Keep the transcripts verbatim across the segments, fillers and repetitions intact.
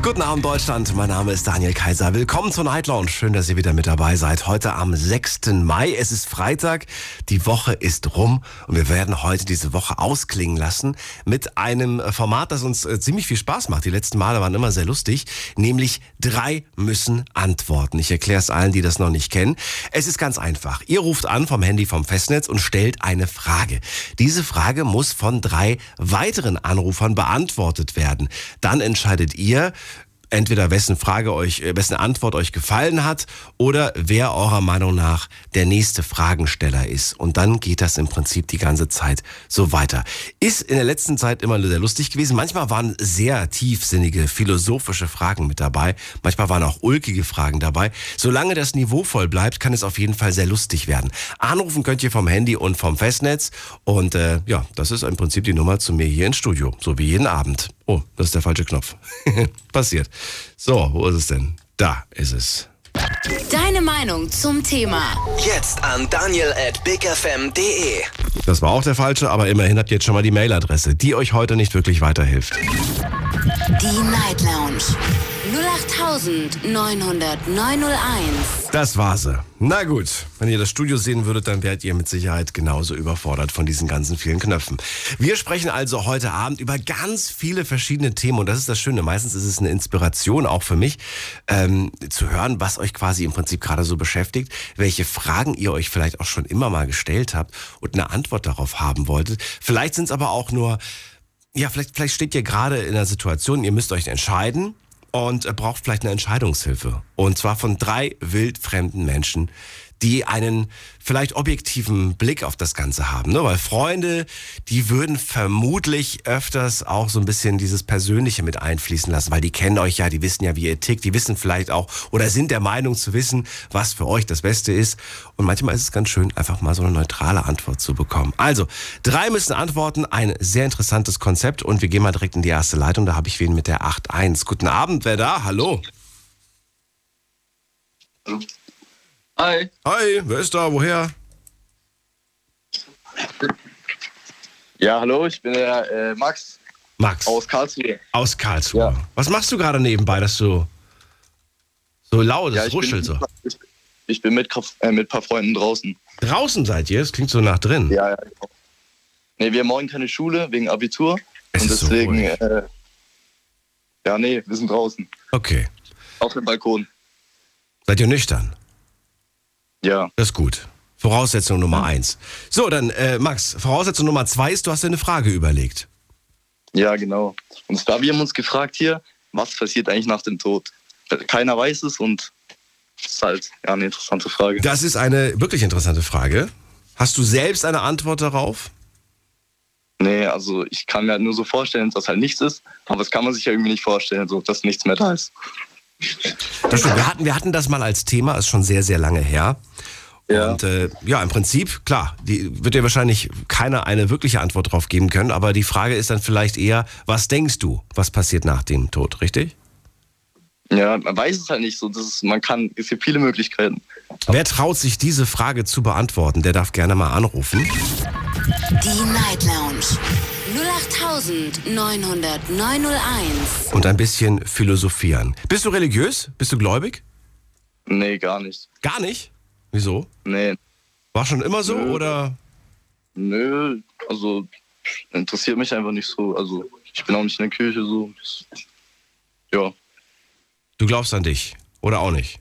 Guten Abend, Deutschland. Mein Name ist Daniel Kaiser. Willkommen zur Night Lounge. Schön, dass ihr wieder mit dabei seid. Heute am sechsten Mai. Es ist Freitag. Die Woche ist rum. Und wir werden heute diese Woche ausklingen lassen mit einem Format, das uns ziemlich viel Spaß macht. Die letzten Male waren immer sehr lustig. Nämlich drei müssen antworten. Ich erkläre es allen, die das noch nicht kennen. Es ist ganz einfach. Ihr ruft an vom Handy vom Festnetz und stellt eine Frage. Diese Frage muss von drei weiteren Anrufern beantwortet werden. Dann entscheidet ihr, entweder wessen Frage euch, wessen Antwort euch gefallen hat oder wer eurer Meinung nach der nächste Fragensteller ist. Und dann geht das im Prinzip die ganze Zeit so weiter. Ist in der letzten Zeit immer sehr lustig gewesen. Manchmal waren sehr tiefsinnige, philosophische Fragen mit dabei. Manchmal waren auch ulkige Fragen dabei. Solange das niveauvoll bleibt, kann es auf jeden Fall sehr lustig werden. Anrufen könnt ihr vom Handy und vom Festnetz. Und äh, ja, das ist im Prinzip die Nummer zu mir hier ins Studio. So wie jeden Abend. Oh, das ist der falsche Knopf. Passiert. So, wo ist es denn? Da ist es. Deine Meinung zum Thema. Jetzt an Daniel at bigfm.de. Das war auch der falsche, aber immerhin habt ihr jetzt schon mal die Mailadresse, die euch heute nicht wirklich weiterhilft. Die Night Lounge. null acht neun null null neun null eins. Das war sie. Na gut, wenn ihr das Studio sehen würdet, dann wärt ihr mit Sicherheit genauso überfordert von diesen ganzen vielen Knöpfen. Wir sprechen also heute Abend über ganz viele verschiedene Themen und das ist das Schöne. Meistens ist es eine Inspiration auch für mich, ähm, zu hören, was euch quasi im Prinzip gerade so beschäftigt, welche Fragen ihr euch vielleicht auch schon immer mal gestellt habt und eine Antwort darauf haben wolltet. Vielleicht sind es aber auch nur, ja, vielleicht, vielleicht steht ihr gerade in einer Situation, ihr müsst euch entscheiden. Und braucht vielleicht eine Entscheidungshilfe. Und zwar von drei wildfremden Menschen, die einen vielleicht objektiven Blick auf das Ganze haben. Ne? Weil Freunde, die würden vermutlich öfters auch so ein bisschen dieses Persönliche mit einfließen lassen. Weil die kennen euch ja, die wissen ja, wie ihr tickt. Die wissen vielleicht auch oder sind der Meinung zu wissen, was für euch das Beste ist. Und manchmal ist es ganz schön, einfach mal so eine neutrale Antwort zu bekommen. Also, drei müssen antworten. Ein sehr interessantes Konzept. Und wir gehen mal direkt in die erste Leitung. Da habe ich wen mit der acht eins. Guten Abend, wer da? Hallo. Hallo. Hi. Hi, wer ist da? Woher? Ja, hallo, ich bin der äh, Max. Max. Aus Karlsruhe. Aus Karlsruhe. Ja. Was machst du gerade nebenbei, dass du so laut, das ja, ruschelt so? Ich, ich bin mit äh, mit ein paar Freunden draußen. Draußen seid ihr? Das klingt so nach drin. Ja, ja. Genau. Nee, wir haben morgen keine Schule wegen Abitur. Es und ist deswegen. So äh, ja, nee, wir sind draußen. Okay. Auf dem Balkon. Seid ihr nüchtern? Ja. Das ist gut. Voraussetzung Nummer eins. So, dann äh, Max, Voraussetzung Nummer zwei ist, du hast dir eine Frage überlegt. Ja, genau. Und zwar, wir haben uns gefragt hier, was passiert eigentlich nach dem Tod? Keiner weiß es und das ist halt ja, eine interessante Frage. Das ist eine wirklich interessante Frage. Hast du selbst eine Antwort darauf? Nee, also ich kann mir halt nur so vorstellen, dass halt nichts ist, aber das kann man sich ja irgendwie nicht vorstellen, so, dass nichts mehr da ist. Das stimmt. Wir hatten, wir hatten das mal als Thema, ist schon sehr, sehr lange her. Ja. Und äh, ja, im Prinzip, klar, die wird dir wahrscheinlich keiner eine wirkliche Antwort drauf geben können, aber die Frage ist dann vielleicht eher, was denkst du, was passiert nach dem Tod, richtig? Ja, man weiß es halt nicht so, das ist, man kann, es gibt viele Möglichkeiten. Wer traut sich, diese Frage zu beantworten, der darf gerne mal anrufen. Die Night Lounge. null acht neun null null neun null eins. Und ein bisschen philosophieren. Bist du religiös? Bist du gläubig? Nee, gar nicht. Gar nicht? Wieso? Nee. War schon immer so, Nö. oder? Nö, also interessiert mich einfach nicht so. Also ich bin auch nicht in der Kirche so. Ja. Du glaubst an dich? Oder auch nicht?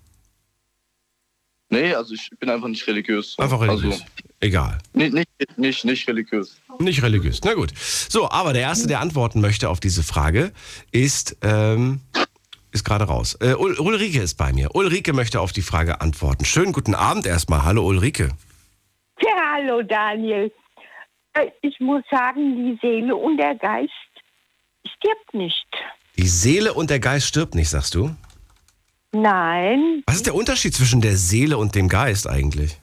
Nee, also ich bin einfach nicht religiös. So. Einfach religiös? Also, egal. Nicht, nicht, nicht, nicht religiös. Nicht religiös, na gut. So, aber der Erste, der antworten möchte auf diese Frage, ist, ähm, ist gerade raus. Äh, Ul- Ulrike ist bei mir. Ulrike möchte auf die Frage antworten. Schönen guten Abend erstmal. Hallo Ulrike. Ja, hallo Daniel. Ich muss sagen, die Seele und der Geist stirbt nicht. Die Seele und der Geist stirbt nicht, sagst du? Nein. Was ist der Unterschied zwischen der Seele und dem Geist eigentlich?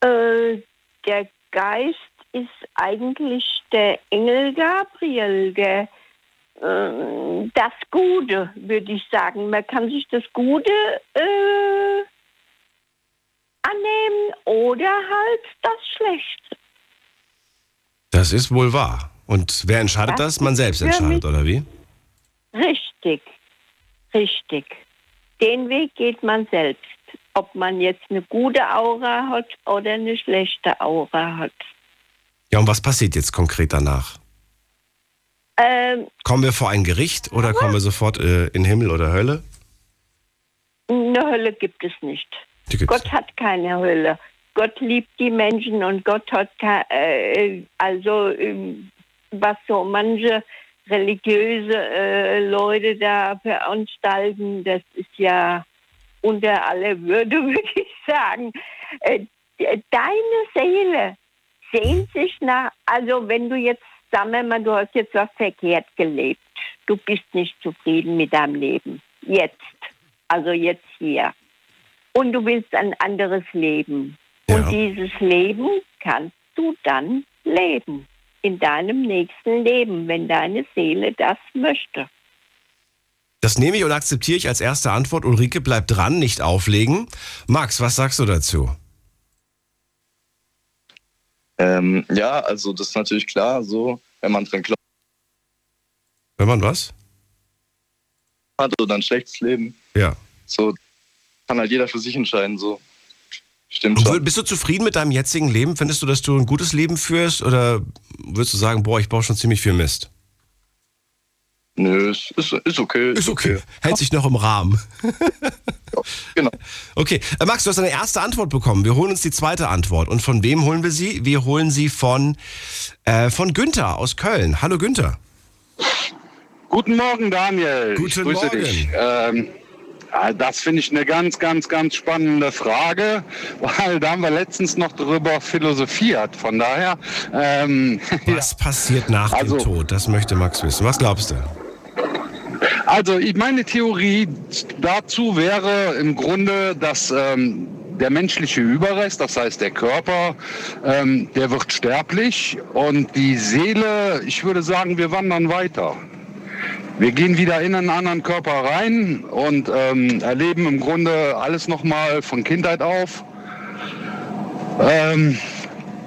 Äh, der Geist ist eigentlich der Engel Gabriel, der das Gute, würde ich sagen. Man kann sich das Gute äh, annehmen oder halt das Schlechte. Das ist wohl wahr. Und wer entscheidet das? das? Man selbst entscheidet, oder wie? Richtig. Richtig. Den Weg geht man selbst. Ob man jetzt eine gute Aura hat oder eine schlechte Aura hat. Ja, und was passiert jetzt konkret danach? Ähm, kommen wir vor ein Gericht oder kommen wir sofort äh, in Himmel oder Hölle? Eine Hölle gibt es nicht. Gott hat keine Hölle. Gott liebt die Menschen und Gott hat, äh, also äh, was so manche religiöse äh, Leute da veranstalten, das ist ja unter aller Würde, würde ich sagen. Äh, deine Seele sehnt sich nach, also wenn du jetzt, sagen wir mal, du hast jetzt was verkehrt gelebt. Du bist nicht zufrieden mit deinem Leben. Jetzt. Also jetzt hier. Und du willst ein anderes Leben. Ja. Und dieses Leben kannst du dann leben. In deinem nächsten Leben, wenn deine Seele das möchte. Das nehme ich und akzeptiere ich als erste Antwort. Ulrike, bleib dran, nicht auflegen. Max, was sagst du dazu? Ähm, ja, also das ist natürlich klar, so, wenn man dran glaubt. Wenn man was? Hat oder ein schlechtes Leben. Ja. So, kann halt jeder für sich entscheiden, so. Stimmt schon. Bist du zufrieden mit deinem jetzigen Leben? Findest du, dass du ein gutes Leben führst? Oder würdest du sagen, boah, ich baue schon ziemlich viel Mist? Nö, ist, ist, ist okay. Ist, ist okay. okay. Hält sich noch im Rahmen. Ja, genau. Okay. Max, du hast eine erste Antwort bekommen. Wir holen uns die zweite Antwort. Und von wem holen wir sie? Wir holen sie von, äh, von Günther aus Köln. Hallo, Günther. Guten Morgen, Daniel. Guten ich grüße Morgen. Dich. Ähm Das finde ich eine ganz, ganz, ganz spannende Frage, weil da haben wir letztens noch drüber philosophiert. Von daher. Ähm, Was ja. passiert nach also, dem Tod? Das möchte Max wissen. Was glaubst du? Also, meine Theorie dazu wäre im Grunde, dass ähm, der menschliche Überrest, das heißt der Körper, ähm, der wird sterblich und die Seele, ich würde sagen, wir wandern weiter. Wir gehen wieder in einen anderen Körper rein und ähm, erleben im Grunde alles nochmal von Kindheit auf. Ähm,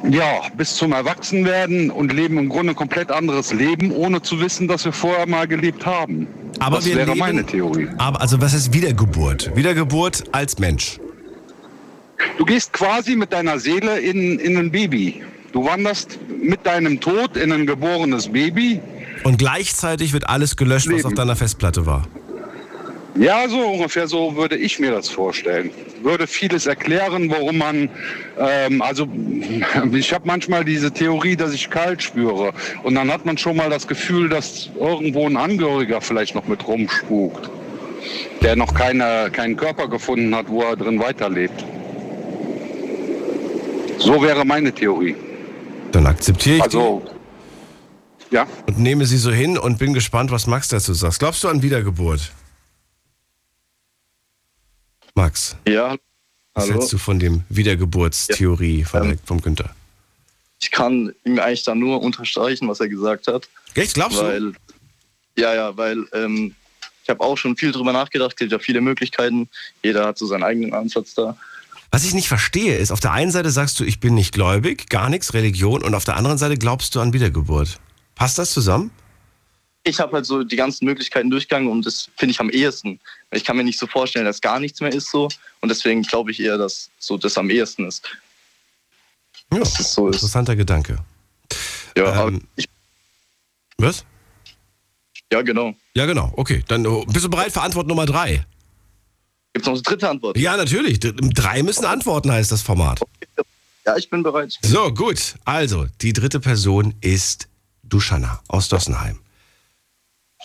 ja, bis zum Erwachsenwerden und leben im Grunde ein komplett anderes Leben, ohne zu wissen, dass wir vorher mal gelebt haben. Aber das wir wäre leben, meine Theorie. Aber also was ist Wiedergeburt? Wiedergeburt als Mensch. Du gehst quasi mit deiner Seele in, in ein Baby. Du wanderst mit deinem Tod in ein geborenes Baby. Und gleichzeitig wird alles gelöscht, Leben. Was auf deiner Festplatte war. Ja, so ungefähr so würde ich mir das vorstellen. Würde vieles erklären, warum man, ähm, also ich habe manchmal diese Theorie, dass ich kalt spüre. Und dann hat man schon mal das Gefühl, dass irgendwo ein Angehöriger vielleicht noch mit rumspukt, der noch keine, keinen Körper gefunden hat, wo er drin weiterlebt. So wäre meine Theorie. Dann akzeptiere ich also, die. Ja. Und nehme sie so hin und bin gespannt, was Max dazu sagt. Glaubst du an Wiedergeburt? Max? Ja. Was Hallo. hältst du von dem Wiedergeburtstheorie ja. von, ähm, vom Günther? Ich kann ihm eigentlich da nur unterstreichen, was er gesagt hat. Echt? Glaubst weil, du? Ja, ja, weil ähm, ich habe auch schon viel drüber nachgedacht. Es gibt ja viele Möglichkeiten. Jeder hat so seinen eigenen Ansatz da. Was ich nicht verstehe, ist, auf der einen Seite sagst du, ich bin nicht gläubig, gar nichts, Religion. Und auf der anderen Seite glaubst du an Wiedergeburt. Passt das zusammen? Ich habe halt so die ganzen Möglichkeiten durchgegangen und das finde ich am ehesten. Ich kann mir nicht so vorstellen, dass gar nichts mehr ist so und deswegen glaube ich eher, dass so das am ehesten ist. Ja, das ist so interessanter ist. Gedanke. Ja, ähm, ich was? Ja, genau. Ja, genau. Okay, dann bist du bereit für Antwort Nummer drei? Gibt es noch eine dritte Antwort? Ja, natürlich. Drei müssen antworten, heißt das Format. Okay. Ja, ich bin bereit. So, gut. Also, die dritte Person ist Duschana aus Dossenheim.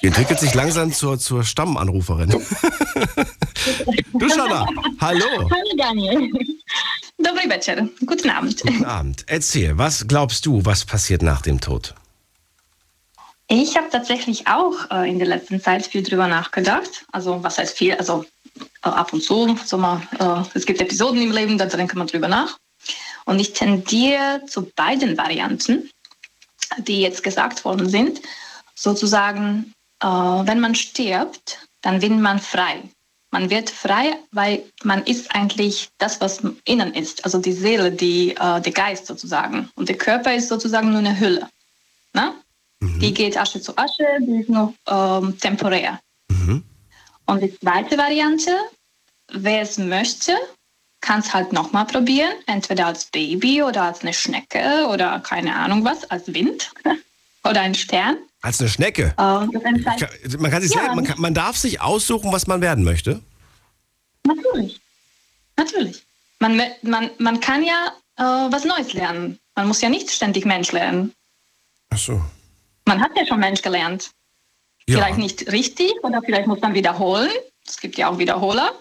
Die entwickelt sich langsam zur, zur Stammanruferin. Duschana, hallo. Hallo Daniel. Dobry wieczór. Guten Abend. Guten Abend. Erzähl, was glaubst du, was passiert nach dem Tod? Ich habe tatsächlich auch äh, in der letzten Zeit viel drüber nachgedacht. Also was heißt viel? Also äh, ab und zu. So mal, äh, es gibt Episoden im Leben, da denkt man drüber nach. Und ich tendiere zu beiden Varianten, die jetzt gesagt worden sind, sozusagen äh, wenn man stirbt, dann wird man frei. Man wird frei, weil man ist eigentlich das, was innen ist, also die Seele, die, äh, der Geist sozusagen. Und der Körper ist sozusagen nur eine Hülle. Na? Mhm. Die geht Asche zu Asche, die ist nur ähm, temporär. Mhm. Und die zweite Variante, wer es möchte, kann es halt nochmal probieren, entweder als Baby oder als eine Schnecke oder keine Ahnung was, als Wind oder ein Stern. Als eine Schnecke? Ähm, man, kann sich ja. selber, man, kann, man darf sich aussuchen, was man werden möchte? Natürlich, natürlich. Man, man, man kann ja äh, was Neues lernen. Man muss ja nicht ständig Mensch lernen. Ach so. Man hat ja schon Mensch gelernt. Ja. Vielleicht nicht richtig oder vielleicht muss man wiederholen. Es gibt ja auch Wiederholer.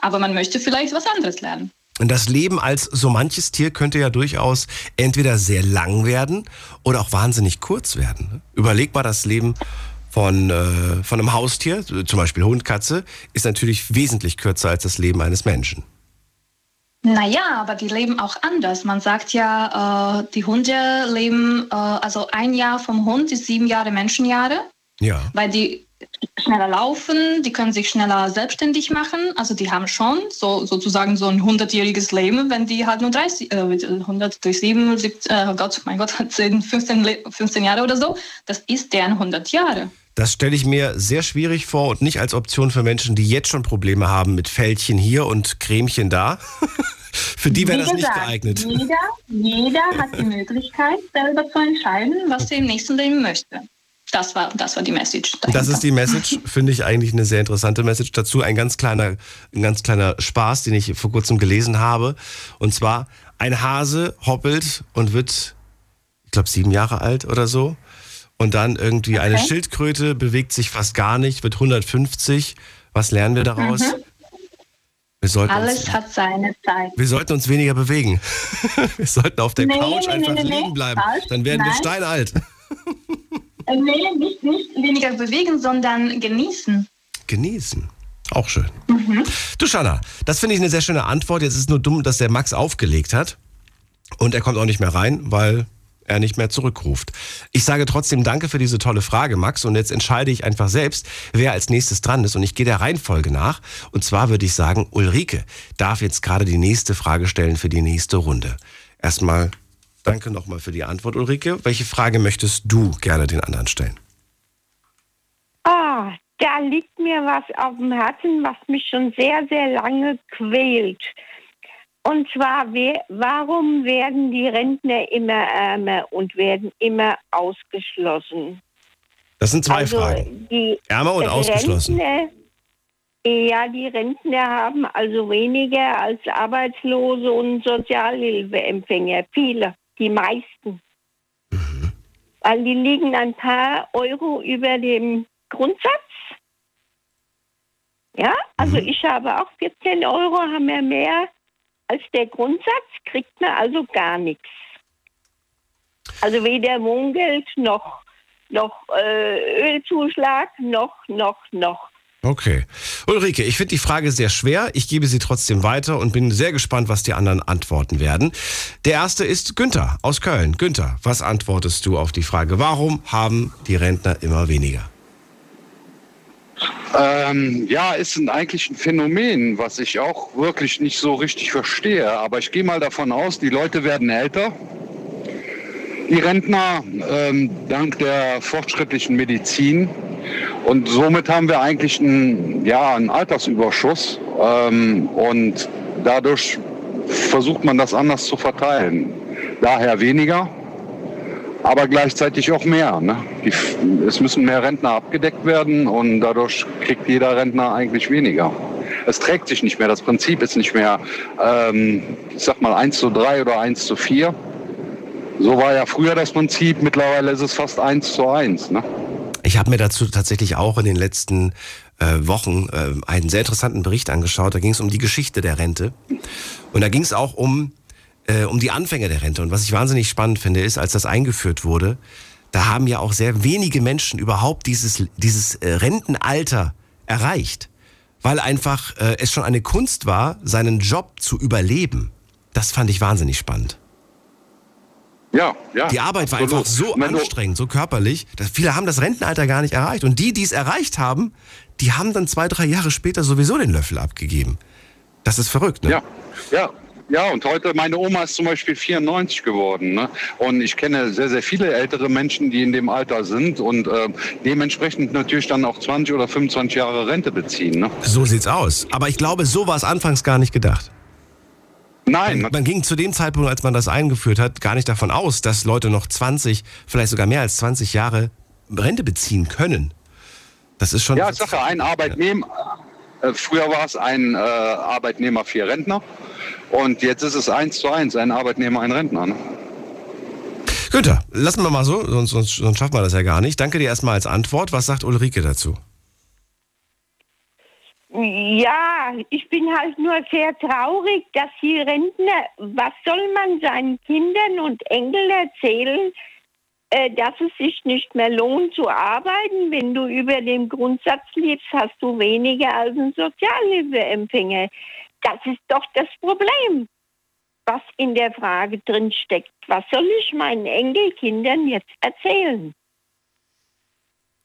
Aber man möchte vielleicht was anderes lernen. Und das Leben als so manches Tier könnte ja durchaus entweder sehr lang werden oder auch wahnsinnig kurz werden. Überleg mal, das Leben von, äh, von einem Haustier, zum Beispiel Hund, Katze, ist natürlich wesentlich kürzer als das Leben eines Menschen. Naja, aber die leben auch anders. Man sagt ja, äh, die Hunde leben, äh, also ein Jahr vom Hund ist sieben Jahre Menschenjahre. Ja. Weil die schneller laufen, die können sich schneller selbstständig machen. Also die haben schon so, sozusagen so ein hundertjähriges Leben, wenn die halt nur dreißig, äh, hundert durch sieben, siebzig, äh, Gott, mein Gott, zehn, fünfzehn, fünfzehn Jahre oder so. Das ist deren hundert Jahre. Das stelle ich mir sehr schwierig vor und nicht als Option für Menschen, die jetzt schon Probleme haben mit Fältchen hier und Cremchen da. Für die wäre das nicht geeignet. Jeder, jeder hat die Möglichkeit, selber zu entscheiden, was er im nächsten Leben möchte. Das war, das war die Message dahinter. Das ist die Message, finde ich eigentlich eine sehr interessante Message. Dazu ein ganz kleiner, ein ganz kleiner Spaß, den ich vor kurzem gelesen habe. Und zwar, ein Hase hoppelt und wird, ich glaube, sieben Jahre alt oder so. Und dann irgendwie okay. Eine Schildkröte bewegt sich fast gar nicht, wird hundertfünfzig. Was lernen wir daraus? Mhm. Wir Alles uns, hat seine Zeit. Wir sollten uns weniger bewegen. Wir sollten auf der nee, Couch nee, einfach nee, liegen nee, bleiben. Falsch. Dann werden Nein. wir steinalt. Nee, nicht, nicht weniger bewegen, sondern genießen. Genießen. Auch schön. Mhm. Du, Shanna, das finde ich eine sehr schöne Antwort. Jetzt ist es nur dumm, dass der Max aufgelegt hat. Und er kommt auch nicht mehr rein, weil er nicht mehr zurückruft. Ich sage trotzdem danke für diese tolle Frage, Max. Und jetzt entscheide ich einfach selbst, wer als nächstes dran ist. Und ich gehe der Reihenfolge nach. Und zwar würde ich sagen, Ulrike darf jetzt gerade die nächste Frage stellen für die nächste Runde. Erstmal... Danke nochmal für die Antwort, Ulrike. Welche Frage möchtest du gerne den anderen stellen? Ah, da liegt mir was auf dem Herzen, was mich schon sehr, sehr lange quält. Und zwar, we- warum werden die Rentner immer ärmer und werden immer ausgeschlossen? Das sind zwei also Fragen. Die, ärmer und ausgeschlossen. Rentner, ja, die Rentner haben also weniger als Arbeitslose und Sozialhilfeempfänger. Viele, die meisten. Mhm. Weil die liegen ein paar Euro über dem Grundsatz. Ja, also mhm. ich habe auch vierzehn Euro, haben wir mehr als der Grundsatz, kriegt man also gar nichts. Also weder Wohngeld noch, noch äh, Ölzuschlag, noch, noch, noch. Okay. Ulrike, ich finde die Frage sehr schwer. Ich gebe sie trotzdem weiter und bin sehr gespannt, was die anderen antworten werden. Der erste ist Günther aus Köln. Günther, was antwortest du auf die Frage, warum haben die Rentner immer weniger? Ähm, ja, ist ein, eigentlich ein Phänomen, was ich auch wirklich nicht so richtig verstehe. Aber ich gehe mal davon aus, die Leute werden älter. Die Rentner, ähm, dank der fortschrittlichen Medizin. Und somit haben wir eigentlich einen, ja, einen Altersüberschuss. Ähm, und dadurch versucht man das anders zu verteilen. Daher weniger, aber gleichzeitig auch mehr. Ne? Die, es müssen mehr Rentner abgedeckt werden und dadurch kriegt jeder Rentner eigentlich weniger. Es trägt sich nicht mehr. Das Prinzip ist nicht mehr, ähm, ich sag mal, eins zu drei oder eins zu vier. So war ja früher das Prinzip, mittlerweile ist es fast eins zu eins. Ne? Ich habe mir dazu tatsächlich auch in den letzten äh, Wochen äh, einen sehr interessanten Bericht angeschaut. Da ging es um die Geschichte der Rente. Und da ging es auch um, äh, um die Anfänge der Rente. Und was ich wahnsinnig spannend finde, ist, als das eingeführt wurde, da haben ja auch sehr wenige Menschen überhaupt dieses, dieses äh, Rentenalter erreicht. Weil einfach äh, es schon eine Kunst war, seinen Job zu überleben. Das fand ich wahnsinnig spannend. Ja, ja. Die Arbeit absolut. War einfach so anstrengend, so körperlich, dass viele haben das Rentenalter gar nicht erreicht. Und die, die es erreicht haben, die haben dann zwei, drei Jahre später sowieso den Löffel abgegeben. Das ist verrückt, ne? Ja, ja. Ja, und heute, meine Oma ist zum Beispiel vierundneunzig geworden, ne? Und ich kenne sehr, sehr viele ältere Menschen, die in dem Alter sind und äh, dementsprechend natürlich dann auch zwanzig oder fünfundzwanzig Jahre Rente beziehen, ne? So sieht's aus. Aber ich glaube, so war es anfangs gar nicht gedacht. Nein. Man, man ging zu dem Zeitpunkt, als man das eingeführt hat, gar nicht davon aus, dass Leute noch zwanzig, vielleicht sogar mehr als zwanzig Jahre Rente beziehen können. Das ist schon... Ja, ich sage, ein Arbeitnehmer... Äh, früher war es ein äh, Arbeitnehmer, vier Rentner. Und jetzt ist es eins zu eins, ein Arbeitnehmer, ein Rentner. Ne? Günther, lassen wir mal so, sonst, sonst, sonst schaffen wir das ja gar nicht. Danke dir erstmal als Antwort. Was sagt Ulrike dazu? Ja, ich bin halt nur sehr traurig, dass die Rentner, was soll man seinen Kindern und Enkeln erzählen, dass es sich nicht mehr lohnt zu arbeiten. Wenn du über dem Grundsatz lebst, hast du weniger als ein Sozialhilfeempfänger. Das ist doch das Problem, was in der Frage drin steckt. Was soll ich meinen Enkelkindern jetzt erzählen?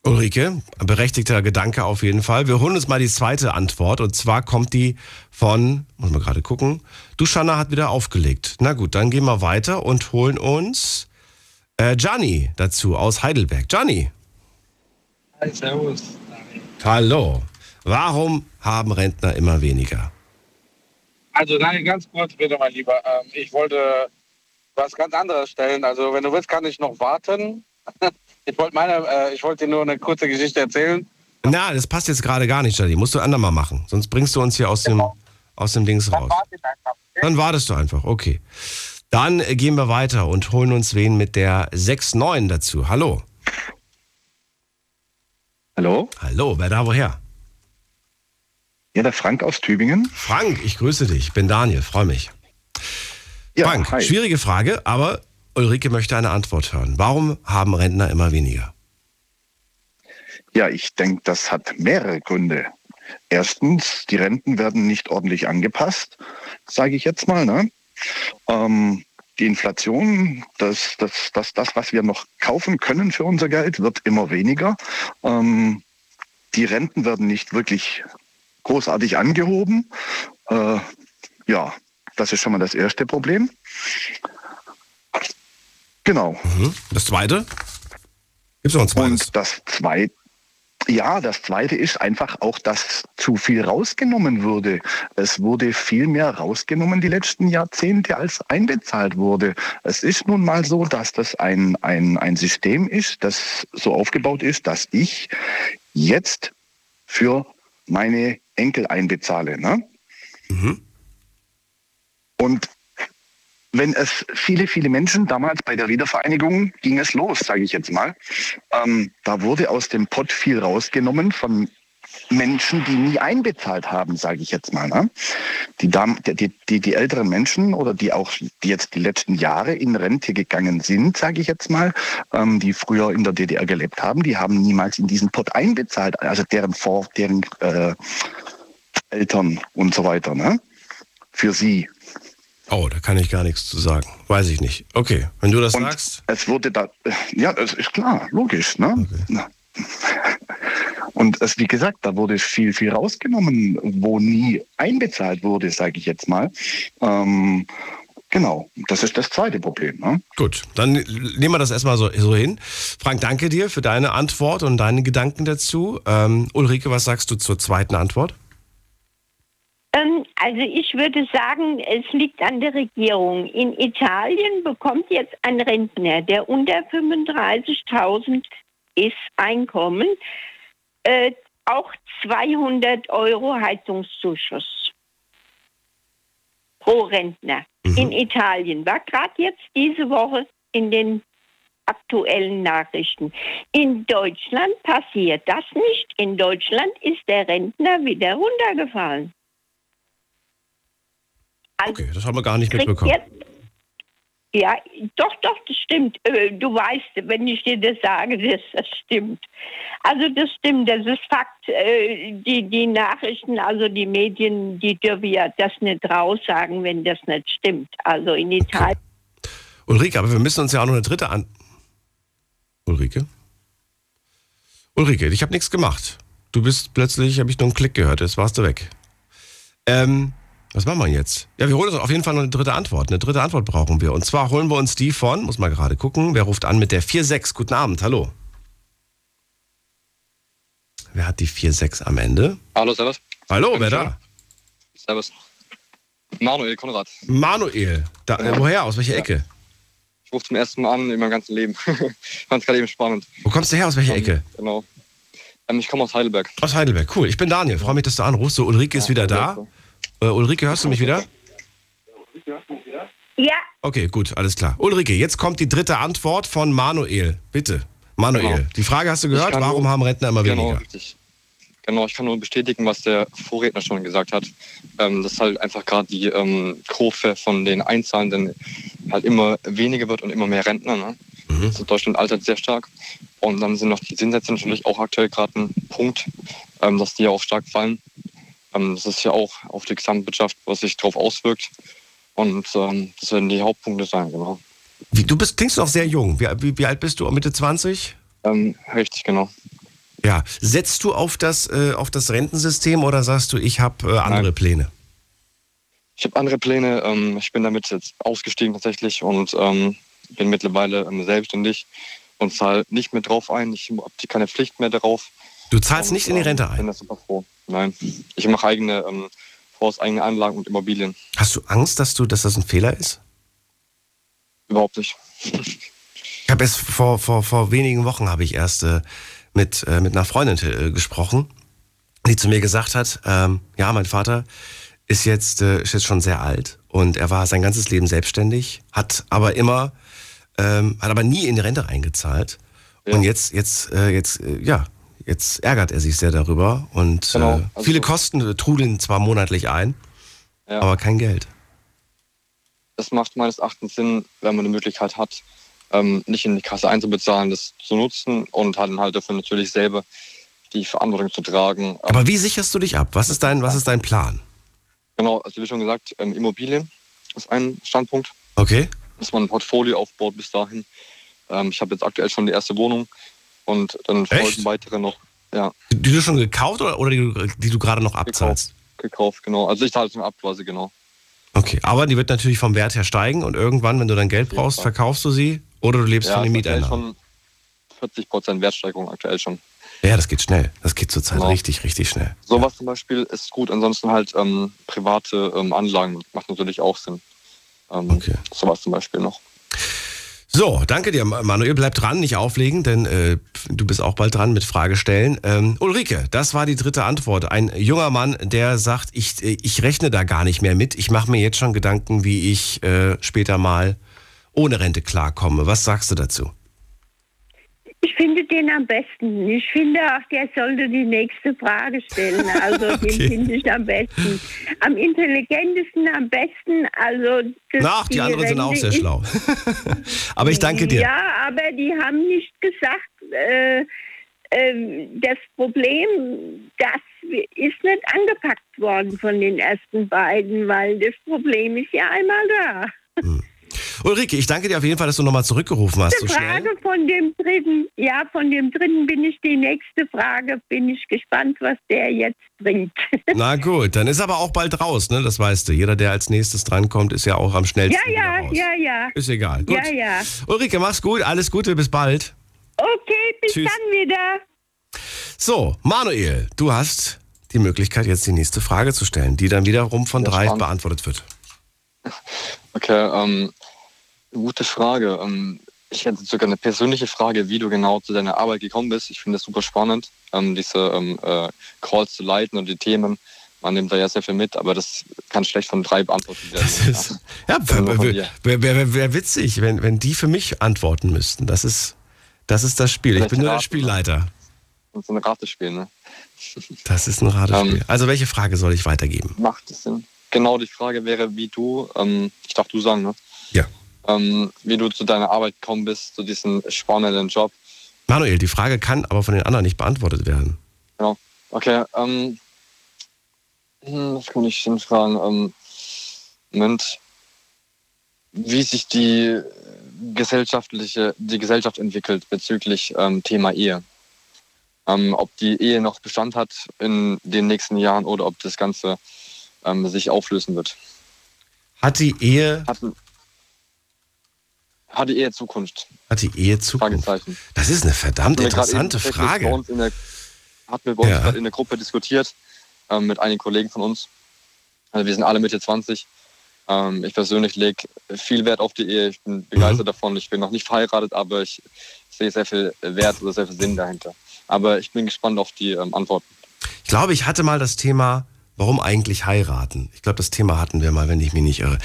Ulrike, berechtigter Gedanke auf jeden Fall. Wir holen uns mal die zweite Antwort. Und zwar kommt die von, muss man gerade gucken, Duschana hat wieder aufgelegt. Na gut, dann gehen wir weiter und holen uns äh, Gianni dazu aus Heidelberg. Gianni. Hi, servus. Hallo. Warum haben Rentner immer weniger? Also nein, ganz kurz bitte, mein Lieber. Ich wollte was ganz anderes stellen. Also wenn du willst, kann ich noch warten. Ich wollte meine, ich wollte dir nur eine kurze Geschichte erzählen. Na, das passt jetzt gerade gar nicht, Stadi. Musst du andermal machen. Sonst bringst du uns hier aus dem, aus dem Dings raus. Dann warte ich einfach. Okay? Dann wartest du einfach, okay. Dann gehen wir weiter und holen uns wen mit der sechs neun dazu. Hallo. Hallo. Hallo, wer da woher? Ja, der Frank aus Tübingen. Frank, ich grüße dich. Ich bin Daniel, freue mich. Ja, Frank, hi. Schwierige Frage, aber Ulrike möchte eine Antwort hören. Warum haben Rentner immer weniger? Ja, ich denke, das hat mehrere Gründe. Erstens, die Renten werden nicht ordentlich angepasst, sage ich jetzt mal. Ne? Ähm, die Inflation, das, das, das, das, was wir noch kaufen können für unser Geld, wird immer weniger. Ähm, die Renten werden nicht wirklich großartig angehoben. Äh, ja, das ist schon mal das erste Problem. Genau. Mhm. Das zweite? Gibt es noch ein zweites? Und das zweite, ja, das zweite ist einfach auch, dass zu viel rausgenommen wurde. Es wurde viel mehr rausgenommen die letzten Jahrzehnte, als einbezahlt wurde. Es ist nun mal so, dass das ein, ein, ein System ist, das so aufgebaut ist, dass ich jetzt für meine Enkel einbezahle. Ne? Mhm. Und wenn es viele, viele Menschen, damals bei der Wiedervereinigung ging es los, sage ich jetzt mal, ähm, da wurde aus dem Pott viel rausgenommen von Menschen, die nie einbezahlt haben, sage ich jetzt mal. Ne? Die, die, die, die älteren Menschen oder die auch die jetzt die letzten Jahre in Rente gegangen sind, sage ich jetzt mal, ähm, die früher in der D D R gelebt haben, die haben niemals in diesen Pott einbezahlt, also deren Vor-, deren äh, Eltern und so weiter, ne? Für sie. Oh, da kann ich gar nichts zu sagen. Weiß ich nicht. Okay, wenn du das und sagst. Es wurde da, ja, das ist klar, logisch, ne? Okay. Na. Und es, wie gesagt, da wurde viel, viel rausgenommen, wo nie einbezahlt wurde, sage ich jetzt mal. Ähm, genau, das ist das zweite Problem. Ne? Gut, dann nehmen wir das erstmal so, so hin. Frank, danke dir für deine Antwort und deine Gedanken dazu. Ähm, Ulrike, was sagst du zur zweiten Antwort? Ähm, also ich würde sagen, es liegt an der Regierung. In Italien bekommt jetzt ein Rentner, der unter fünfunddreißigtausend ist, Einkommen, Äh, auch zweihundert Euro Heizungszuschuss pro Rentner. Mhm. In Italien war gerade jetzt diese Woche in den aktuellen Nachrichten. In Deutschland passiert das nicht. In Deutschland ist der Rentner wieder runtergefallen. Also okay, das haben wir gar nicht mitbekommen. Ja, doch, doch, das stimmt. Du weißt, wenn ich dir das sage, das, das stimmt. Also das stimmt, das ist Fakt. Die, die Nachrichten, also die Medien, die dürfen ja das nicht raussagen, wenn das nicht stimmt. Also in Italien. Okay. Ulrike, aber wir müssen uns ja auch noch eine dritte an... Ulrike? Ulrike, ich habe nichts gemacht. Du bist plötzlich, habe ich nur einen Klick gehört, jetzt warst du weg. Ähm, was machen wir jetzt? Ja, wir holen uns auf jeden Fall noch eine dritte Antwort. Eine dritte Antwort brauchen wir. Und zwar holen wir uns die von, muss mal gerade gucken, wer ruft an mit der vier sechs? Guten Abend, hallo. Wer hat die vier sechs am Ende? Hallo, servus. Hallo, wer da? Servus. Manuel Konrad. Manuel, da, äh, woher, aus welcher ja. Ecke? Ich rufe zum ersten Mal an in meinem ganzen Leben. Ich fand es gerade eben spannend. Wo kommst du her, aus welcher um, Ecke? Genau. Ich komme aus Heidelberg. Aus Heidelberg, cool. Ich bin Daniel, freue mich, dass du anrufst. So, Ulrike ist ja, wieder da. Äh, Ulrike, hörst du mich wieder? Ja. Okay, gut, alles klar. Ulrike, jetzt kommt die dritte Antwort von Manuel. Bitte, Manuel. Genau. Die Frage hast du gehört, warum nur, haben Rentner immer genau, weniger? Richtig. Genau, ich kann nur bestätigen, was der Vorredner schon gesagt hat. Ähm, dass halt einfach gerade die ähm, Kurve von den Einzahlenden halt immer weniger wird und immer mehr Rentner, ne? Mhm. Also Deutschland altert sehr stark. Und dann sind noch die Zinssätze natürlich auch aktuell gerade ein Punkt, ähm, dass die ja auch stark fallen. Ähm, das ist ja auch auf die Gesamtwirtschaft, was sich darauf auswirkt. Und ähm, das werden die Hauptpunkte sein, genau. Wie, du bist, klingst noch sehr jung. Wie, wie, wie alt bist du? Mitte zwanzig? Ähm, richtig, genau. Ja. Setzt du auf das, äh, auf das Rentensystem oder sagst du, ich habe äh, andere Nein. Pläne? Ich habe andere Pläne. Ähm, ich bin damit jetzt ausgestiegen tatsächlich und ähm, bin mittlerweile ähm, selbstständig. Und zahle nicht mehr drauf ein, ich habe keine Pflicht mehr darauf. Du zahlst und, nicht in die Rente ein? Ich bin da super froh. Nein, ich mache eigene ähm, Fonds, eigene Anlagen und Immobilien. Hast du Angst, dass, du, dass das ein Fehler ist? Überhaupt nicht. Ich habe erst vor, vor, vor wenigen Wochen habe ich erst äh, mit, äh, mit einer Freundin äh, gesprochen, die zu mir gesagt hat, ähm, ja, mein Vater ist jetzt, äh, ist jetzt schon sehr alt und er war sein ganzes Leben selbstständig, hat aber immer... Ähm, hat aber nie in die Rente eingezahlt. Ja. Und jetzt, jetzt, äh, jetzt, äh, ja, jetzt ärgert er sich sehr darüber. Und genau. äh, also viele Kosten trudeln zwar monatlich ein, ja. aber kein Geld. Das macht meines Erachtens Sinn, wenn man eine Möglichkeit hat, ähm, nicht in die Kasse einzubezahlen, das zu nutzen und dann halt dafür natürlich selber die Verantwortung zu tragen. Aber wie sicherst du dich ab? Was ist dein, was ist dein Plan? Genau, also wie schon gesagt, ähm, Immobilien ist ein Standpunkt. Okay. Dass man ein Portfolio aufbaut bis dahin. Ähm, ich habe jetzt aktuell schon die erste Wohnung und dann folgen weitere noch. Ja. Die du schon gekauft oder, oder die du, die du gerade noch abzahlst? Gekauft, gekauft, genau. Also ich zahle es nur ab quasi, genau. Okay, aber die wird natürlich vom Wert her steigen und irgendwann, wenn du dein Geld brauchst, verkaufst du sie oder du lebst ja, von den Mieteinnahmen. vierzig Prozent Wertsteigerung aktuell schon. Ja, das geht schnell. Das geht zurzeit genau. richtig, richtig schnell. Sowas ja. zum Beispiel ist gut. Ansonsten halt ähm, private ähm, Anlagen macht natürlich auch Sinn. Okay. So was zum Beispiel noch. So, danke dir, Manuel. Bleib dran, nicht auflegen, denn äh, du bist auch bald dran mit Fragestellen. Ähm, Ulrike, das war die dritte Antwort. Ein junger Mann, der sagt, ich, ich rechne da gar nicht mehr mit. Ich mache mir jetzt schon Gedanken, wie ich äh, später mal ohne Rente klarkomme. Was sagst du dazu? Ich finde den am besten. Ich finde auch, der sollte die nächste Frage stellen. Also okay. den finde ich am besten. Am intelligentesten, am besten. Also Ach, die, die anderen Rente sind auch sehr schlau. Aber ich danke dir. Ja, aber die haben nicht gesagt, äh, äh, das Problem, das ist nicht angepackt worden von den ersten beiden, weil das Problem ist ja einmal da. Hm. Ulrike, ich danke dir auf jeden Fall, dass du nochmal zurückgerufen hast. Die so Frage schnell. von dem dritten, ja, von dem dritten bin ich die nächste Frage, bin ich gespannt, was der jetzt bringt. Na gut, dann ist aber auch bald raus, ne? Das weißt du. Jeder, der als nächstes drankommt, ist ja auch am schnellsten raus. Ja, ja, raus. ja, ja. Ist egal. Gut. Ja, ja. Ulrike, mach's gut, alles Gute, bis bald. Okay, bis Tschüss. dann wieder. So, Manuel, du hast die Möglichkeit, jetzt die nächste Frage zu stellen, die dann wiederum von ja, drei spannend. beantwortet wird. Okay, ähm, gute Frage. Ähm, ich hätte sogar eine persönliche Frage, wie du genau zu deiner Arbeit gekommen bist. Ich finde das super spannend, ähm, diese ähm, äh, Calls zu leiten und die Themen. Man nimmt da ja sehr viel mit, aber das kann schlecht von drei beantwortet werden. Das ist, ja, wäre wär, wär witzig, wenn, wenn die für mich antworten müssten. Das ist das, ist das Spiel. Vielleicht ich bin nur Rat, der Spielleiter. Das ist ein Ratespiel, ne? Das ist ein Ratespiel. Ähm, also welche Frage soll ich weitergeben? Macht es Sinn? Genau, die Frage wäre, wie du, ähm, ich darf du sagen, ne? Ja. Ähm, wie du zu deiner Arbeit gekommen bist, zu diesem spannenden Job. Manuel, die Frage kann aber von den anderen nicht beantwortet werden. Genau, okay. Ähm, was kann ich denn fragen? Ähm, Moment. Wie sich die, gesellschaftliche, die Gesellschaft entwickelt bezüglich ähm, Thema Ehe. Ähm, ob die Ehe noch Bestand hat in den nächsten Jahren oder ob das Ganze ähm, sich auflösen wird. Hat die Ehe... Hat, hat die Ehe Zukunft? Hat die Ehe Zukunft? Das ist eine verdammt interessante Frage. Bei uns in der, hatten wir bei uns ja. gerade in der Gruppe diskutiert ähm, mit einigen Kollegen von uns. Also wir sind alle Mitte zwanzig. Ähm, ich persönlich lege viel Wert auf die Ehe. Ich bin begeistert mhm. davon. Ich bin noch nicht verheiratet, aber ich sehe sehr viel Wert oder sehr viel Sinn dahinter. Aber ich bin gespannt auf die ähm, Antworten. Ich glaube, ich hatte mal das Thema, warum eigentlich heiraten? Ich glaube, das Thema hatten wir mal, wenn ich mich nicht irre.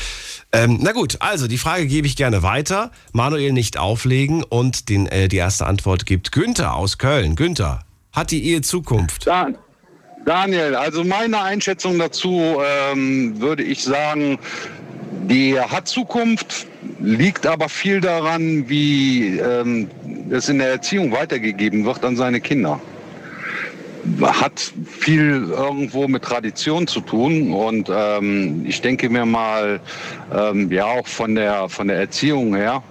Ähm, na gut, also die Frage gebe ich gerne weiter. Manuel nicht auflegen und den, äh, die erste Antwort gibt Günther aus Köln. Günther, hat die Ehe Zukunft? Dan- Daniel, also meine Einschätzung dazu ähm, würde ich sagen, die hat Zukunft, liegt aber viel daran, wie ähm, es in der Erziehung weitergegeben wird an seine Kinder. Hat viel irgendwo mit Tradition zu tun und ähm, ich denke mir mal, ähm, ja auch von der, von der Erziehung her,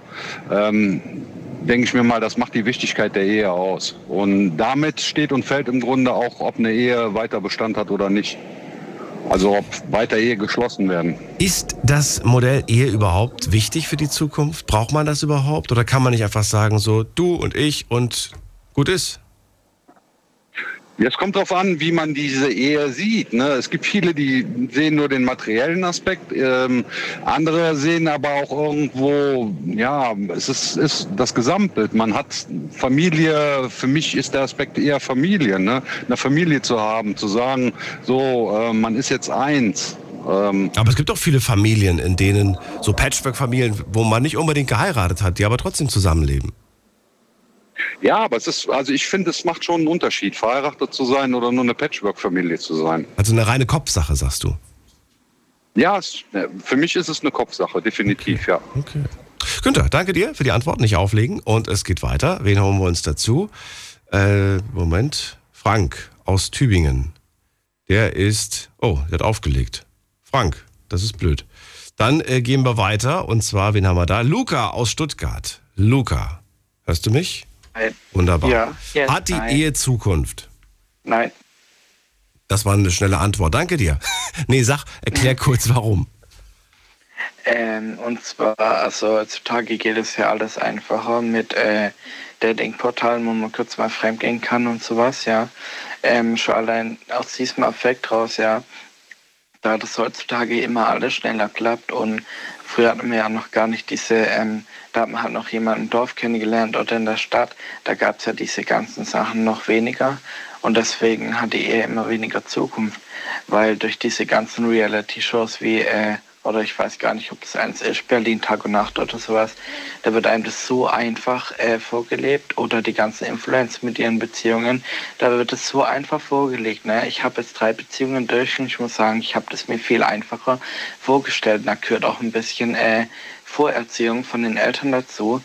ähm, denke ich mir mal, das macht die Wichtigkeit der Ehe aus. Und damit steht und fällt im Grunde auch, ob eine Ehe weiter Bestand hat oder nicht. Also ob weiter Ehe geschlossen werden. Ist das Modell Ehe überhaupt wichtig für die Zukunft? Braucht man das überhaupt? Oder kann man nicht einfach sagen, so du und ich und gut ist? Jetzt kommt darauf an, wie man diese Ehe sieht. Ne? Es gibt viele, die sehen nur den materiellen Aspekt. Ähm, andere sehen aber auch irgendwo, ja, es ist, ist das Gesamtbild. Man hat Familie, für mich ist der Aspekt eher Familie. Ne? Eine Familie zu haben, zu sagen, so, äh, man ist jetzt eins. Ähm, aber es gibt auch viele Familien, in denen, so Patchwork-Familien, wo man nicht unbedingt geheiratet hat, die aber trotzdem zusammenleben. Ja, aber es ist, also ich finde, es macht schon einen Unterschied, verheiratet zu sein oder nur eine Patchwork-Familie zu sein. Also eine reine Kopfsache, sagst du? Ja, es, für mich ist es eine Kopfsache, definitiv, okay. ja. Okay. Günther, danke dir für die Antwort, nicht auflegen. Und es geht weiter. Wen holen wir uns dazu? Äh, Moment. Frank aus Tübingen. Der ist, oh, der hat aufgelegt. Frank, das ist blöd. Dann äh, gehen wir weiter. Und zwar, wen haben wir da? Luca aus Stuttgart. Luca, hörst du mich? Nein. Wunderbar. Ja. Yes. Hat die Nein. Ehe Zukunft? Nein. Das war eine schnelle Antwort. Danke dir. Nee, sag, erklär kurz, warum. Ähm, und zwar, also heutzutage geht es ja alles einfacher mit äh, Datingportalen, wo man kurz mal fremdgehen kann und sowas, ja. Ähm, schon allein aus diesem Affekt raus, ja. Da das heutzutage immer alles schneller klappt und früher hatten wir ja noch gar nicht diese, ähm, da hat man halt noch jemanden im Dorf kennengelernt oder in der Stadt, da gab es ja diese ganzen Sachen noch weniger und deswegen hat die Ehe immer weniger Zukunft, weil durch diese ganzen Reality-Shows wie, äh, oder ich weiß gar nicht, ob das eins ist, Berlin Tag und Nacht oder sowas, da wird einem das so einfach äh, vorgelebt oder die ganzen Influencer mit ihren Beziehungen, da wird es so einfach vorgelegt. Ne? Ich habe jetzt drei Beziehungen durch und ich muss sagen, ich habe das mir viel einfacher vorgestellt. Da gehört auch ein bisschen äh, Vorerziehung von den Eltern dazu.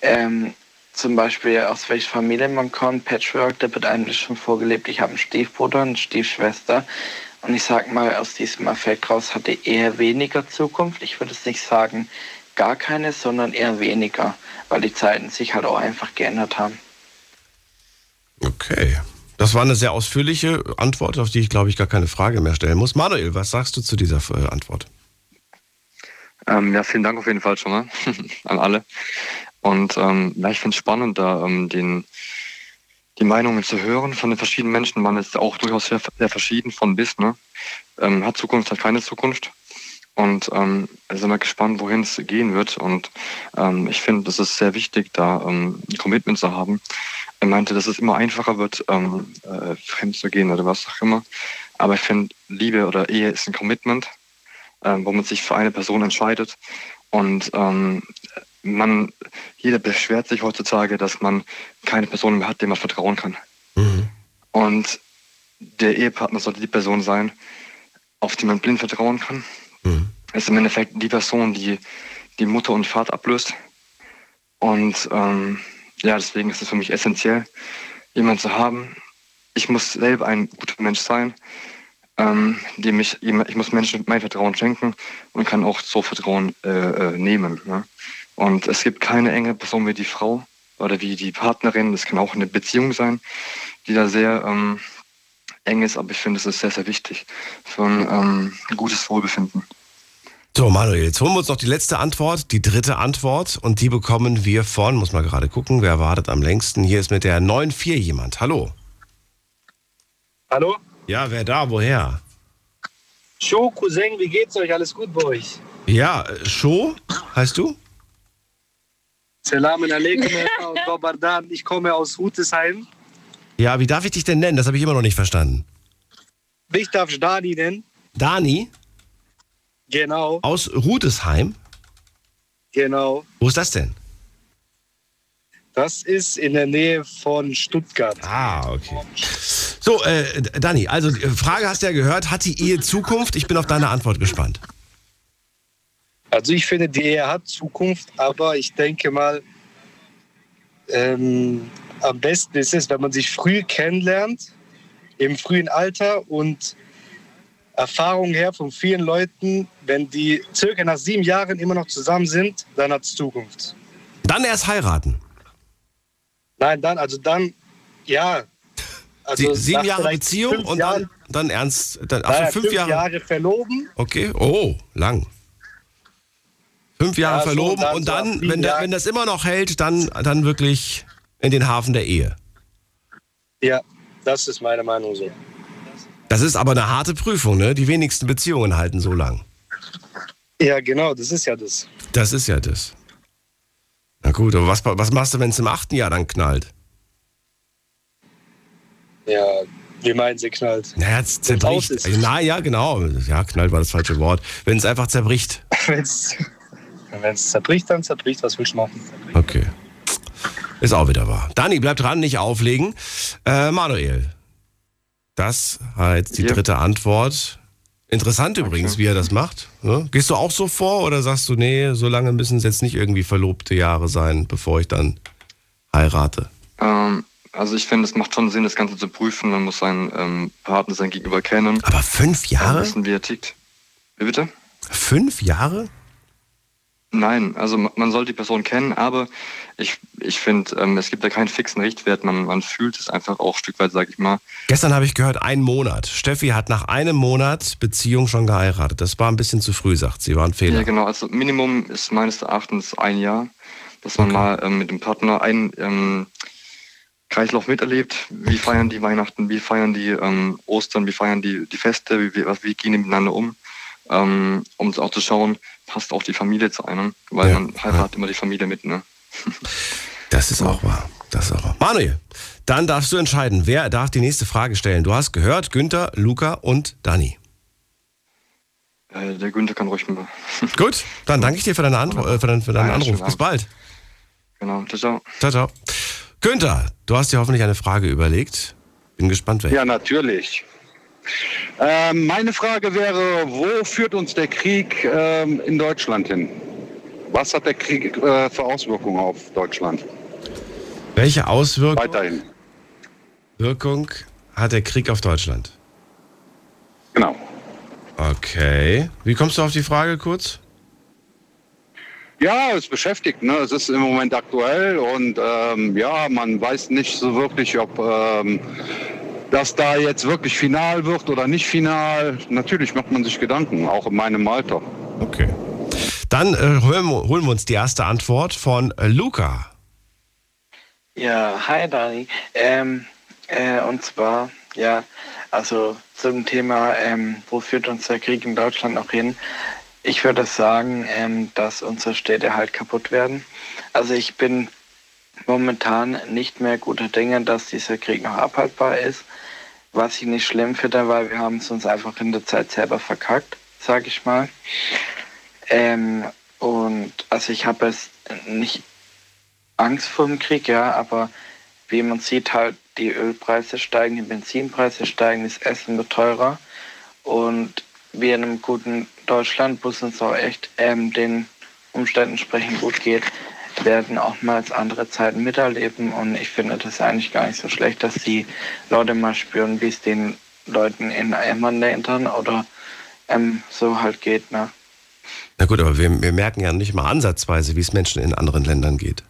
Ähm, zum Beispiel aus welcher Familie man kommt, Patchwork, da wird einem das schon vorgelebt. Ich habe einen Stiefbruder, eine Stiefschwester. Und ich sag mal, aus diesem Effekt raus hatte eher weniger Zukunft. Ich würde es nicht sagen, gar keine, sondern eher weniger, weil die Zeiten sich halt auch einfach geändert haben. Okay, das war eine sehr ausführliche Antwort, auf die ich, glaube ich, gar keine Frage mehr stellen muss. Manuel, was sagst du zu dieser äh, Antwort? Ähm, ja, vielen Dank auf jeden Fall schon mal an alle. Und ähm, ja, ich finde es spannend, da ähm, den... die Meinungen zu hören von den verschiedenen Menschen. Man ist auch durchaus sehr, sehr verschieden von bis. Ne? Ähm, hat Zukunft, hat keine Zukunft. Und ähm, sind wir gespannt, wohin es gehen wird. Und ähm, ich finde, es ist sehr wichtig, da ähm, ein Commitment zu haben. Er meinte, dass es immer einfacher wird, ähm, äh, fremd zu gehen oder was auch immer. Aber ich finde, Liebe oder Ehe ist ein Commitment, ähm, wo man sich für eine Person entscheidet. Und ähm, Man, jeder beschwert sich heutzutage, dass man keine Person mehr hat, der man vertrauen kann. Mhm. Und der Ehepartner sollte die Person sein, auf die man blind vertrauen kann. Mhm. Das ist im Endeffekt die Person, die die Mutter und Vater ablöst. Und ähm, ja, deswegen ist es für mich essentiell, jemanden zu haben. Ich muss selber ein guter Mensch sein, ähm, indem ich, ich muss Menschen mein Vertrauen schenken und kann auch so Vertrauen äh, nehmen. Ne? Und es gibt keine enge Person wie die Frau oder wie die Partnerin, das kann auch eine Beziehung sein, die da sehr ähm, eng ist, aber ich finde, es ist sehr, sehr wichtig für ein ähm, gutes Wohlbefinden. So, Manuel, jetzt holen wir uns noch die letzte Antwort, die dritte Antwort, und die bekommen wir von, muss mal gerade gucken, wer wartet am längsten? Hier ist mit der neun vier jemand. Hallo. Hallo? Ja, wer da? Woher? Scho, Cousin, wie geht's euch? Alles gut bei euch? Ja, Scho, heißt du? Selamun alaikum, Frau Bardan. Ich komme aus Rutesheim. Ja, wie darf ich dich denn nennen? Das habe ich immer noch nicht verstanden. Mich darf ich Dani nennen. Dani? Genau. Aus Rudesheim? Genau. Wo ist das denn? Das ist in der Nähe von Stuttgart. Ah, okay. So, äh, Dani, also Frage hast du ja gehört, hat die Ehe Zukunft? Ich bin auf deine Antwort gespannt. Also ich finde, die Ehe hat Zukunft, aber ich denke mal, ähm, am besten ist es, wenn man sich früh kennenlernt, im frühen Alter, und Erfahrung her von vielen Leuten, wenn die circa nach sieben Jahren immer noch zusammen sind, dann hat es Zukunft. Dann erst heiraten? Nein, dann, also dann, ja. Also Sie, sieben Jahre Beziehung und Jahren, dann, dann ernst, dann, also naja, fünf, fünf Jahre, Jahre verloben. Okay, oh, lang. Fünf Jahre ja, verloben so, und dann, und dann so wenn, der, wenn das immer noch hält, dann, dann wirklich in den Hafen der Ehe. Ja, das ist meine Meinung so. Das ist aber eine harte Prüfung, ne? Die wenigsten Beziehungen halten so lang. Ja, genau, das ist ja das. Das ist ja das. Na gut, aber was, was machst du, wenn es im achten Jahr dann knallt? Ja, wir meinen, sie knallt. Naja, es zerbricht. Na ja, genau. Ja, knallt war das falsche Wort. Wenn es einfach zerbricht. Wenn es zerbricht, dann zerbricht. Was willst du machen? Okay. Ist auch wieder wahr. Dani, bleib dran, nicht auflegen. Äh, Manuel. Das war jetzt die ja. dritte Antwort. Interessant übrigens, okay, wie er das macht. Ne? Gehst du auch so vor oder sagst du, nee, so lange müssen es jetzt nicht irgendwie verlobte Jahre sein, bevor ich dann heirate? Ähm, also ich finde, es macht schon Sinn, das Ganze zu prüfen. Man muss seinen ähm, Partner, sein Gegenüber kennen. Aber fünf Jahre? Wissen, wie er tickt. Wie bitte? Fünf Jahre? Nein, also man soll die Person kennen, aber ich, ich finde, ähm, es gibt da keinen fixen Richtwert. Man, man fühlt es einfach auch ein Stück weit, sag ich mal. Gestern habe ich gehört, einen Monat. Steffi hat nach einem Monat Beziehung schon geheiratet. Das war ein bisschen zu früh, sagt sie, war ein Fehler. Ja, genau. Also Minimum ist meines Erachtens ein Jahr, dass man okay. mal ähm, mit dem Partner ein ähm, Kreislauf miterlebt. Wie feiern die Weihnachten, wie feiern die ähm, Ostern, wie feiern die, die Feste, wie, wie, wie gehen die miteinander um, ähm, um auch zu schauen, passt auch die Familie zu einem, weil ja, man heiratet ja. immer die Familie mit, ne? Das ist auch wahr. Das ist auch wahr. Manuel, dann darfst du entscheiden, wer darf die nächste Frage stellen. Du hast gehört, Günther, Luca und Dani. Äh, der Günther kann ruhig mal. Gut, dann danke ich dir für, deine Antwo- äh, für, dein, für deinen ja, Anruf. Bis bald. Genau, ciao, ciao. Ciao, ciao. Günther, du hast dir hoffentlich eine Frage überlegt. Bin gespannt, welche. Ja, natürlich. Ähm, meine Frage wäre, wo führt uns der Krieg ähm, in Deutschland hin? Was hat der Krieg äh, für Auswirkungen auf Deutschland? Welche Auswirkungen Weiterhin. Wirkung hat der Krieg auf Deutschland? Genau. Okay. Wie kommst du auf die Frage kurz? Ja, es beschäftigt, ne? Es ist im Moment aktuell und ähm, ja, man weiß nicht so wirklich, ob... Ähm, Dass da jetzt wirklich final wird oder nicht final, natürlich macht man sich Gedanken, auch in meinem Alter. Okay. Dann äh, holen wir uns die erste Antwort von äh, Luca. Ja, hi Dani. Ähm, äh, und zwar, ja, also zum Thema, ähm, wo führt uns der Krieg in Deutschland noch hin? Ich würde sagen, ähm, dass unsere Städte halt kaputt werden. Also ich bin... momentan nicht mehr guter Dinge, dass dieser Krieg noch abhaltbar ist, was ich nicht schlimm finde, weil wir haben es uns einfach in der Zeit selber verkackt, sag ich mal. Ähm, und also ich habe jetzt nicht Angst vor dem Krieg, ja, aber wie man sieht, halt die Ölpreise steigen, die Benzinpreise steigen, das Essen wird teurer und wir in einem guten Deutschland, wo es uns auch echt ähm, den Umständen entsprechend gut geht, werden auch mal andere Zeiten miterleben und ich finde das eigentlich gar nicht so schlecht, dass die Leute mal spüren, wie es denen Leuten in Eimern hintern oder ähm, so halt geht, ne? Na gut, aber wir, wir merken ja nicht mal ansatzweise, wie es Menschen in anderen Ländern geht.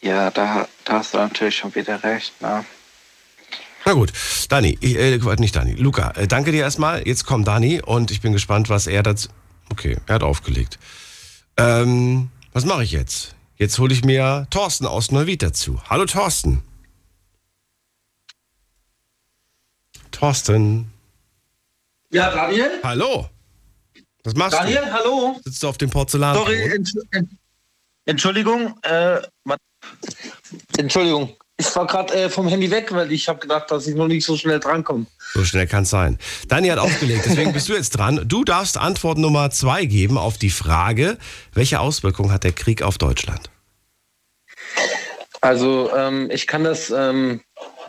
Ja, da, da hast du natürlich schon wieder recht, ne? Na gut, Dani, ich, äh, nicht Dani, Luca, äh, danke dir erstmal. Jetzt kommt Dani und ich bin gespannt, was er dazu... Okay, er hat aufgelegt. Ähm, was mache ich jetzt? Jetzt hole ich mir Thorsten aus Neuwied dazu. Hallo Thorsten. Thorsten. Ja, Daniel? Hallo. Was machst du? Daniel, hallo. Sitzt du auf dem Porzellan? Sorry, Entschuldigung. Äh, Entschuldigung. Ich war gerade äh, vom Handy weg, weil ich habe gedacht, dass ich noch nicht so schnell drankomme. So schnell kann es sein. Dani hat aufgelegt, deswegen bist du jetzt dran. Du darfst Antwort Nummer zwei geben auf die Frage, welche Auswirkungen hat der Krieg auf Deutschland? Also ähm, ich kann das ähm,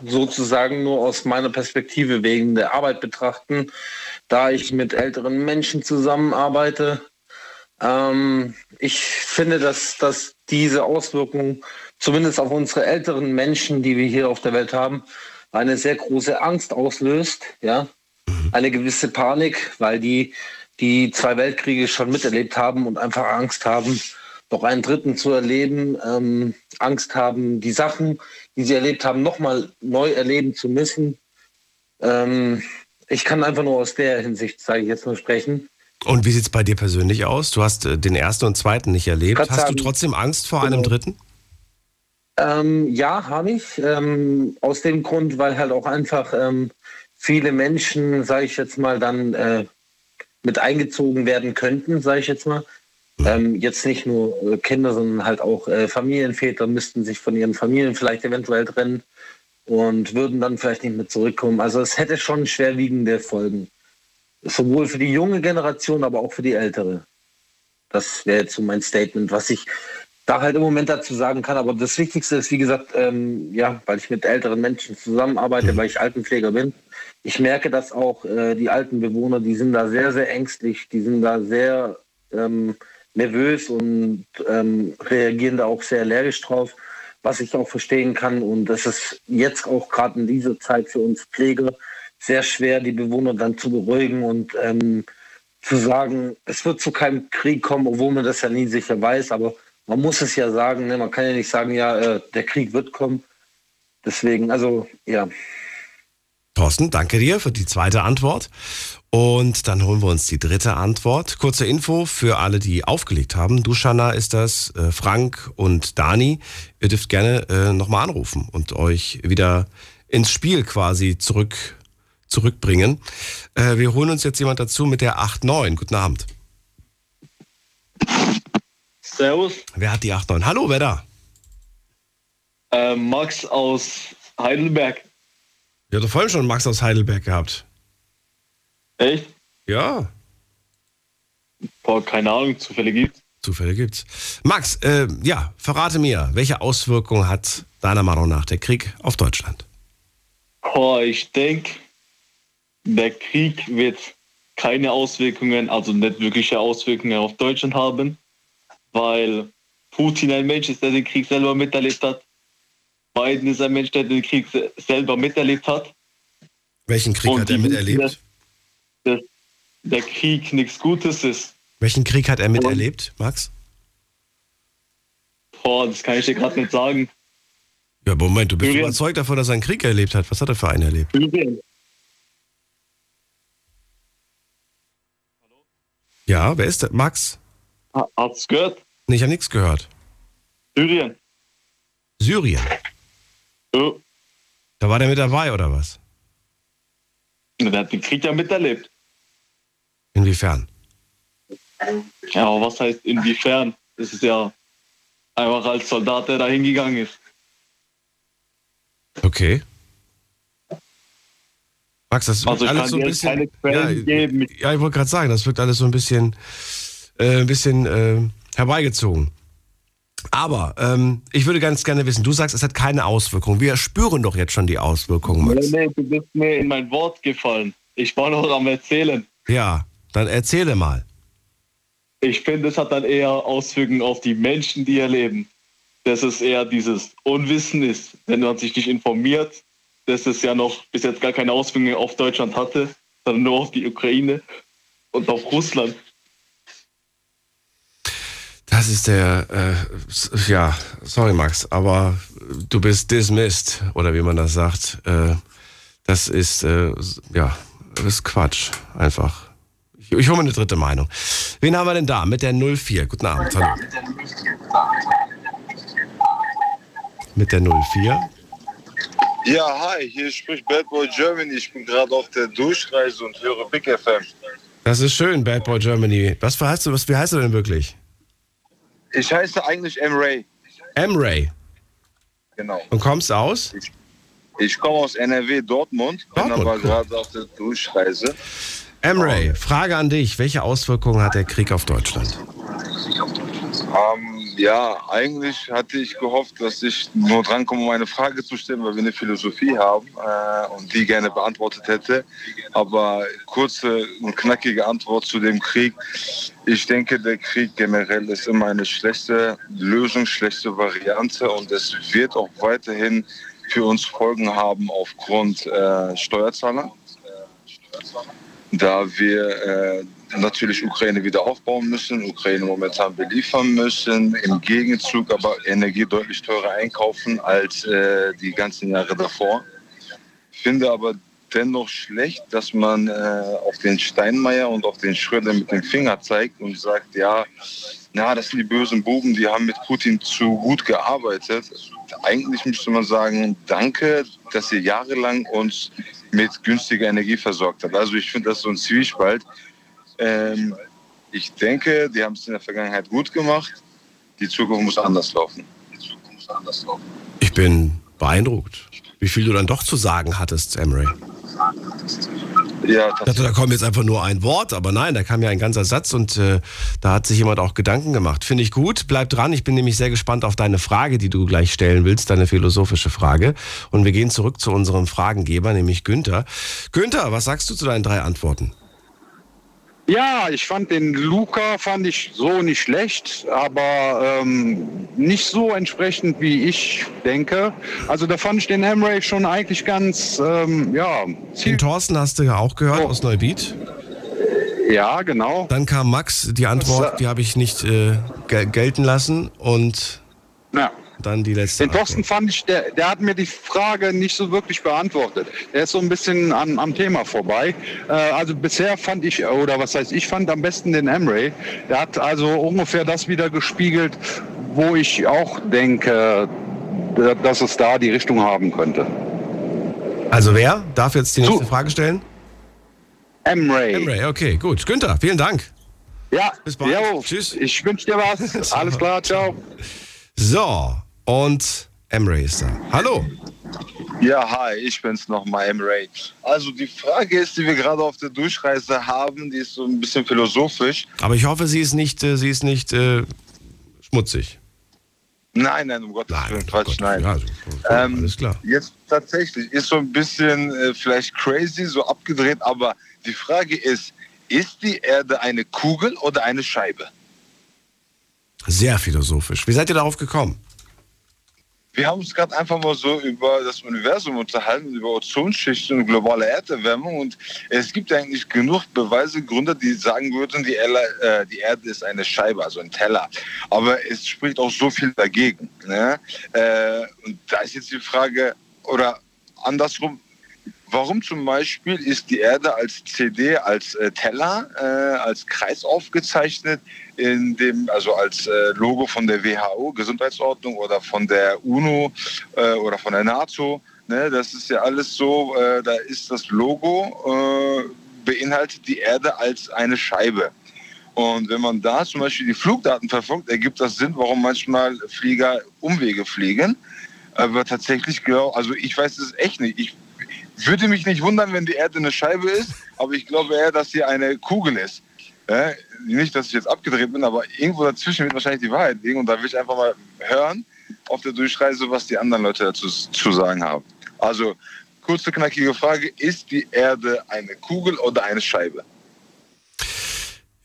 sozusagen nur aus meiner Perspektive wegen der Arbeit betrachten, da ich mit älteren Menschen zusammenarbeite. Ähm, ich finde, dass, dass diese Auswirkungen zumindest auf unsere älteren Menschen, die wir hier auf der Welt haben, eine sehr große Angst auslöst, ja, eine gewisse Panik, weil die die zwei Weltkriege schon miterlebt haben und einfach Angst haben, noch einen dritten zu erleben, ähm, Angst haben, die Sachen, die sie erlebt haben, nochmal neu erleben zu müssen. Ähm, ich kann einfach nur aus der Hinsicht, sage ich jetzt nur, sprechen. Und wie sieht es bei dir persönlich aus? Du hast den ersten und zweiten nicht erlebt. Hast sagen, du trotzdem Angst vor genau. einem dritten? Ähm, ja, habe ich. Ähm, aus dem Grund, weil halt auch einfach ähm, viele Menschen, sage ich jetzt mal, dann äh, mit eingezogen werden könnten, sage ich jetzt mal. Ähm, jetzt nicht nur Kinder, sondern halt auch äh, Familienväter müssten sich von ihren Familien vielleicht eventuell trennen und würden dann vielleicht nicht mehr zurückkommen. Also es hätte schon schwerwiegende Folgen. Sowohl für die junge Generation, aber auch für die ältere. Das wäre jetzt so mein Statement, was ich da halt im Moment dazu sagen kann. Aber das Wichtigste ist, wie gesagt, ähm, ja, weil ich mit älteren Menschen zusammenarbeite, mhm. weil ich Altenpfleger bin. Ich merke, dass auch äh, die alten Bewohner, die sind da sehr, sehr ängstlich, die sind da sehr ähm, nervös und ähm, reagieren da auch sehr allergisch drauf, was ich auch verstehen kann. Und das ist jetzt auch gerade in dieser Zeit für uns Pfleger sehr schwer, die Bewohner dann zu beruhigen und ähm, zu sagen, es wird zu keinem Krieg kommen, obwohl man das ja nie sicher weiß, aber man muss es ja sagen, ne? Man kann ja nicht sagen, ja, äh, der Krieg wird kommen. Deswegen, also, ja. Thorsten, danke dir für die zweite Antwort. Und dann holen wir uns die dritte Antwort. Kurze Info für alle, die aufgelegt haben. Duschana ist das, äh, Frank und Dani. Ihr dürft gerne äh, nochmal anrufen und euch wieder ins Spiel quasi zurück, zurückbringen. Äh, wir holen uns jetzt jemand dazu mit der acht neun. Guten Abend. Servus. Wer hat die acht neun? Hallo, wer da? Äh, Max aus Heidelberg. Ich hatte vorhin schon Max aus Heidelberg gehabt. Echt? Ja. Boah, keine Ahnung, Zufälle gibt's. Zufälle gibt's. Max, äh, ja, verrate mir, welche Auswirkungen hat deiner Meinung nach der Krieg auf Deutschland? Boah, ich denke, der Krieg wird keine Auswirkungen, also nicht wirkliche Auswirkungen auf Deutschland haben, weil Putin ein Mensch ist, der den Krieg selber miterlebt hat. Biden ist ein Mensch, der den Krieg selber miterlebt hat. Welchen Krieg und hat er miterlebt? Dass, dass der Krieg nichts Gutes ist. Welchen Krieg hat er miterlebt, Max? Boah, das kann ich dir gerade nicht sagen. Ja, Moment, du bist Syrien. Überzeugt davon, dass er einen Krieg erlebt hat. Was hat er für einen erlebt? Syrien. Hallo? Ja, wer ist der? Max? Hat's gehört? Nee, ich habe nichts gehört. Syrien. Syrien? Ja. Da war der mit dabei, oder was? Der hat den Krieg ja miterlebt. Inwiefern? Ja, aber was heißt inwiefern? Das ist ja einfach als Soldat, der da hingegangen ist. Okay. Max, das wirkt also alles so ein bisschen... Keine Quellen ja, geben. Ja, ich wollte gerade sagen, das wirkt alles so ein bisschen... ein bisschen äh, herbeigezogen. Aber ähm, ich würde ganz gerne wissen, du sagst, es hat keine Auswirkungen. Wir spüren doch jetzt schon die Auswirkungen, Max. Nee, nee, du bist mir in mein Wort gefallen. Ich war noch am Erzählen. Ja, dann erzähle mal. Ich finde, es hat dann eher Auswirkungen auf die Menschen, die hier leben. Dass es eher dieses Unwissen ist. Wenn man sich nicht informiert, dass es ja noch bis jetzt gar keine Auswirkungen auf Deutschland hatte, sondern nur auf die Ukraine und auf Russland. Das ist der, äh, ja, sorry Max, aber du bist dismissed, oder wie man das sagt. Äh, das ist, äh, ja, das ist Quatsch, einfach. Ich, ich hole mir eine dritte Meinung. Wen haben wir denn da mit der null vier? Guten Abend. Hallo. Mit der null vier? Ja, hi, hier spricht Bad Boy Germany. Ich bin gerade auf der Durchreise und höre Big F M. Das ist schön, Bad Boy Germany. Was heißt du, was, wie heißt du denn wirklich? Ich heiße eigentlich M-Ray. M-Ray? Genau. Und kommst aus? Ich, ich komme aus N R W, Dortmund, Dortmund bin aber cool. Gerade auf der Durchreise. M-Ray, Frage an dich. Welche Auswirkungen hat der Krieg auf Deutschland? Ähm, ja, eigentlich hatte ich gehofft, dass ich nur drankomme, um eine Frage zu stellen, weil wir eine Philosophie haben äh, und die gerne beantwortet hätte. Aber kurze und knackige Antwort zu dem Krieg. Ich denke, der Krieg generell ist immer eine schlechte Lösung, schlechte Variante und es wird auch weiterhin für uns Folgen haben aufgrund äh, Steuerzahler. Da wir äh, natürlich Ukraine wieder aufbauen müssen, Ukraine momentan beliefern müssen, im Gegenzug aber Energie deutlich teurer einkaufen als äh, die ganzen Jahre davor. Ich finde aber dennoch schlecht, dass man äh, auf den Steinmeier und auf den Schröder mit dem Finger zeigt und sagt, ja, na, das sind die bösen Buben, die haben mit Putin zu gut gearbeitet. Eigentlich müsste man sagen, danke, dass ihr jahrelang uns mit günstiger Energie versorgt hat. Also ich finde das so ein Zwiespalt. Ähm, ich denke, die haben es in der Vergangenheit gut gemacht. Die Zukunft muss anders laufen. Die Zukunft muss anders laufen. Ich bin beeindruckt, wie viel du dann doch zu sagen hattest, Emre. Ja, ich dachte, da kommt jetzt einfach nur ein Wort, aber nein, da kam ja ein ganzer Satz und äh, da hat sich jemand auch Gedanken gemacht. Finde ich gut, bleib dran, ich bin nämlich sehr gespannt auf deine Frage, die du gleich stellen willst, deine philosophische Frage. Und wir gehen zurück zu unserem Fragengeber, nämlich Günther. Günther, was sagst du zu deinen drei Antworten? Ja, ich fand den Luca, fand ich so nicht schlecht, aber ähm, nicht so entsprechend, wie ich denke. Also da fand ich den Emre schon eigentlich ganz, ähm, ja. Den Thorsten hast du ja auch gehört, oh. Aus Neubiet. Ja, genau. Dann kam Max, die Antwort, das, die habe ich nicht äh, gel- gelten lassen und ja. Dann die letzte Den Thorsten Antwort. Fand ich, der, der hat mir die Frage nicht so wirklich beantwortet. Der ist so ein bisschen an, am Thema vorbei. Äh, also bisher fand ich, oder was heißt, ich fand am besten den Emre. Der hat also ungefähr das wieder gespiegelt, wo ich auch denke, dass es da die Richtung haben könnte. Also wer darf jetzt die nächste Zu. Frage stellen? Emre. Emre, okay, gut. Günther, vielen Dank. Ja, bis bald. Jo, tschüss. Ich wünsche dir was. Alles klar, ciao. So. Und Emre ist da. Hallo. Ja, hi, ich bin's nochmal, Emre. Also die Frage ist, die wir gerade auf der Durchreise haben, die ist so ein bisschen philosophisch. Aber ich hoffe, sie ist nicht, äh, sie ist nicht äh, schmutzig. Nein, nein, um Gottes Willen, Quatsch, nein. Ja, so, so, ähm, alles klar. Jetzt tatsächlich ist so ein bisschen äh, vielleicht crazy, so abgedreht, aber die Frage ist, ist die Erde eine Kugel oder eine Scheibe? Sehr philosophisch. Wie seid ihr darauf gekommen? Wir haben uns gerade einfach mal so über das Universum unterhalten, über Ozonschichten und globale Erderwärmung. Und es gibt eigentlich genug Beweise, Gründe, die sagen würden, die, Erla, äh, die Erde ist eine Scheibe, also ein Teller. Aber es spricht auch so viel dagegen. Ne? Äh, und da ist jetzt die Frage, oder andersrum, warum zum Beispiel ist die Erde als C D, als äh, Teller, äh, als Kreis aufgezeichnet, in dem, also als äh, Logo von der W H O, Gesundheitsordnung, oder von der UNO äh, oder von der NATO? Ne? Das ist ja alles so, äh, da ist das Logo, äh, beinhaltet die Erde als eine Scheibe. Und wenn man da zum Beispiel die Flugdaten verfolgt, ergibt das Sinn, warum manchmal Flieger Umwege fliegen. Aber tatsächlich, genau, also ich weiß es echt nicht. Ich würde mich nicht wundern, wenn die Erde eine Scheibe ist, aber ich glaube eher, dass sie eine Kugel ist. Äh, nicht, dass ich jetzt abgedreht bin, aber irgendwo dazwischen wird wahrscheinlich die Wahrheit liegen. Und da will ich einfach mal hören auf der Durchreise, was die anderen Leute dazu zu sagen haben. Also, kurze, knackige Frage. Ist die Erde eine Kugel oder eine Scheibe?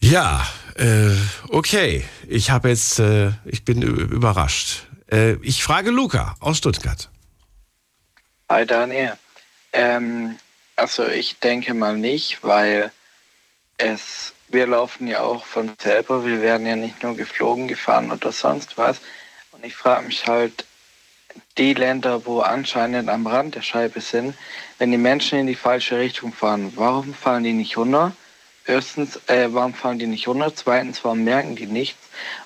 Ja, äh, okay. Ich habe jetzt, äh, ich bin überrascht. Äh, ich frage Luca aus Stuttgart. Hi Daniel. Ähm, also ich denke mal nicht, weil es, wir laufen ja auch von selber, wir werden ja nicht nur geflogen, gefahren oder sonst was. Und ich frage mich halt, die Länder, wo anscheinend am Rand der Scheibe sind, wenn die Menschen in die falsche Richtung fahren, warum fallen die nicht runter? Erstens, äh, warum fallen die nicht runter? Zweitens, warum merken die nichts?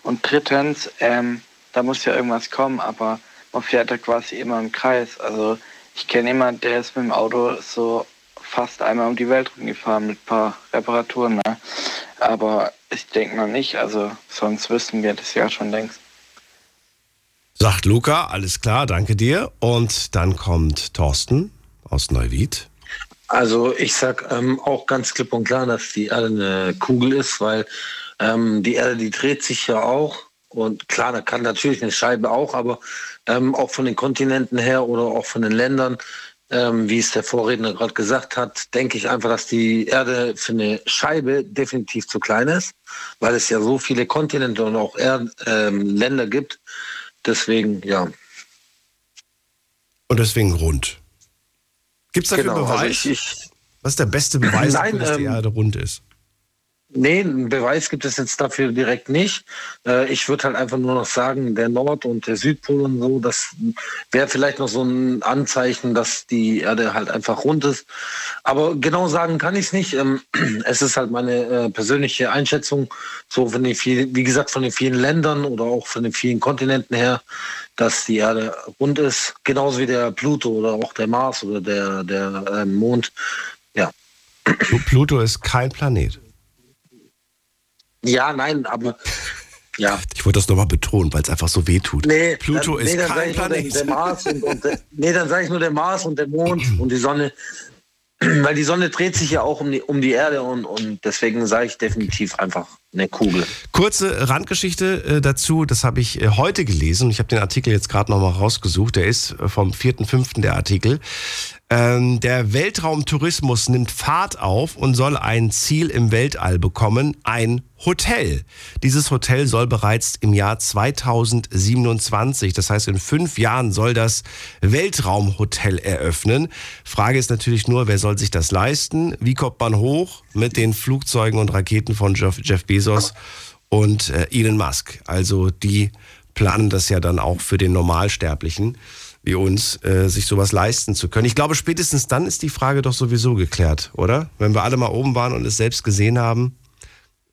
Und drittens, ähm, da muss ja irgendwas kommen, aber man fährt da quasi immer im Kreis. Also ich kenne jemanden, der ist mit dem Auto so fast einmal um die Welt rumgefahren mit ein paar Reparaturen. Ne? Aber ich denke mal nicht, also sonst wüssten wir das ja schon längst. Sagt Luca, alles klar, danke dir. Und dann kommt Thorsten aus Neuwied. Also ich sag ähm, auch ganz klipp und klar, dass die Erde eine Kugel ist, weil ähm, die Erde, die dreht sich ja auch. Und klar, da kann natürlich eine Scheibe auch, aber ähm, auch von den Kontinenten her oder auch von den Ländern, ähm, wie es der Vorredner gerade gesagt hat, denke ich einfach, dass die Erde für eine Scheibe definitiv zu klein ist, weil es ja so viele Kontinente und auch Erd- ähm, Länder gibt. Deswegen, ja. Und deswegen rund. Gibt es dafür einen Beweis? Also ich, ich, was ist der beste Beweis, nein, dafür, dass die ähm, Erde rund ist? Nee, einen Beweis gibt es jetzt dafür direkt nicht. Äh, ich würde halt einfach nur noch sagen, der Nord- und der Südpol und so, das wäre vielleicht noch so ein Anzeichen, dass die Erde halt einfach rund ist. Aber genau sagen kann ich es nicht. Ähm, es ist halt meine äh, persönliche Einschätzung, so von den vielen, wie gesagt, von den vielen Ländern oder auch von den vielen Kontinenten her, dass die Erde rund ist. Genauso wie der Pluto oder auch der Mars oder der, der äh, Mond. Ja. Pluto ist kein Planet. Ja, nein, aber ja. Ich wollte das nochmal betonen, weil es einfach so weh tut. Nee, Pluto dann, ist nee, kein Planet. Der, der Mars und, und der, nee, dann sage ich nur der Mars und der Mond und die Sonne. Weil die Sonne dreht sich ja auch um die, um die Erde und, und deswegen sage ich definitiv einfach eine Kugel. Kurze Randgeschichte dazu, das habe ich heute gelesen. Ich habe den Artikel jetzt gerade nochmal rausgesucht. Der ist vom vierten fünften der Artikel. Ähm, der Weltraumtourismus nimmt Fahrt auf und soll ein Ziel im Weltall bekommen, ein Hotel. Dieses Hotel soll bereits im Jahr zweitausendsiebenundzwanzig, das heißt in fünf Jahren, soll das Weltraumhotel eröffnen. Frage ist natürlich nur, wer soll sich das leisten? Wie kommt man hoch mit den Flugzeugen und Raketen von Jeff Bezos und äh, Elon Musk? Also die planen das ja dann auch für den Normalsterblichen wie uns, äh, sich sowas leisten zu können. Ich glaube, spätestens dann ist die Frage doch sowieso geklärt, oder? Wenn wir alle mal oben waren und es selbst gesehen haben,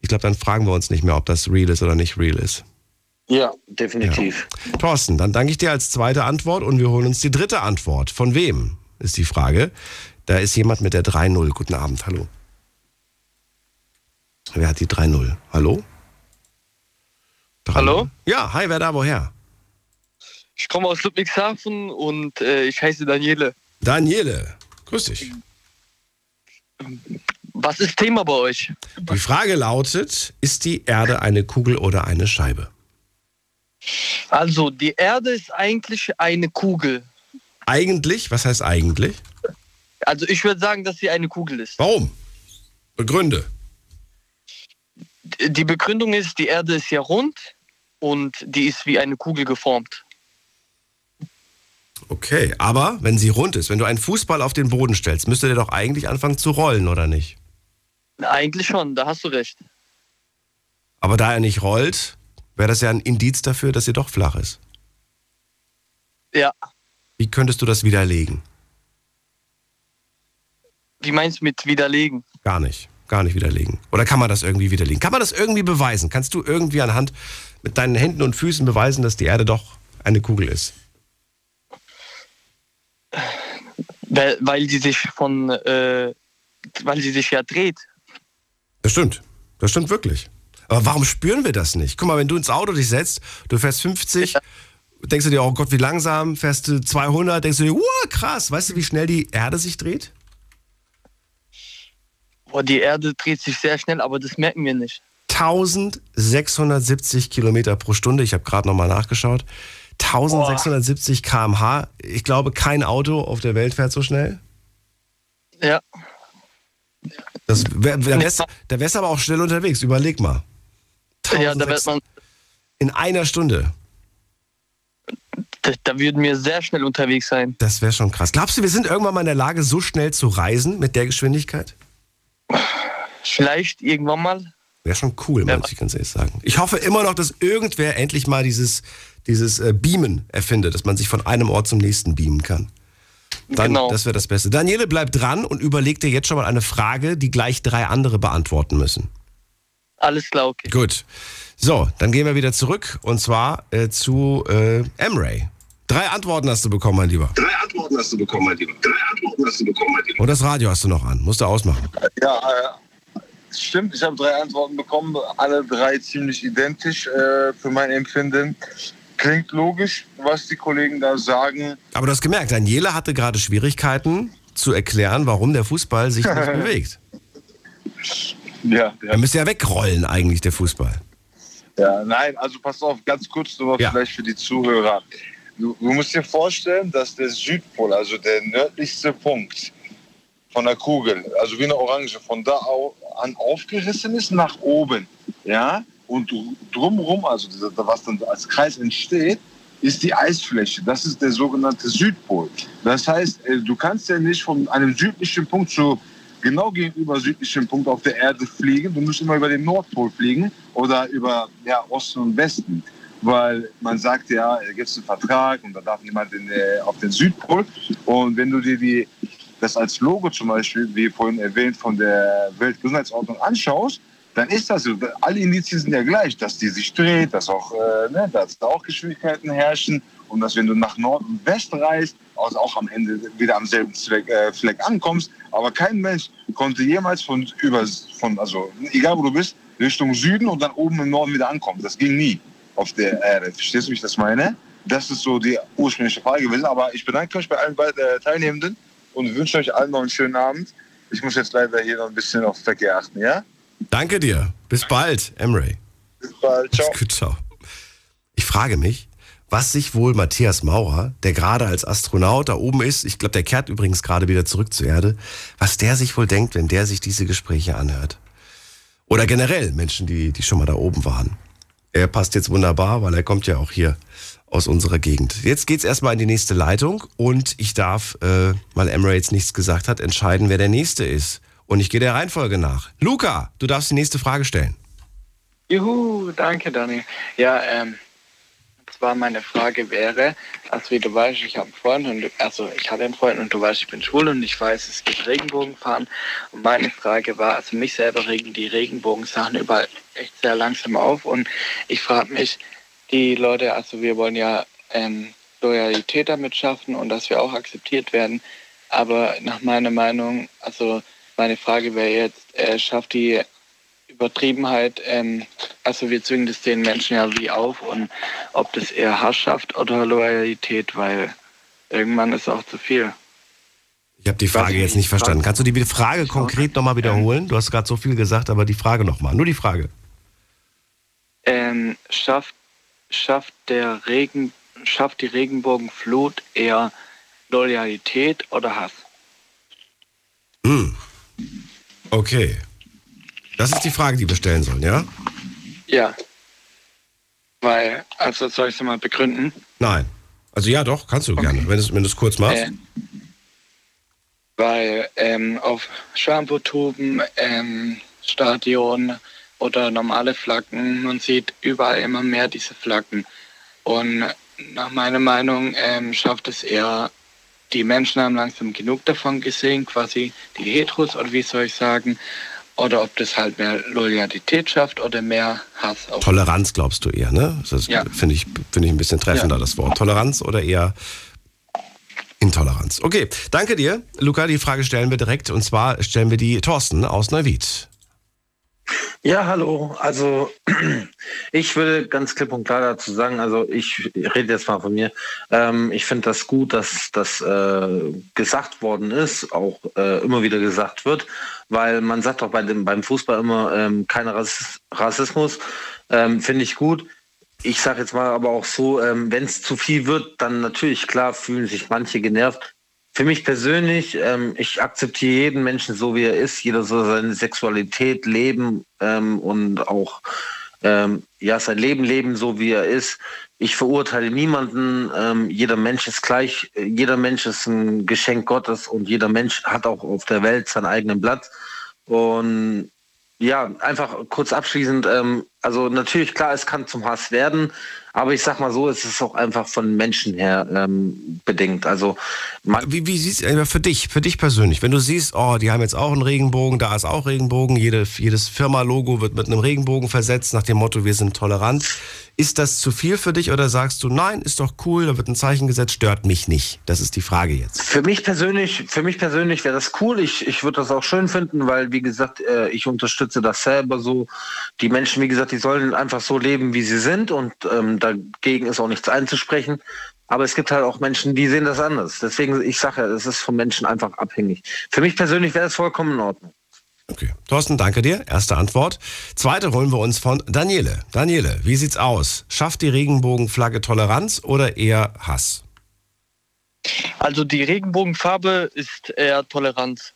ich glaube, dann fragen wir uns nicht mehr, ob das real ist oder nicht real ist. Ja, definitiv. Ja. Thorsten, dann danke ich dir als zweite Antwort und wir holen uns die dritte Antwort. Von wem ist die Frage? Da ist jemand mit der drei null. Guten Abend, hallo. Wer hat die drei null? Hallo? drei null. Hallo? Ja, hi, wer da, woher? Ich komme aus Ludwigshafen und äh, ich heiße Daniele. Daniele, grüß dich. Was ist Thema bei euch? Die Frage lautet, ist die Erde eine Kugel oder eine Scheibe? Also, die Erde ist eigentlich eine Kugel. Eigentlich? Was heißt eigentlich? Also, ich würde sagen, dass sie eine Kugel ist. Warum? Begründe. Die Begründung ist, die Erde ist ja rund und die ist wie eine Kugel geformt. Okay, aber wenn sie rund ist, wenn du einen Fußball auf den Boden stellst, müsste der doch eigentlich anfangen zu rollen, oder nicht? Eigentlich schon, da hast du recht. Aber da er nicht rollt, wäre das ja ein Indiz dafür, dass sie doch flach ist. Ja. Wie könntest du das widerlegen? Wie meinst du mit widerlegen? Gar nicht, gar nicht widerlegen. Oder kann man das irgendwie widerlegen? Kann man das irgendwie beweisen? Kannst du irgendwie anhand mit deinen Händen und Füßen beweisen, dass die Erde doch eine Kugel ist? Weil sie sich von, äh, weil sie sich ja dreht. Das stimmt, das stimmt wirklich. Aber warum spüren wir das nicht? Guck mal, wenn du ins Auto dich setzt, du fährst fünfzig, ja, denkst du dir, oh Gott, wie langsam, fährst du zweihundert, denkst du dir, wow, krass, weißt du, wie schnell die Erde sich dreht? Boah, die Erde dreht sich sehr schnell, aber das merken wir nicht. eintausendsechshundertsiebzig Kilometer pro Stunde, ich habe gerade nochmal nachgeschaut. eintausendsechshundertsiebzig Kilometer pro Stunde. Ich glaube, kein Auto auf der Welt fährt so schnell. Ja. Das wär, da wär's, da wär's aber auch schnell unterwegs. Überleg mal. Ja, da wär's man in einer Stunde. Da würden wir sehr schnell unterwegs sein. Das wäre schon krass. Glaubst du, wir sind irgendwann mal in der Lage, so schnell zu reisen mit der Geschwindigkeit? Vielleicht irgendwann mal. Wäre schon cool, ja, muss ich ganz ehrlich sagen. Ich hoffe immer noch, dass irgendwer endlich mal dieses, dieses Beamen erfindet, dass man sich von einem Ort zum nächsten beamen kann. Dann, genau. Das wäre das Beste. Daniele, bleib dran und überleg dir jetzt schon mal eine Frage, die gleich drei andere beantworten müssen. Alles klar, okay. Gut. So, dann gehen wir wieder zurück und zwar äh, zu äh, Emre. Drei Antworten hast du bekommen, mein Lieber. Drei Antworten hast du bekommen, mein Lieber. Drei Antworten hast du bekommen, mein Lieber. Und das Radio hast du noch an. Musst du ausmachen. Ja, äh, stimmt. Ich habe drei Antworten bekommen. Alle drei ziemlich identisch äh, für mein Empfinden. Klingt logisch, was die Kollegen da sagen. Aber du hast gemerkt, Daniela hatte gerade Schwierigkeiten zu erklären, warum der Fußball sich nicht bewegt. Ja, ja. Er müsste ja wegrollen eigentlich, der Fußball. Ja, nein, also pass auf, ganz kurz nur ja. vielleicht für die Zuhörer. Du, du musst dir vorstellen, dass der Südpol, also der nördlichste Punkt von der Kugel, also wie eine Orange, von da an aufgerissen ist nach oben, ja? Und drumherum, also was dann als Kreis entsteht, ist die Eisfläche. Das ist der sogenannte Südpol. Das heißt, du kannst ja nicht von einem südlichen Punkt zu genau gegenüber südlichen Punkt auf der Erde fliegen. Du musst immer über den Nordpol fliegen oder über ja, Osten und Westen. Weil man sagt ja, da gibt es einen Vertrag und da darf niemand in, äh, auf den Südpol. Und wenn du dir die, das als Logo zum Beispiel, wie vorhin erwähnt, von der Weltgesundheitsordnung anschaust, dann ist das so. Alle Indizien sind ja gleich, dass die sich dreht, dass auch, äh, ne, dass da auch Geschwindigkeiten herrschen und dass, wenn du nach Nord und West reist, also auch am Ende wieder am selben Zweck, äh, Fleck ankommst. Aber kein Mensch konnte jemals von, über, von, also egal wo du bist, Richtung Süden und dann oben im Norden wieder ankommen. Das ging nie auf der Erde. Verstehst du, wie ich das meine? Das ist so die ursprüngliche Frage gewesen. Aber ich bedanke mich bei allen äh, Teilnehmenden und wünsche euch allen noch einen schönen Abend. Ich muss jetzt leider hier noch ein bisschen auf Verkehr achten, ja? Danke dir. Bis bald, Emre. Bis bald. Ciao. Gut, ciao. Ich frage mich, was sich wohl Matthias Maurer, der gerade als Astronaut da oben ist, ich glaube, der kehrt übrigens gerade wieder zurück zur Erde, was der sich wohl denkt, wenn der sich diese Gespräche anhört. Oder generell Menschen, die, die schon mal da oben waren. Er passt jetzt wunderbar, weil er kommt ja auch hier aus unserer Gegend. Jetzt geht's erstmal in die nächste Leitung und ich darf, äh, weil Emre jetzt nichts gesagt hat, entscheiden, wer der Nächste ist. Und ich gehe der Reihenfolge nach. Luca, du darfst die nächste Frage stellen. Juhu, danke, Daniel. Ja, ähm, zwar meine Frage wäre, also wie du weißt, ich habe einen Freund und, also ich hatte einen Freund und du weißt, ich bin schwul und ich weiß, es gibt Regenbogenfahren. Und meine Frage war, also mich selber regen die Regenbogensachen überall echt sehr langsam auf und ich frage mich, die Leute, also wir wollen ja ähm, Loyalität damit schaffen und dass wir auch akzeptiert werden, aber nach meiner Meinung, also meine Frage wäre jetzt, äh, schafft die Übertriebenheit, ähm, also wir zwingen das den Menschen ja wie auf und ob das eher Hass schafft oder Loyalität, weil irgendwann ist auch zu viel. Ich habe die Frage jetzt nicht verstanden. Kannst du die Frage konkret nochmal wiederholen? Du hast gerade so viel gesagt, aber die Frage nochmal, nur die Frage. Ähm, schafft, schafft, der Regen, schafft die Regenbogenflut eher Loyalität oder Hass? Hm. Okay. Das ist die Frage, die wir stellen sollen, ja? Ja. Weil, also soll ich es mal begründen? Nein. Also ja, doch, kannst du okay. gerne, wenn du es kurz machst. Äh, weil ähm, auf Shampoo-Tuben, ähm, Stadion oder normale Flaggen, man sieht überall immer mehr diese Flaggen. Und nach meiner Meinung ähm, schafft es eher... Die Menschen haben langsam genug davon gesehen, quasi die Heteros oder wie soll ich sagen, oder ob das halt mehr Loyalität schafft oder mehr Hass. Auch. Toleranz glaubst du eher, ne? Das ja. finde ich, finde ich ein bisschen treffender, ja. das Wort. Toleranz oder eher Intoleranz. Okay, danke dir. Luca, die Frage stellen wir direkt und zwar stellen wir die Thorsten aus Neuwied. Ja, hallo. Also ich will ganz klipp und klar dazu sagen, also ich rede jetzt mal von mir, ähm, ich finde das gut, dass das äh, gesagt worden ist, auch äh, immer wieder gesagt wird, weil man sagt doch bei dem, beim Fußball immer, ähm, kein Rassismus, ähm, finde ich gut. Ich sage jetzt mal aber auch so, ähm, wenn es zu viel wird, dann natürlich, klar, fühlen sich manche genervt. Für mich persönlich, ähm, ich akzeptiere jeden Menschen so, wie er ist. Jeder soll seine Sexualität leben ähm, und auch ähm, ja, sein Leben leben, so wie er ist. Ich verurteile niemanden. Ähm, jeder Mensch ist gleich. Jeder Mensch ist ein Geschenk Gottes und jeder Mensch hat auch auf der Welt seinen eigenen Platz. Und ja, einfach kurz abschließend. Ähm, also natürlich, klar, es kann zum Hass werden, aber ich sag mal so, es ist auch einfach von Menschen her ähm, bedingt. Also man wie, wie siehst du für dich, für dich persönlich, wenn du siehst, oh, die haben jetzt auch einen Regenbogen, da ist auch Regenbogen, jede, jedes Firma-Logo wird mit einem Regenbogen versetzt nach dem Motto, wir sind tolerant. Ist das zu viel für dich oder sagst du, nein, ist doch cool, da wird ein Zeichen gesetzt, stört mich nicht? Das ist die Frage jetzt. Für mich persönlich, für mich persönlich wäre das cool. Ich, ich würde das auch schön finden, weil, wie gesagt, ich unterstütze das selber so. Die Menschen, wie gesagt, die sollen einfach so leben, wie sie sind und ähm, dagegen ist auch nichts einzusprechen. Aber es gibt halt auch Menschen, die sehen das anders. Deswegen, ich sage ja, es ist von Menschen einfach abhängig. Für mich persönlich wäre das vollkommen in Ordnung. Okay. Thorsten, danke dir. Erste Antwort. Zweite holen wir uns von Daniele. Daniele, wie sieht's aus? Schafft die Regenbogenflagge Toleranz oder eher Hass? Also die Regenbogenfarbe ist eher Toleranz.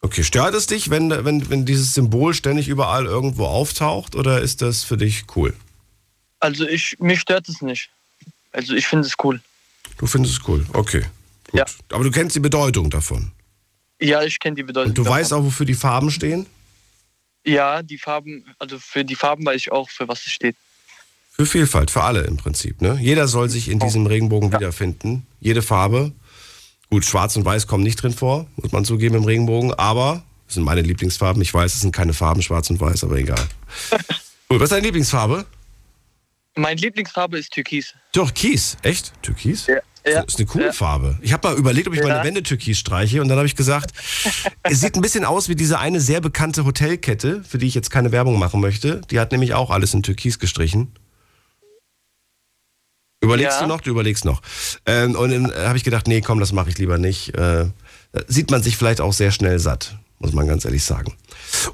Okay, stört es dich, wenn, wenn, wenn dieses Symbol ständig überall irgendwo auftaucht oder ist das für dich cool? Also ich, mich stört es nicht. Also ich finde es cool. Du findest es cool, okay. Gut. Ja. Aber du kennst die Bedeutung davon? Ja, ich kenne die Bedeutung. Und du davon. Weißt auch, wofür die Farben stehen? Ja, die Farben, also für die Farben weiß ich auch, für was es steht. Für Vielfalt, für alle im Prinzip, ne? Jeder soll sich in diesem Regenbogen ja. wiederfinden. Jede Farbe. Gut, Schwarz und Weiß kommen nicht drin vor, muss man zugeben im Regenbogen, aber das sind meine Lieblingsfarben. Ich weiß, es sind keine Farben, Schwarz und Weiß, aber egal. Gut, was ist deine Lieblingsfarbe? Meine Lieblingsfarbe ist Türkis. Türkis? Echt? Türkis? Ja. Ja. Das ist eine coole ja. Farbe. Ich habe mal überlegt, ob ich ja. meine Wände türkis streiche und dann habe ich gesagt, es sieht ein bisschen aus wie diese eine sehr bekannte Hotelkette, für die ich jetzt keine Werbung machen möchte. Die hat nämlich auch alles in Türkis gestrichen. Überlegst ja. du noch? Du überlegst noch. Ähm, und dann habe ich gedacht, nee, komm, das mache ich lieber nicht. Äh, sieht man sich vielleicht auch sehr schnell satt, muss man ganz ehrlich sagen.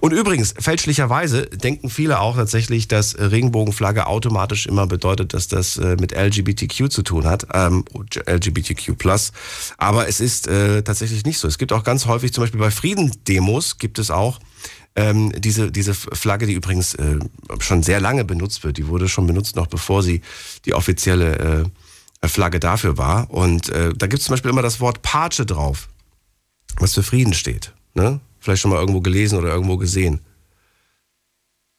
Und übrigens, fälschlicherweise denken viele auch tatsächlich, dass Regenbogenflagge automatisch immer bedeutet, dass das mit L G B T Q zu tun hat, ähm, L G B T Q plus. Aber es ist äh, tatsächlich nicht so. Es gibt auch ganz häufig, zum Beispiel bei Friedendemos gibt es auch ähm, diese, diese Flagge, die übrigens äh, schon sehr lange benutzt wird. Die wurde schon benutzt, noch bevor sie die offizielle äh, Flagge dafür war. Und äh, da gibt es zum Beispiel immer das Wort Patsche drauf, was für Frieden steht, ne? Vielleicht schon mal irgendwo gelesen oder irgendwo gesehen.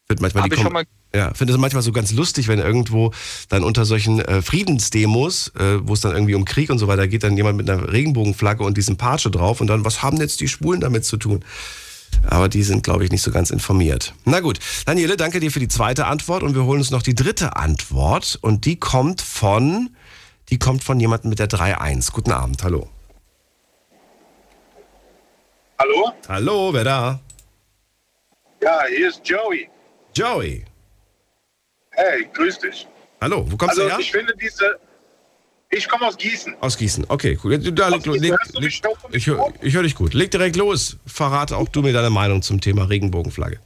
Find manchmal die ich schon mal ja, finde es manchmal so ganz lustig, wenn irgendwo dann unter solchen äh, Friedensdemos, äh, wo es dann irgendwie um Krieg und so weiter geht, dann jemand mit einer Regenbogenflagge und diesem Patsche drauf und dann, was haben jetzt die Schwulen damit zu tun? Aber die sind, glaube ich, nicht so ganz informiert. Na gut, Daniele, danke dir für die zweite Antwort und wir holen uns noch die dritte Antwort und die kommt von, die kommt von jemandem mit der drei eins. Guten Abend, hallo. Hallo? Hallo, wer da? Ja, hier ist Joey. Joey. Hey, grüß dich. Hallo, wo kommst also, du her? Also ich finde diese... Ich komme aus Gießen. Aus Gießen, okay, cool. Da leg, Gießen, leg, du mich leg, ich höre hör dich gut. Leg direkt los. Verrate auch du mir deine Meinung zum Thema Regenbogenflagge.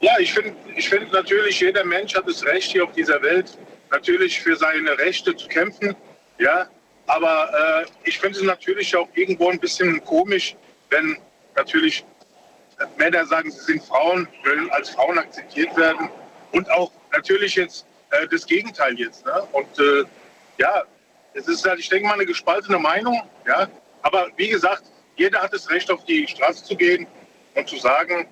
Ja, ich finde ich find natürlich, jeder Mensch hat das Recht hier auf dieser Welt, natürlich für seine Rechte zu kämpfen, ja. Aber äh, ich finde es natürlich auch irgendwo ein bisschen komisch, wenn natürlich Männer sagen, sie sind Frauen, wollen als Frauen akzeptiert werden und auch natürlich jetzt äh, das Gegenteil jetzt. Ne? Und äh, ja, es ist halt, ich denke mal, eine gespaltene Meinung. Ja? Aber wie gesagt, jeder hat das Recht, auf die Straße zu gehen und zu sagen,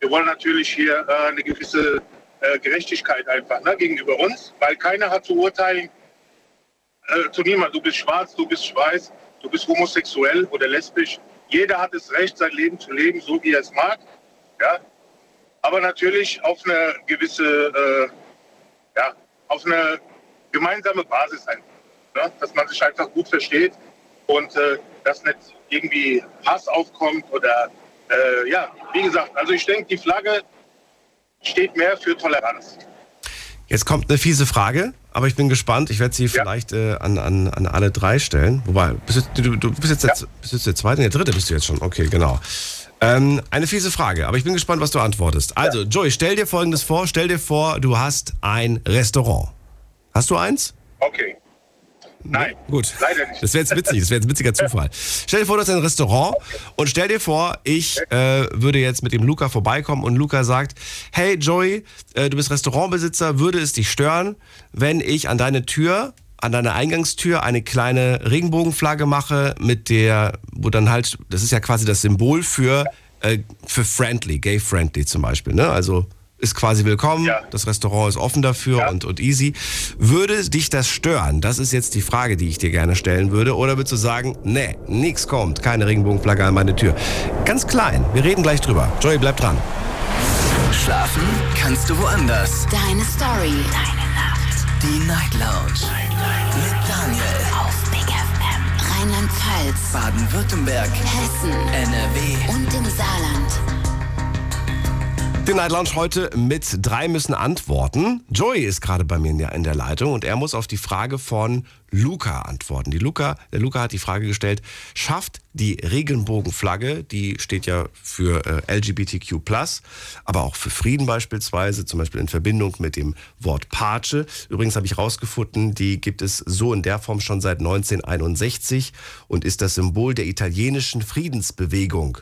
wir wollen natürlich hier äh, eine gewisse äh, Gerechtigkeit einfach, ne, gegenüber uns, weil keiner hat zu urteilen äh, zu niemand. Du bist schwarz, du bist weiß, du bist homosexuell oder lesbisch. Jeder hat das Recht, sein Leben zu leben, so wie er es mag. Ja? Aber natürlich auf eine gewisse, äh, ja, auf eine gemeinsame Basis einfach. Ne? Dass man sich einfach gut versteht und äh, dass nicht irgendwie Hass aufkommt oder, äh, ja, wie gesagt, also ich denke, die Flagge steht mehr für Toleranz. Jetzt kommt eine fiese Frage. Aber ich bin gespannt, ich werde sie ja. vielleicht äh, an, an, an alle drei stellen. Wobei, bist du, du, du bist jetzt der, ja. bist jetzt der Zweite, der Dritte bist du jetzt schon. Okay, genau. Ähm, eine fiese Frage, aber ich bin gespannt, was du antwortest. Also, ja. Joey, stell dir Folgendes vor. Stell dir vor, du hast ein Restaurant. Hast du eins? Okay. Nein. Gut. Leider nicht. Das wäre jetzt witzig, das wäre jetzt ein witziger Zufall. Stell dir vor, du hast ein Restaurant und stell dir vor, ich äh, würde jetzt mit dem Luca vorbeikommen und Luca sagt, hey Joey, äh, du bist Restaurantbesitzer, würde es dich stören, wenn ich an deine Tür, an deiner Eingangstür eine kleine Regenbogenflagge mache, mit der, wo dann halt, das ist ja quasi das Symbol für, äh, für friendly, gay friendly zum Beispiel, ne? Also ist quasi willkommen, ja. Das Restaurant ist offen dafür, ja. und, und easy. Würde dich das stören? Das ist jetzt die Frage, die ich dir gerne stellen würde. Oder würdest du sagen, nee, nix kommt, keine Regenbogenflagge an meine Tür. Ganz klein, wir reden gleich drüber. Joey, bleib dran. Schlafen kannst du woanders. Deine Story. Deine Nacht. Die Night Lounge. Night, Night. Mit Daniel. Auf Big F M. Rheinland-Pfalz. Baden-Württemberg. Hessen. N R W. Und im Saarland. Die Night Lounge heute mit drei müssen antworten. Joey ist gerade bei mir in der, in der Leitung und er muss auf die Frage von Luca antworten. Die Luca, der Luca hat die Frage gestellt, schafft die Regenbogenflagge, die steht ja für äh, L G B T Q plus, aber auch für Frieden beispielsweise, zum Beispiel in Verbindung mit dem Wort Patsche. Übrigens habe ich rausgefunden, die gibt es so in der Form schon seit neunzehnhunderteinundsechzig und ist das Symbol der italienischen Friedensbewegung.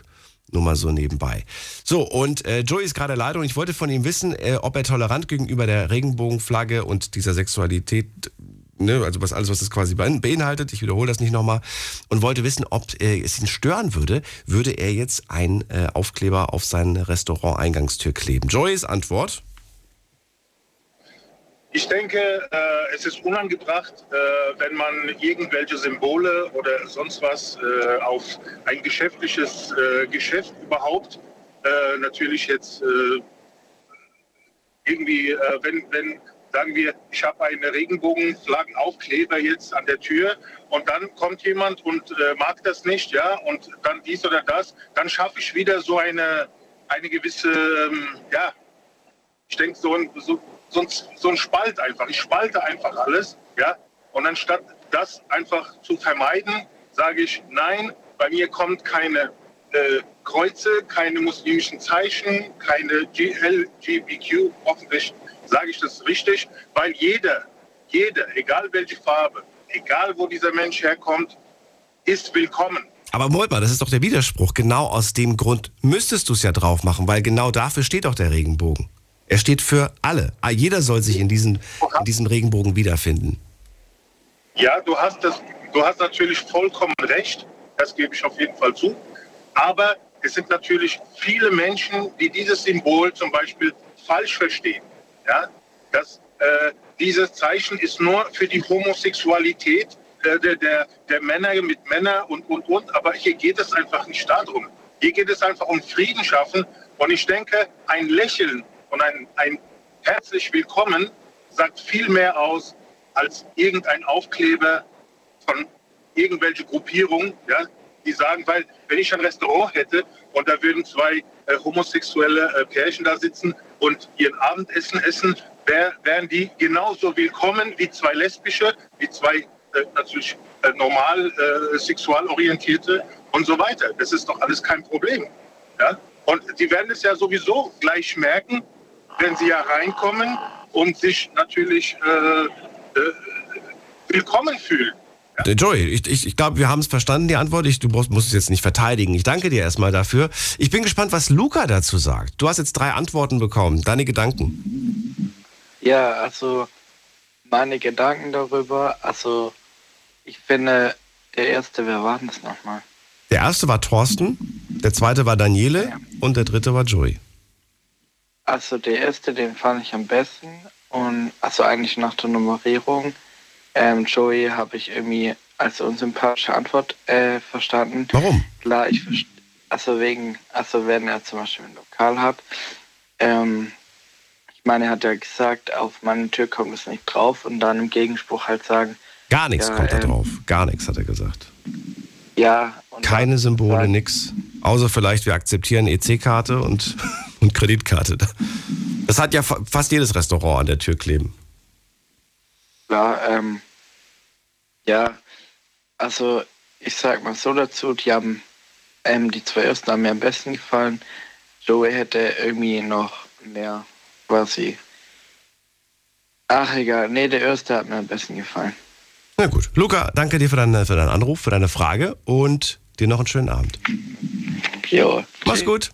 Nur mal so nebenbei. So, und äh, Joey ist gerade leider und ich wollte von ihm wissen, äh, ob er tolerant gegenüber der Regenbogenflagge und dieser Sexualität, ne, also was alles, was das quasi beinhaltet, ich wiederhole das nicht nochmal, und wollte wissen, ob äh, es ihn stören würde, würde er jetzt einen äh, Aufkleber auf seine Restaurant-Eingangstür kleben. Joeys Antwort? Ich denke, äh, es ist unangebracht, äh, wenn man irgendwelche Symbole oder sonst was äh, auf ein geschäftliches äh, Geschäft überhaupt äh, natürlich jetzt äh, irgendwie, äh, wenn, wenn sagen wir, ich habe eine Regenbogenflaggenaufkleber jetzt an der Tür und dann kommt jemand und äh, mag das nicht, ja, und dann dies oder das, dann schaffe ich wieder so eine, eine gewisse, ähm, ja, ich denke so ein... So So ein, so ein Spalt einfach. Ich spalte einfach alles, ja. Und anstatt das einfach zu vermeiden, sage ich, nein, bei mir kommt keine äh, Kreuze, keine muslimischen Zeichen, keine L G B T Q. Hoffentlich sage ich das richtig, weil jeder, jeder, egal welche Farbe, egal wo dieser Mensch herkommt, ist willkommen. Aber Moment mal, das ist doch der Widerspruch. Genau aus dem Grund müsstest du es ja drauf machen, weil genau dafür steht doch der Regenbogen. Er steht für alle. Jeder soll sich in, diesen, in diesem Regenbogen wiederfinden. Ja, du hast, das, du hast natürlich vollkommen recht. Das gebe ich auf jeden Fall zu. Aber es sind natürlich viele Menschen, die dieses Symbol zum Beispiel falsch verstehen. Ja, dass, äh, dieses Zeichen ist nur für die Homosexualität äh, der, der, der Männer mit Männern und, und, und. Aber hier geht es einfach nicht darum. Hier geht es einfach um Frieden schaffen. Und ich denke, ein Lächeln und ein, ein herzlich willkommen sagt viel mehr aus als irgendein Aufkleber von irgendwelche Gruppierungen, ja, die sagen, weil wenn ich ein Restaurant hätte und da würden zwei äh, homosexuelle äh, Pärchen da sitzen und ihren Abendessen essen, wär, wären die genauso willkommen wie zwei lesbische, wie zwei äh, natürlich äh, normal äh, sexual orientierte und so weiter. Das ist doch alles kein Problem, ja. Und die werden es ja sowieso gleich merken, wenn sie ja reinkommen und sich natürlich äh, äh, willkommen fühlen. Ja. Joey, ich, ich, ich glaube, wir haben es verstanden, die Antwort. Ich, du musst, musst es jetzt nicht verteidigen. Ich danke dir erstmal dafür. Ich bin gespannt, was Luca dazu sagt. Du hast jetzt drei Antworten bekommen. Deine Gedanken? Ja, also meine Gedanken darüber. Also ich finde, der erste, wer war denn das nochmal? Der erste war Thorsten, der zweite war Daniele, ja. Und der dritte war Joey. Also der erste, den fand ich am besten. Und also eigentlich nach der Nummerierung. Ähm, Joey habe ich irgendwie als unsympathische Antwort äh, verstanden. Warum? Klar, ich verstehe. Also wegen, also wenn er zum Beispiel ein Lokal hat. Ähm, ich meine, er hat ja gesagt, auf meine Tür kommt es nicht drauf. Und dann im Gegenspruch halt sagen. Gar nichts ja, kommt da ähm, drauf. Gar nichts, hat er gesagt. Ja. Und keine Symbole, sagen, nix. Außer vielleicht, wir akzeptieren E C-Karte und, und Kreditkarte. Das hat ja fa- fast jedes Restaurant an der Tür kleben. Ja, ähm, ja, also ich sag mal so dazu, die haben, ähm, die zwei ersten haben mir am besten gefallen. Joey hätte irgendwie noch mehr quasi. Ach egal, nee, der erste hat mir am besten gefallen. Na gut. Luca, danke dir für, deine, für deinen Anruf, für deine Frage und dir noch einen schönen Abend. Jo. Mach's gut.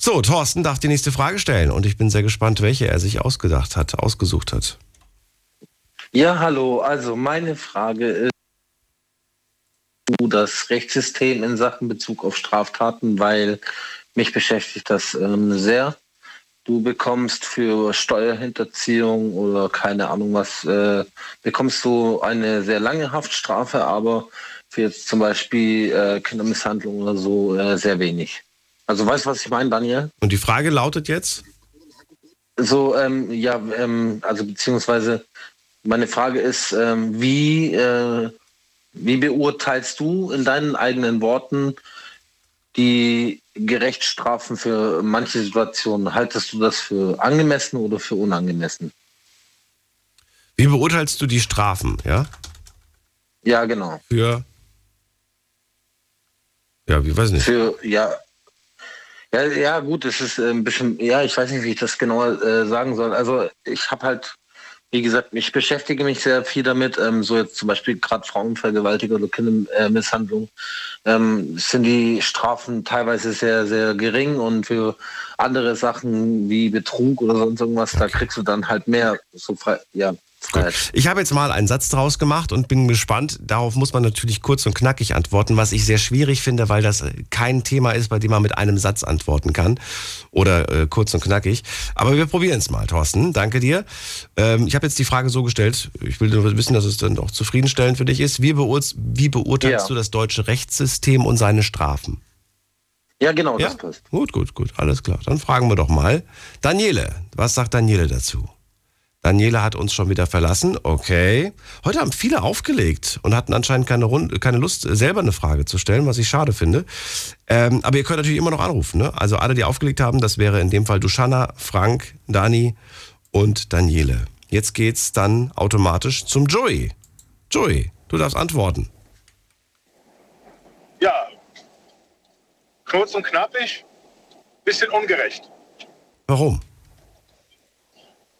So, Thorsten darf die nächste Frage stellen und ich bin sehr gespannt, welche er sich ausgedacht hat, ausgesucht hat. Ja, hallo. Also meine Frage ist, das Rechtssystem in Sachen Bezug auf Straftaten, weil mich beschäftigt das ähm, sehr. Du bekommst für Steuerhinterziehung oder keine Ahnung was, äh, bekommst du eine sehr lange Haftstrafe, aber für jetzt zum Beispiel äh, Kindermisshandlung oder so äh, sehr wenig. Also weißt du, was ich meine, Daniel? Und die Frage lautet jetzt? So, ähm, ja, ähm, also beziehungsweise meine Frage ist, ähm, wie... Äh, Wie beurteilst du in deinen eigenen Worten die Gerechtsstrafen für manche Situationen? Haltest du das für angemessen oder für unangemessen? Wie beurteilst du die Strafen, ja? Ja, genau. Für, ja, wie weiß nicht. Für, ja, ja, ja, gut, es ist ein bisschen, ja, ich weiß nicht, wie ich das genau äh, sagen soll. Also ich habe halt, wie gesagt, ich beschäftige mich sehr viel damit, ähm, so jetzt zum Beispiel gerade Frauenvergewaltigung oder Kindermisshandlung, ähm, sind die Strafen teilweise sehr, sehr gering und für andere Sachen wie Betrug oder sonst irgendwas, okay, da kriegst du dann halt mehr so frei, ja, Freiheit. Gut. Ich habe jetzt mal einen Satz draus gemacht und bin gespannt. Darauf muss man natürlich kurz und knackig antworten, was ich sehr schwierig finde, weil das kein Thema ist, bei dem man mit einem Satz antworten kann oder äh, kurz und knackig. Aber wir probieren es mal, Thorsten. Danke dir. Ähm, ich habe jetzt die Frage so gestellt, ich will nur wissen, dass es dann auch zufriedenstellend für dich ist. Wie, beur wie beurteilst ja. du das deutsche Rechtssystem und seine Strafen? Ja, genau. Ja? Das passt. Gut, gut, gut. Alles klar. Dann fragen wir doch mal. Daniele, was sagt Daniele dazu? Daniela hat uns schon wieder verlassen. Okay. Heute haben viele aufgelegt und hatten anscheinend keine, Runde, keine Lust, selber eine Frage zu stellen, was ich schade finde. Ähm, aber ihr könnt natürlich immer noch anrufen, ne? Also alle, die aufgelegt haben, das wäre in dem Fall Duschanna, Frank, Dani und Daniele. Jetzt geht's dann automatisch zum Joey. Joey, du darfst antworten. Ja, kurz und knappig, bisschen ungerecht. Warum?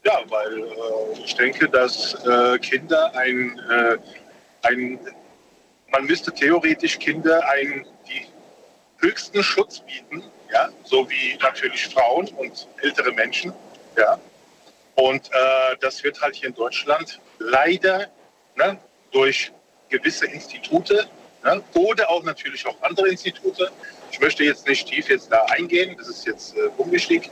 Ja, weil äh, ich denke, dass äh, Kinder ein, äh, ein, man müsste theoretisch Kinder einen, die höchsten Schutz bieten, ja, so wie natürlich Frauen und ältere Menschen, ja. Und äh, das wird halt hier in Deutschland leider, ne, durch gewisse Institute, ne, oder auch natürlich auch andere Institute. Ich möchte jetzt nicht tief jetzt da eingehen, das ist jetzt äh, ungeschickt.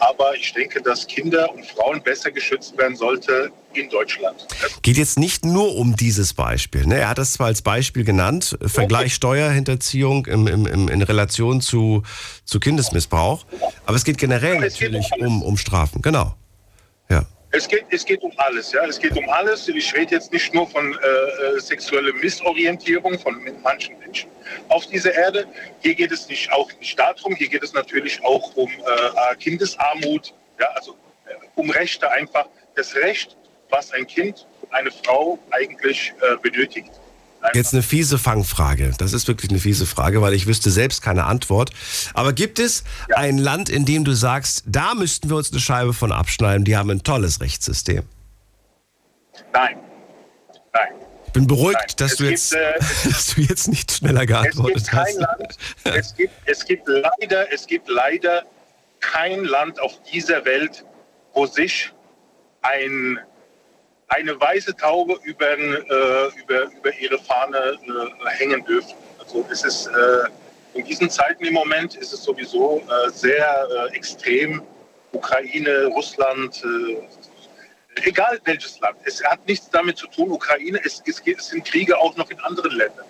Aber ich denke, dass Kinder und Frauen besser geschützt werden sollte in Deutschland. Geht jetzt nicht nur um dieses Beispiel, ne? Er hat das zwar als Beispiel genannt, okay. Vergleich Steuerhinterziehung im, im, im, in Relation zu, zu Kindesmissbrauch. Aber es geht generell ja, es natürlich geht um, um, um Strafen, genau. Ja. Es geht, es geht um alles, ja. Es geht um alles. Ich rede jetzt nicht nur von äh, sexueller Missorientierung von manchen Menschen auf dieser Erde. Hier geht es nicht auch nicht darum. Hier geht es natürlich auch um äh, Kindesarmut, ja, also äh, um Rechte einfach. Das Recht, was ein Kind, eine Frau eigentlich äh, benötigt. Einfach. Jetzt eine fiese Fangfrage. Das ist wirklich eine fiese Frage, weil ich wüsste selbst keine Antwort. Aber gibt es ja. ein Land, in dem du sagst, da müssten wir uns eine Scheibe von abschneiden, die haben ein tolles Rechtssystem? Nein. Nein. Ich bin beruhigt, Nein. dass, du jetzt, gibt, äh, dass du jetzt nicht schneller geantwortet es gibt hast. Kein Land, es, gibt, es, gibt leider, es gibt leider kein Land auf dieser Welt, wo sich ein... eine weiße Taube über, äh, über, über ihre Fahne äh, hängen dürfen. Also es ist äh, in diesen Zeiten im Moment ist es sowieso äh, sehr äh, extrem. Ukraine, Russland, äh, egal welches Land. Es hat nichts damit zu tun, Ukraine, es, es, es sind Kriege auch noch in anderen Ländern.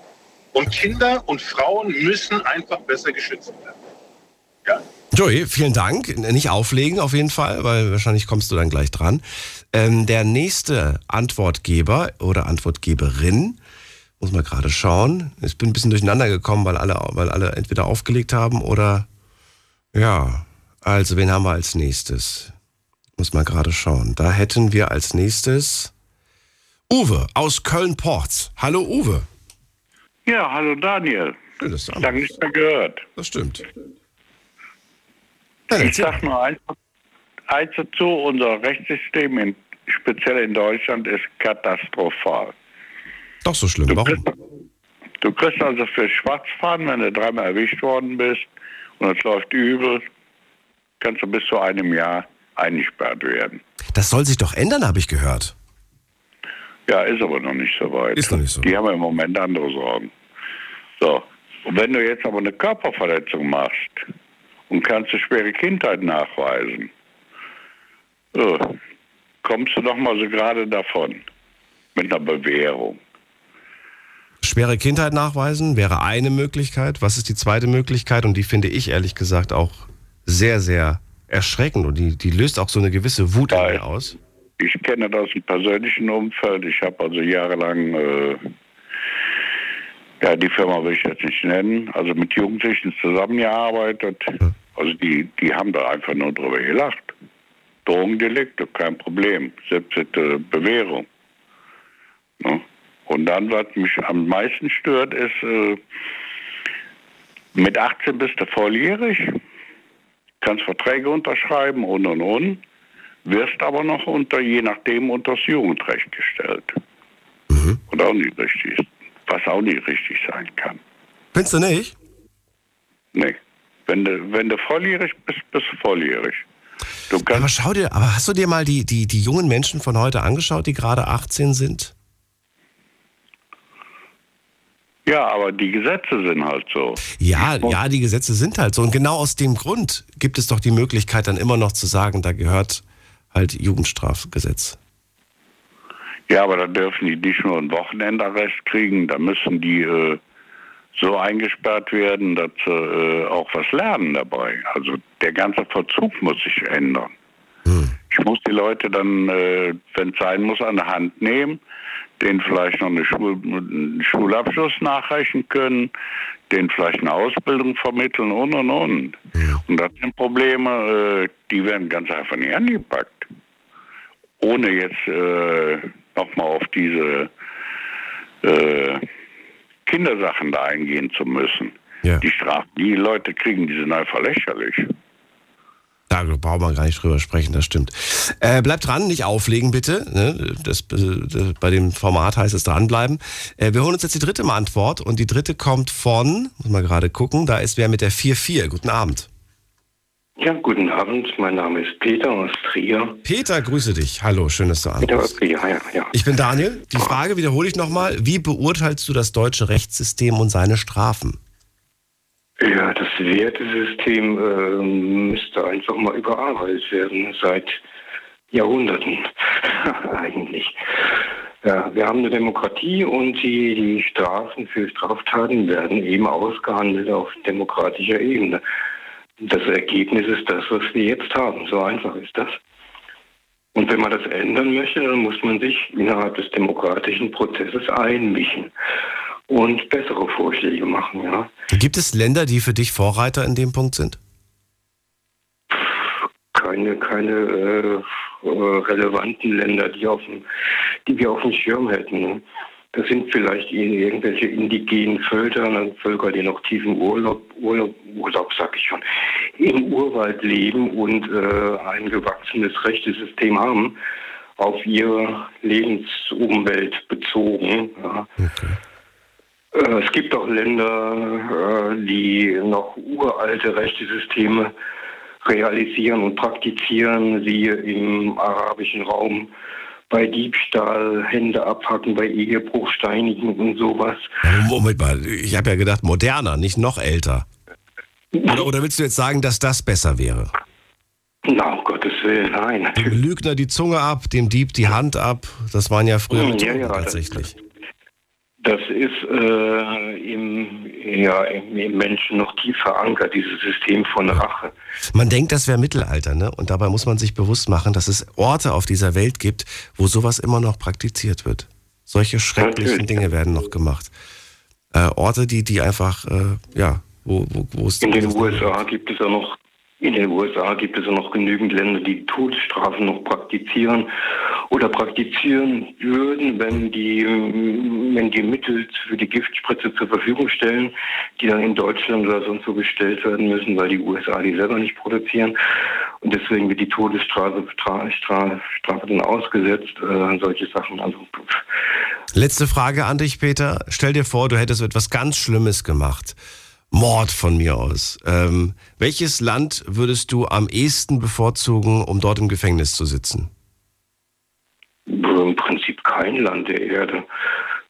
Und Kinder und Frauen müssen einfach besser geschützt werden. Ja. Joey, vielen Dank. Nicht auflegen auf jeden Fall, weil wahrscheinlich kommst du dann gleich dran. Ähm, der nächste Antwortgeber oder Antwortgeberin, muss man gerade schauen. Ich bin ein bisschen durcheinander gekommen, weil alle, weil alle entweder aufgelegt haben oder... Ja, also wen haben wir als nächstes? Muss man gerade schauen. Da hätten wir als nächstes Uwe aus Köln-Porz. Hallo Uwe. Ja, hallo Daniel. Ja, das ist lange nicht mehr gehört. Das stimmt. Ich sag nur eins, eins dazu, unser Rechtssystem, in, speziell in Deutschland, ist katastrophal. Doch so schlimm, du warum? Kriegst, du kriegst also für Schwarzfahren, wenn du dreimal erwischt worden bist und es läuft übel, kannst du bis zu einem Jahr eingesperrt werden. Das soll sich doch ändern, habe ich gehört. Ja, ist aber noch nicht so weit. Ist noch nicht so weit. Die haben im Moment andere Sorgen. So. Und wenn du jetzt aber eine Körperverletzung machst und kannst eine schwere Kindheit nachweisen, so, kommst du doch mal so gerade davon. Mit einer Bewährung. Schwere Kindheit nachweisen wäre eine Möglichkeit. Was ist die zweite Möglichkeit? Und die finde ich ehrlich gesagt auch sehr, sehr erschreckend. Und die, die löst auch so eine gewisse Wut in mir aus. Ich kenne das im persönlichen Umfeld. Ich habe also jahrelang, äh, ja, die Firma will ich jetzt nicht nennen, also mit Jugendlichen zusammengearbeitet. Also die, die haben da einfach nur drüber gelacht. Drogendelikte, kein Problem. Selbst äh, Bewährung. Ne? Und dann, was mich am meisten stört, ist, äh, mit achtzehn bist du volljährig, kannst Verträge unterschreiben und und und. Wirst aber noch unter, je nachdem, unter das Jugendrecht gestellt. Mhm. Und auch nicht richtig. Was auch nicht richtig sein kann. Findest du nicht? Nee. Wenn du, wenn du volljährig bist, bist du volljährig. Du kannst aber schau dir, aber hast du dir mal die, die, die jungen Menschen von heute angeschaut, die gerade achtzehn sind? Ja, aber die Gesetze sind halt so. Ja, ja, die Gesetze sind halt so. Und genau aus dem Grund gibt es doch die Möglichkeit, dann immer noch zu sagen, da gehört halt Jugendstrafgesetz. Ja, aber da dürfen die nicht nur einen Wochenendarrest kriegen, da müssen die äh, so eingesperrt werden, dass sie äh, auch was lernen dabei. Also der ganze Verzug muss sich ändern. Hm. Ich muss die Leute dann, äh, wenn es sein muss, an der Hand nehmen, denen vielleicht noch eine Schul- einen Schulabschluss nachreichen können, denen vielleicht eine Ausbildung vermitteln und und und. Ja. Und das sind Probleme, die werden ganz einfach nicht angepackt. Ohne jetzt äh, nochmal auf diese äh, Kindersachen da eingehen zu müssen. Ja. Die Strafen, die Leute kriegen, die sind einfach lächerlich. Da braucht man gar nicht drüber sprechen, das stimmt. Äh, bleibt dran, nicht auflegen bitte. Ne? Das, das, bei dem Format heißt es dranbleiben. Äh, wir holen uns jetzt die dritte Mal Antwort und die dritte kommt von, muss mal gerade gucken, da ist wer mit der vier vier. Guten Abend. Ja, guten Abend, mein Name ist Peter aus Trier. Peter, grüße dich. Hallo, schön, dass du anrufst. Peter aus Trier, ja, ja. Ich bin Daniel. Die Frage wiederhole ich nochmal. Wie beurteilst du das deutsche Rechtssystem und seine Strafen? Ja, das Wertesystem äh, müsste einfach mal überarbeitet werden, seit Jahrhunderten eigentlich. Ja, wir haben eine Demokratie und die, die Strafen für Straftaten werden eben ausgehandelt auf demokratischer Ebene. Das Ergebnis ist das, was wir jetzt haben. So einfach ist das. Und wenn man das ändern möchte, dann muss man sich innerhalb des demokratischen Prozesses einmischen und bessere Vorschläge machen, ja. Gibt es Länder, die für dich Vorreiter in dem Punkt sind? Keine, keine äh, relevanten Länder, die, auf dem, die wir auf dem Schirm hätten. Das sind vielleicht irgendwelche indigenen Völker, Völker, die noch tief im Urlaub, Urlaub, Urlaub sag ich schon, im Urwald leben und äh, ein gewachsenes Rechtssystem haben, auf ihre Lebensumwelt bezogen, ja. Okay. Es gibt auch Länder, die noch uralte Rechtssysteme realisieren und praktizieren, wie im arabischen Raum bei Diebstahl, Hände abhacken, bei Ehebruch, Steinigen und sowas. Moment mal, ich habe ja gedacht, moderner, nicht noch älter. Oder, oder willst du jetzt sagen, dass das besser wäre? Na, um Gottes Willen, nein. Dem Lügner die Zunge ab, dem Dieb die Hand ab. Das waren ja früher ja, ja, tatsächlich. Das, Das ist äh, im, ja, im, im Menschen noch tief verankert, dieses System von Rache. Man denkt, das wäre Mittelalter, ne? Und dabei muss man sich bewusst machen, dass es Orte auf dieser Welt gibt, wo sowas immer noch praktiziert wird. Solche schrecklichen Natürlich. Dinge werden noch gemacht. Äh, Orte, die, die einfach, äh, ja, wo, wo, wo es... In den U S A gibt es ja noch... In den U S A gibt es ja noch genügend Länder, die Todesstrafen noch praktizieren oder praktizieren würden, wenn die, wenn die Mittel für die Giftspritze zur Verfügung stellen, die dann in Deutschland oder sonst wo bestellt werden müssen, weil die U S A die selber nicht produzieren. Und deswegen wird die Todesstrafe Strafe dann ausgesetzt, äh, solche Sachen. Also Letzte Frage an dich, Peter. Stell dir vor, du hättest etwas ganz Schlimmes gemacht. Mord von mir aus. Ähm, welches Land würdest du am ehesten bevorzugen, um dort im Gefängnis zu sitzen? Im Prinzip kein Land der Erde.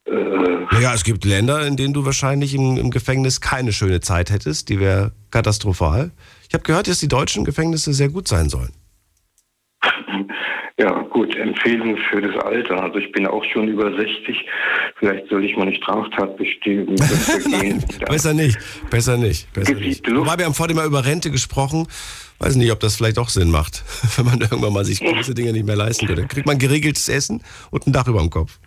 Äh naja, es gibt Länder, in denen du wahrscheinlich im, im Gefängnis keine schöne Zeit hättest. Die wäre katastrophal. Ich habe gehört, dass die deutschen Gefängnisse sehr gut sein sollen. Ja, gut, Empfehlung für das Alter. Also ich bin auch schon über sechzig. Vielleicht soll ich mal eine Straftat bestehen. Nein, besser nicht, besser nicht. Besser nicht. Wobei, wir haben vorhin mal über Rente gesprochen. Weiß nicht, ob das vielleicht auch Sinn macht, wenn man irgendwann mal sich gewisse Dinge nicht mehr leisten könnte. Kriegt man geregeltes Essen und ein Dach über dem Kopf.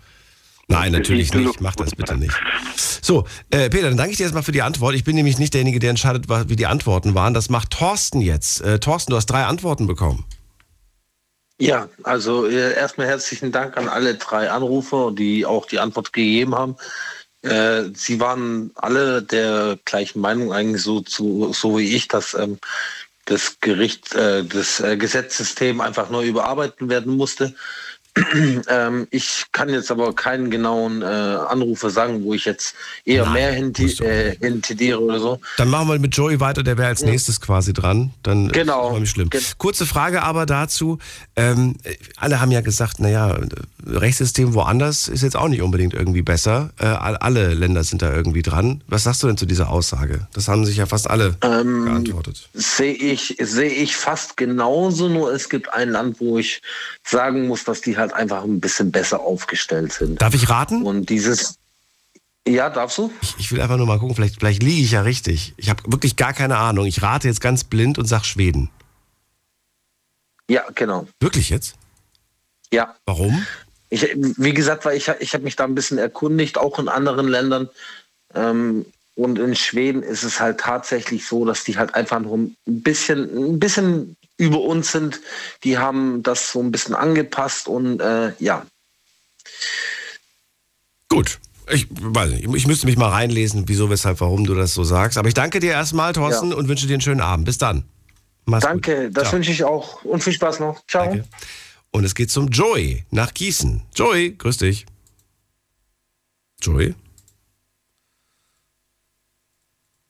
Nein, natürlich nicht. Mach das bitte nicht. So, äh, Peter, dann danke ich dir erstmal für die Antwort. Ich bin nämlich nicht derjenige, der entscheidet, wie die Antworten waren. Das macht Thorsten jetzt. Äh, Thorsten, du hast drei Antworten bekommen. Ja, also äh, erstmal herzlichen Dank an alle drei Anrufer, die auch die Antwort gegeben haben. Äh, sie waren alle der gleichen Meinung eigentlich so, zu, so wie ich, dass ähm, das Gericht, äh, das äh, Gesetzessystem einfach neu überarbeiten werden musste. ähm, ich kann jetzt aber keinen genauen äh, Anrufer sagen, wo ich jetzt eher Nein, mehr hinti- äh, hintendiere oder so. Dann machen wir mit Joey weiter, der wäre als nächstes quasi dran. Dann genau. Ist das nicht schlimm. Kurze Frage aber dazu. Ähm, alle haben ja gesagt, naja, Rechtssystem woanders ist jetzt auch nicht unbedingt irgendwie besser. Äh, alle Länder sind da irgendwie dran. Was sagst du denn zu dieser Aussage? Das haben sich ja fast alle ähm, geantwortet. Sehe ich, seh ich fast genauso, nur es gibt ein Land, wo ich sagen muss, dass die halt einfach ein bisschen besser aufgestellt sind. Darf ich raten? Und dieses... Ja, darfst du? Ich, ich will einfach nur mal gucken, vielleicht, vielleicht liege ich ja richtig. Ich habe wirklich gar keine Ahnung. Ich rate jetzt ganz blind und sage Schweden. Ja, genau. Wirklich jetzt? Ja. Warum? Ich, wie gesagt, weil ich, ich habe mich da ein bisschen erkundigt, auch in anderen Ländern. Ähm, und in Schweden ist es halt tatsächlich so, dass die halt einfach noch ein bisschen, ein bisschen über uns sind. Die haben das so ein bisschen angepasst und äh, ja. Gut. Ich weiß nicht, ich müsste mich mal reinlesen, wieso, weshalb, warum du das so sagst. Aber ich danke dir erstmal, Thorsten, ja. und wünsche dir einen schönen Abend. Bis dann. Mach's danke, gut. Das Ciao. Wünsche ich auch. Und viel Spaß noch. Ciao. Danke. Und es geht zum Joey nach Gießen. Joey, grüß dich. Joey?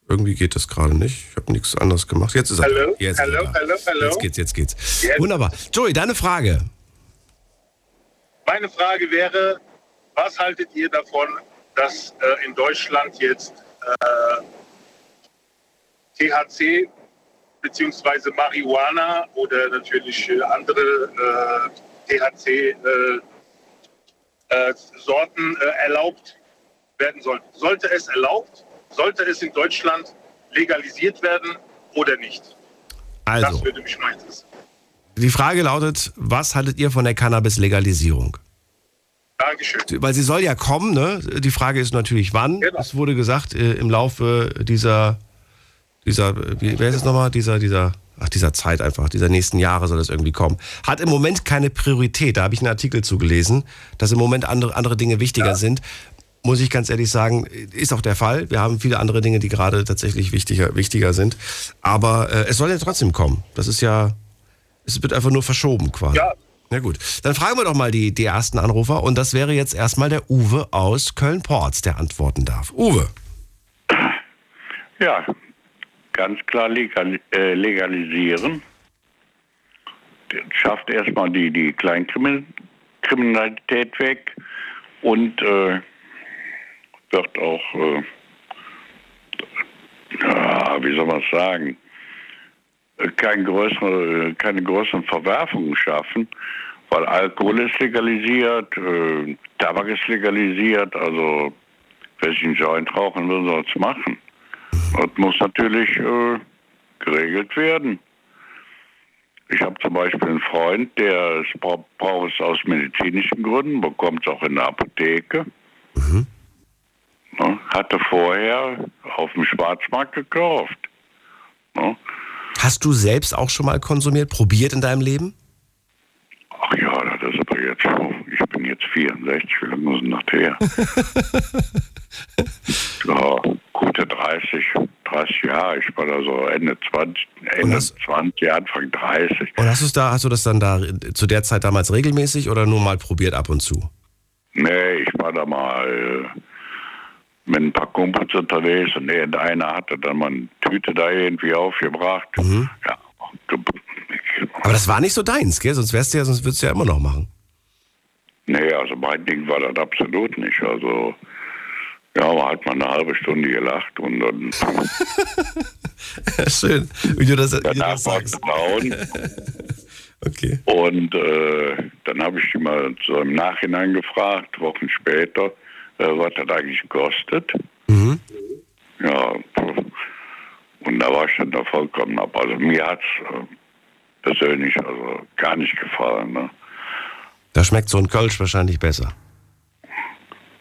Irgendwie geht das gerade nicht. Ich habe nichts anderes gemacht. Jetzt ist er hallo, jetzt hallo, ist er hallo, hallo. Jetzt geht's, jetzt geht's. Jetzt. Wunderbar. Joey, deine Frage. Meine Frage wäre, was haltet ihr davon, dass äh, in Deutschland jetzt äh, T H C beziehungsweise Marihuana oder natürlich andere äh, T H C-Sorten äh, äh, erlaubt werden sollen. Sollte es erlaubt, sollte es in Deutschland legalisiert werden oder nicht? Also, das würde mich mal interessieren. Die Frage lautet, was haltet ihr von der Cannabis-Legalisierung? Dankeschön. Weil sie soll ja kommen, ne? Die Frage ist natürlich, wann. Genau. Es wurde gesagt, äh, im Laufe dieser... Dieser, wie, wer ist es nochmal? Dieser, dieser, ach, dieser Zeit einfach, dieser nächsten Jahre soll das irgendwie kommen. Hat im Moment keine Priorität. Da habe ich einen Artikel zu gelesen, dass im Moment andere, andere Dinge wichtiger ja. sind. Muss ich ganz ehrlich sagen, ist auch der Fall. Wir haben viele andere Dinge, die gerade tatsächlich wichtiger, wichtiger sind. Aber äh, es soll ja trotzdem kommen. Das ist ja, es wird einfach nur verschoben quasi. Ja. Na gut, dann fragen wir doch mal die, die ersten Anrufer. Und das wäre jetzt erstmal der Uwe aus Köln-Porz, der antworten darf. Uwe. Ja. Ganz klar legal, äh, legalisieren. Schafft erstmal die, die Kleinkriminalität weg und äh, wird auch, äh, ja, wie soll man es sagen, keine größeren, keine größeren Verwerfungen schaffen, weil Alkohol ist legalisiert, äh, Tabak ist legalisiert, also wer sich einen Joint rauchen will, soll es machen. Das muss natürlich äh, geregelt werden. Ich habe zum Beispiel einen Freund, der braucht es aus medizinischen Gründen, bekommt es auch in der Apotheke. Mhm. Ne, hatte vorher auf dem Schwarzmarkt gekauft. Ne. Hast du selbst auch schon mal konsumiert, probiert in deinem Leben? Ach ja, das ist aber jetzt schon. Ich bin jetzt vierundsechzig, wie lange muss ich nachher? Ja, gute dreißig, dreißig Jahre. Ich war da so Ende zwanzig, Ende hast, zwanzig, Anfang dreißig. Und hast, da, hast du das dann da zu der Zeit damals regelmäßig oder nur mal probiert ab und zu? Nee, ich war da mal mit ein paar Kumpels unterwegs und einer hatte dann mal eine Tüte da irgendwie aufgebracht. Mhm. Ja. Aber das war nicht so deins, gell? Sonst wärst du ja, sonst würdest du ja immer noch machen. Nee, also mein Ding war das absolut nicht. Also, ja, man hat mal eine halbe Stunde gelacht und dann. Schön, wie du das, wie du das sagst. Okay. Und äh, dann habe ich die mal so im Nachhinein gefragt, Wochen später, äh, was das eigentlich kostet. Mhm. Ja, und da war ich dann da vollkommen ab. Also mir hat es äh, persönlich also gar nicht gefallen. Ne? Da schmeckt so ein Kölsch wahrscheinlich besser.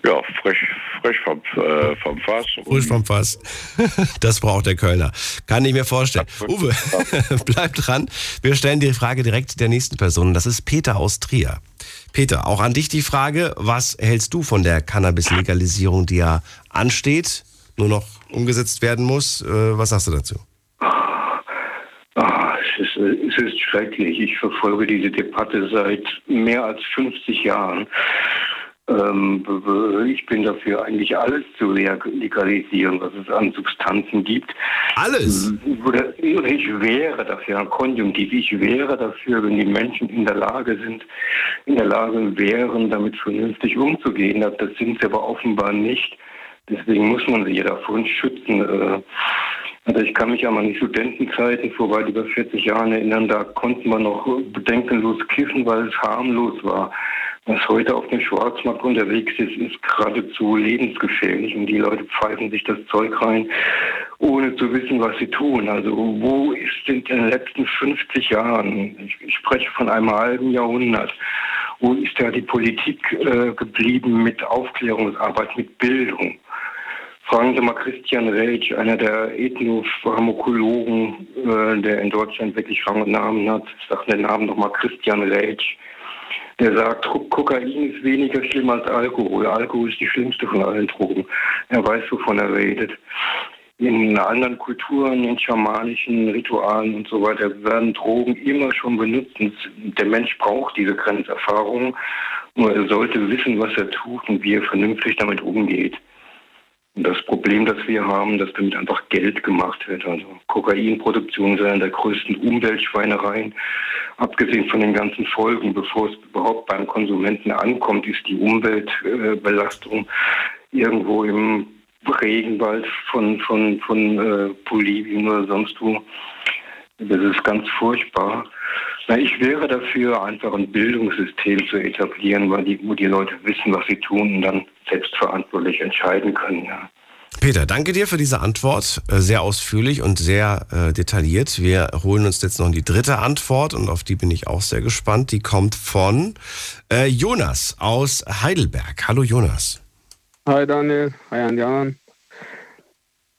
Ja, frisch, frisch vom, äh, vom Fass. Frisch vom Fass. Das braucht der Kölner. Kann ich mir vorstellen. Uwe, bleib dran. Wir stellen die Frage direkt der nächsten Person. Das ist Peter aus Trier. Peter, auch an dich die Frage. Was hältst du von der Cannabis-Legalisierung, die ja ansteht, nur noch umgesetzt werden muss? Was sagst du dazu? Ah, es ist, es ist schrecklich. Ich verfolge diese Debatte seit mehr als fünfzig Jahren. Ich bin dafür, eigentlich alles zu legalisieren, was es an Substanzen gibt. Alles? Ich wäre dafür, Konjunktiv, ich wäre dafür, wenn die Menschen in der Lage sind, in der Lage wären, damit vernünftig umzugehen. Das sind sie aber offenbar nicht. Deswegen muss man sie ja davon schützen. Also ich kann mich an meine Studentenzeiten vor weit über vierzig Jahren erinnern, da konnten wir noch bedenkenlos kiffen, weil es harmlos war. Was heute auf dem Schwarzmarkt unterwegs ist, ist geradezu lebensgefährlich und die Leute pfeifen sich das Zeug rein, ohne zu wissen, was sie tun. Also wo ist in den letzten fünfzig Jahren, ich spreche von einem halben Jahrhundert, wo ist da die Politik äh, geblieben mit Aufklärungsarbeit, mit Bildung? Fragen Sie mal Christian Rätsch, einer der Ethnopharmakologen, äh, der in Deutschland wirklich Rang und Namen hat. Ich sage den Namen nochmal, Christian Rätsch. Der sagt, Kokain ist weniger schlimm als Alkohol. Alkohol ist die schlimmste von allen Drogen. Er weiß, wovon er redet. In anderen Kulturen, in schamanischen Ritualen und so weiter werden Drogen immer schon benutzt. Der Mensch braucht diese Grenzerfahrung. Nur er sollte wissen, was er tut und wie er vernünftig damit umgeht. Und das Problem, das wir haben, dass damit einfach Geld gemacht wird. Also Kokainproduktion ist eine der größten Umweltschweinereien. Abgesehen von den ganzen Folgen, bevor es überhaupt beim Konsumenten ankommt, ist die Umweltbelastung irgendwo im Regenwald von, von, von äh, Bolivien oder sonst wo. Das ist ganz furchtbar. Na, ich wäre dafür, einfach ein Bildungssystem zu etablieren, weil die, wo die Leute wissen, was sie tun und dann selbstverantwortlich entscheiden können. Ja. Peter, danke dir für diese Antwort. Sehr ausführlich und sehr äh, detailliert. Wir holen uns jetzt noch die dritte Antwort und auf die bin ich auch sehr gespannt. Die kommt von äh, Jonas aus Heidelberg. Hallo Jonas. Hi Daniel, hi Anjan.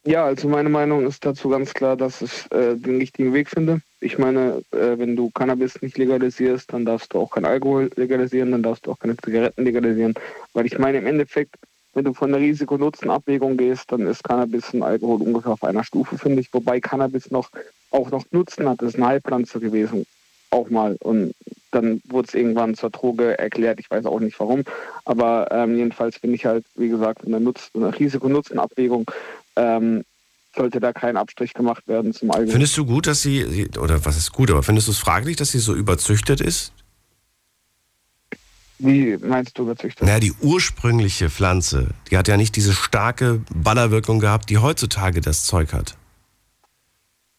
Ja, also meine Meinung ist dazu ganz klar, dass ich äh, den richtigen Weg finde. Ich meine, äh, wenn du Cannabis nicht legalisierst, dann darfst du auch kein Alkohol legalisieren, dann darfst du auch keine Zigaretten legalisieren. Weil ich meine, im Endeffekt, wenn du von der Risiko-Nutzen-Abwägung gehst, dann ist Cannabis und Alkohol ungefähr auf einer Stufe, finde ich. Wobei Cannabis noch auch noch Nutzen hat, das ist eine Heilpflanze gewesen, auch mal. Und dann wurde es irgendwann zur Droge erklärt, ich weiß auch nicht warum. Aber ähm, jedenfalls finde ich halt, wie gesagt, in der, der Risiko-Nutzen-Abwägung Ähm, sollte da kein Abstrich gemacht werden zum Allgemeinen. Findest du gut, dass sie, oder was ist gut, aber findest du es fraglich, dass sie so überzüchtet ist? Wie meinst du überzüchtet? Naja, die ursprüngliche Pflanze, die hat ja nicht diese starke Ballerwirkung gehabt, die heutzutage das Zeug hat.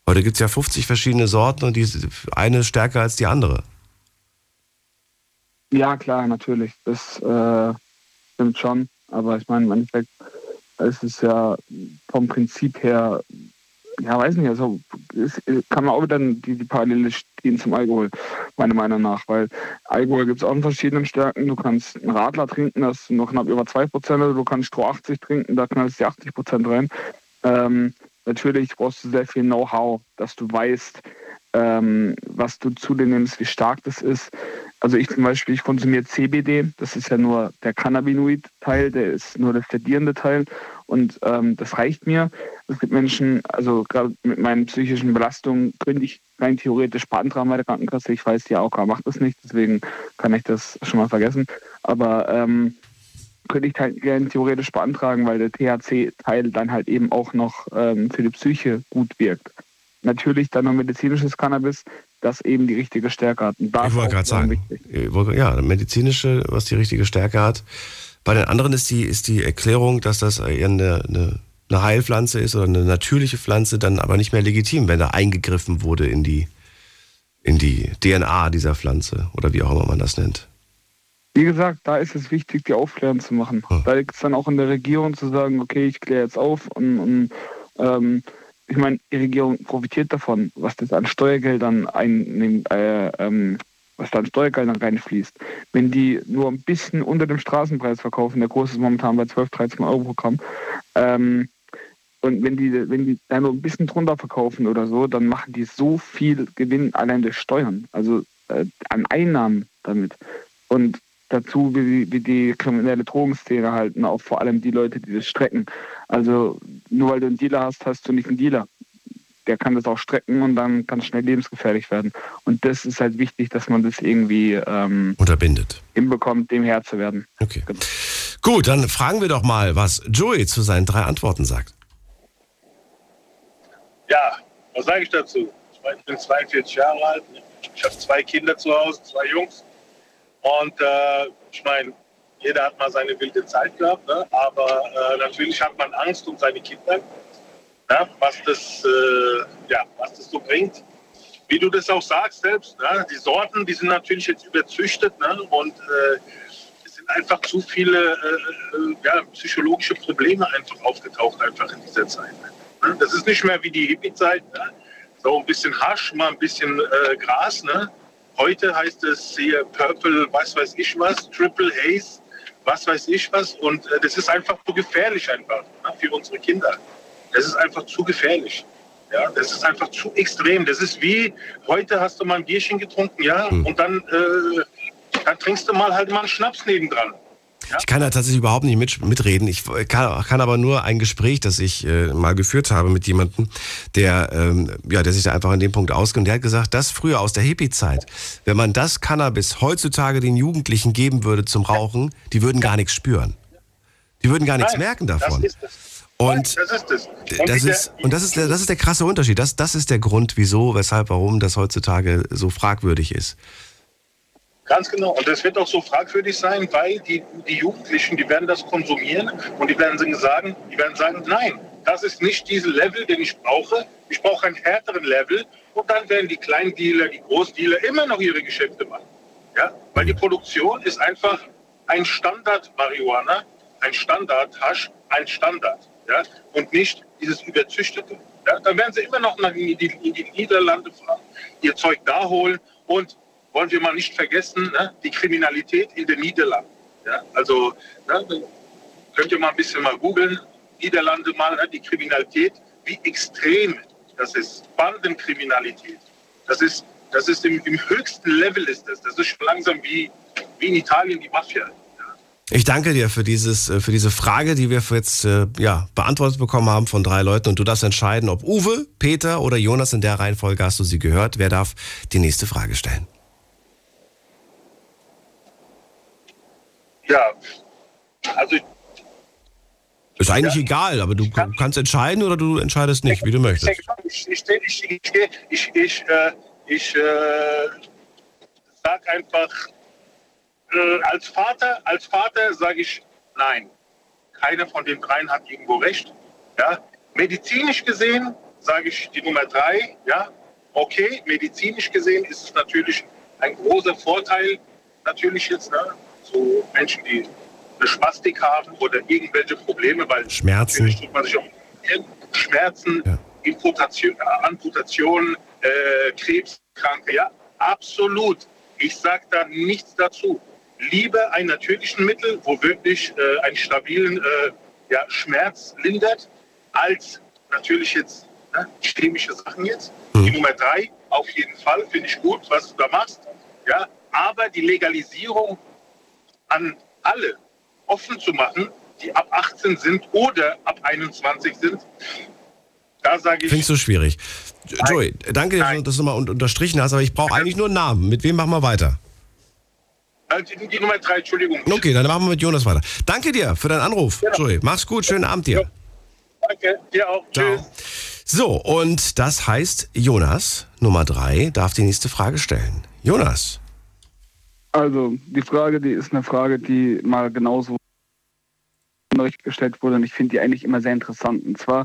Heute gibt es ja fünfzig verschiedene Sorten und die eine ist stärker als die andere. Ja, klar, natürlich. Das äh, stimmt schon, aber ich meine, im Endeffekt es ist ja vom Prinzip her, ja weiß nicht, also es kann man auch dann die, die Parallele stehen zum Alkohol, meiner Meinung nach, weil Alkohol gibt es auch in verschiedenen Stärken, du kannst einen Radler trinken, das sind noch knapp über zwei Prozent, du kannst Stroh achtzig trinken, da knallst du achtzig Prozent rein. Ähm, natürlich brauchst du sehr viel Know-how, dass du weißt, ähm, was du zu dir nimmst, wie stark das ist. Also ich zum Beispiel, ich konsumiere C B D, das ist ja nur der Cannabinoid-Teil, der ist nur der sedierende Teil und ähm, das reicht mir. Es gibt Menschen, also gerade mit meinen psychischen Belastungen könnte ich rein theoretisch beantragen bei der Krankenkasse. Ich weiß, die A O K macht das nicht, deswegen kann ich das schon mal vergessen. Aber ähm, könnte ich halt gerne theoretisch beantragen, weil der T H C-Teil dann halt eben auch noch ähm, für die Psyche gut wirkt. Natürlich dann noch medizinisches Cannabis, das eben die richtige Stärke hat. Und ich wollte gerade sagen, wichtig. Ja, medizinische, was die richtige Stärke hat. Bei den anderen ist die, ist die Erklärung, dass das eher eine, eine, eine Heilpflanze ist oder eine natürliche Pflanze, dann aber nicht mehr legitim, wenn da eingegriffen wurde in die, in die D N A dieser Pflanze oder wie auch immer man das nennt. Wie gesagt, da ist es wichtig, die Aufklärung zu machen. Hm. Da liegt es dann auch in der Regierung zu sagen, okay, ich kläre jetzt auf und, und ähm, ich meine, die Regierung profitiert davon, was das an Steuergeldern einnimmt, äh, ähm, was da an Steuergeldern reinfließt. Wenn die nur ein bisschen unter dem Straßenpreis verkaufen, der Kurs ist momentan bei zwölf, dreizehn Euro pro Gramm, ähm, und wenn die, wenn die da nur ein bisschen drunter verkaufen oder so, dann machen die so viel Gewinn allein durch Steuern, also äh, an Einnahmen damit. Und dazu, wie die, wie die kriminelle Drogenszene halten, auch vor allem die Leute, die das strecken. Also nur weil du einen Dealer hast, hast du nicht einen Dealer. Der kann das auch strecken und dann kann es schnell lebensgefährlich werden. Und das ist halt wichtig, dass man das irgendwie ähm, unterbindet, hinbekommt, dem Herr zu werden. Okay. Genau. Gut, dann fragen wir doch mal, was Joey zu seinen drei Antworten sagt. Ja, was sage ich dazu? Ich bin zweiundvierzig Jahre alt, ich habe zwei Kinder zu Hause, zwei Jungs. Und äh, ich meine, jeder hat mal seine wilde Zeit gehabt, ne? Aber äh, natürlich hat man Angst um seine Kinder, ne? Was, das, äh, ja, was das so bringt. Wie du das auch sagst selbst, ne? Die Sorten, die sind natürlich jetzt überzüchtet, ne? Und äh, es sind einfach zu viele äh, ja, psychologische Probleme einfach aufgetaucht einfach in dieser Zeit. Ne? Das ist nicht mehr wie die Hippie-Zeit, ne? So ein bisschen Hasch, mal ein bisschen äh, Gras, ne? Heute heißt es hier Purple, was weiß ich was, Triple Haze, was weiß ich was. Und äh, das ist einfach zu gefährlich einfach, ne, für unsere Kinder. Das ist einfach zu gefährlich. Ja, das ist einfach zu extrem. Das ist wie, heute hast du mal ein Bierchen getrunken, ja, hm. und dann, äh, dann trinkst du mal halt mal einen Schnaps nebendran. Ja? Ich kann da tatsächlich überhaupt nicht mit, mitreden. Ich kann, kann aber nur ein Gespräch, das ich äh, mal geführt habe mit jemandem, der, ähm, ja, der sich da einfach an dem Punkt auskennt. Der hat gesagt, das früher aus der Hippie-Zeit, wenn man das Cannabis heutzutage den Jugendlichen geben würde zum Rauchen, die würden gar nichts spüren. Die würden gar nichts Nein, merken davon. Das ist das. Und das ist das. Und das ist, und das ist, der, das ist der krasse Unterschied. Das, das ist der Grund, wieso, weshalb, warum das heutzutage so fragwürdig ist. Ganz genau. Und das wird auch so fragwürdig sein, weil die, die Jugendlichen, die werden das konsumieren und die werden sagen, die werden sagen, nein, das ist nicht diesen Level, den ich brauche. Ich brauche einen härteren Level. Und dann werden die kleinen Dealer, die Großdealer immer noch ihre Geschäfte machen. Ja? Weil die Produktion ist einfach ein Standard-Marihuana, ein Standard-Hasch, ein Standard. Ja? Und nicht dieses Überzüchtete. Ja? Dann werden sie immer noch nach in die, in die Niederlande fahren, ihr Zeug da holen und wollen wir mal nicht vergessen, ne, die Kriminalität in den Niederlanden. Ja, also ne, könnt ihr mal ein bisschen mal googeln, Niederlande mal, ne, die Kriminalität, wie extrem das ist. Bandenkriminalität, das ist, das ist im, im höchsten Level ist das. Das ist schon langsam wie, wie in Italien die Mafia. Ich danke dir für, dieses, für diese Frage, die wir jetzt ja, beantwortet bekommen haben von drei Leuten. Und du darfst entscheiden, ob Uwe, Peter oder Jonas, in der Reihenfolge hast du sie gehört. Wer darf die nächste Frage stellen? Ja, also ist eigentlich ja, egal, aber du kann, kannst entscheiden oder du entscheidest nicht, ich, wie du möchtest. Ich, ich, ich, ich, ich, äh, ich äh, sag einfach, äh, als Vater, als Vater sage ich, nein, keiner von den dreien hat irgendwo recht. Ja? Medizinisch gesehen sage ich die Nummer drei, ja, okay, medizinisch gesehen ist es natürlich ein großer Vorteil, natürlich jetzt, ne? So Menschen, die eine Spastik haben oder irgendwelche Probleme, weil Schmerzen, tut man sich auch Schmerzen, ja. Amputation, Amputationen, äh, Krebskranke, ja, absolut. Ich sage da nichts dazu. Lieber ein natürliches Mittel, wo wirklich äh, einen stabilen äh, ja, Schmerz lindert, als natürlich jetzt ne, chemische Sachen jetzt. Mhm. Die Nummer drei, auf jeden Fall, finde ich gut, was du da machst. Ja, aber die Legalisierung an alle offen zu machen, die ab achtzehn sind oder ab einundzwanzig sind, da sage ich... Findest du schwierig. Joey, danke, dass du mal unterstrichen hast, aber ich brauche eigentlich nur einen Namen. Mit wem machen wir weiter? Die Nummer drei, Entschuldigung. Okay, dann machen wir mit Jonas weiter. Danke dir für deinen Anruf. Ja. Joey, mach's gut, schönen Abend dir. Ja. Danke, dir auch. Ciao. Tschüss. So, und das heißt, Jonas, Nummer drei, darf die nächste Frage stellen. Jonas. Also, die Frage, die ist eine Frage, die mal genauso gestellt wurde und ich finde die eigentlich immer sehr interessant. Und zwar,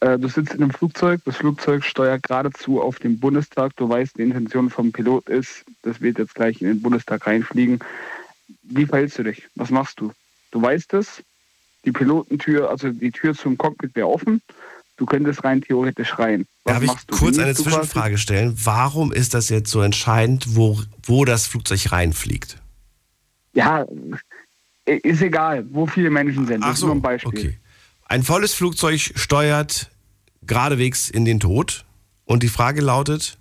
äh, du sitzt in einem Flugzeug, das Flugzeug steuert geradezu auf den Bundestag, du weißt, die Intention vom Pilot ist, das wird jetzt gleich in den Bundestag reinfliegen. Wie verhältst du dich? Was machst du? Du weißt es, die Pilotentür, also die Tür zum Cockpit wäre offen, du könntest rein theoretisch rein. Was Darf machst ich du? Kurz eine Zwischenfrage stellen? Warum ist das jetzt so entscheidend, wo, wo das Flugzeug reinfliegt? Ja, ist egal, wo viele Menschen sind. Das Ach so, ist nur ein Beispiel. Okay. Ein volles Flugzeug steuert geradewegs in den Tod. Und die Frage lautet,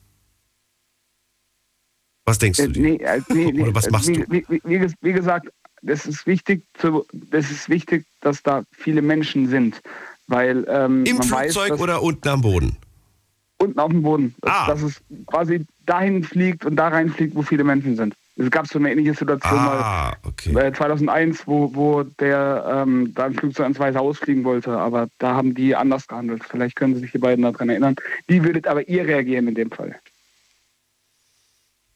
was denkst äh, du nee, dir? Nee, nee, Oder was machst nee, du? Wie, wie, wie gesagt, das ist wichtig, zu, das ist wichtig, dass da viele Menschen sind. Weil, ähm, Im man Flugzeug weiß, oder unten am Boden? Unten auf dem Boden. Dass, ah. dass es quasi dahin fliegt und da reinfliegt, wo viele Menschen sind. Es gab so eine ähnliche Situation ah, mal okay. zweitausendeins, wo, wo der ähm, da ein Flugzeug ans Weiße Haus fliegen wollte. Aber da haben die anders gehandelt. Vielleicht können Sie sich die beiden daran erinnern. Wie würdet aber ihr reagieren in dem Fall?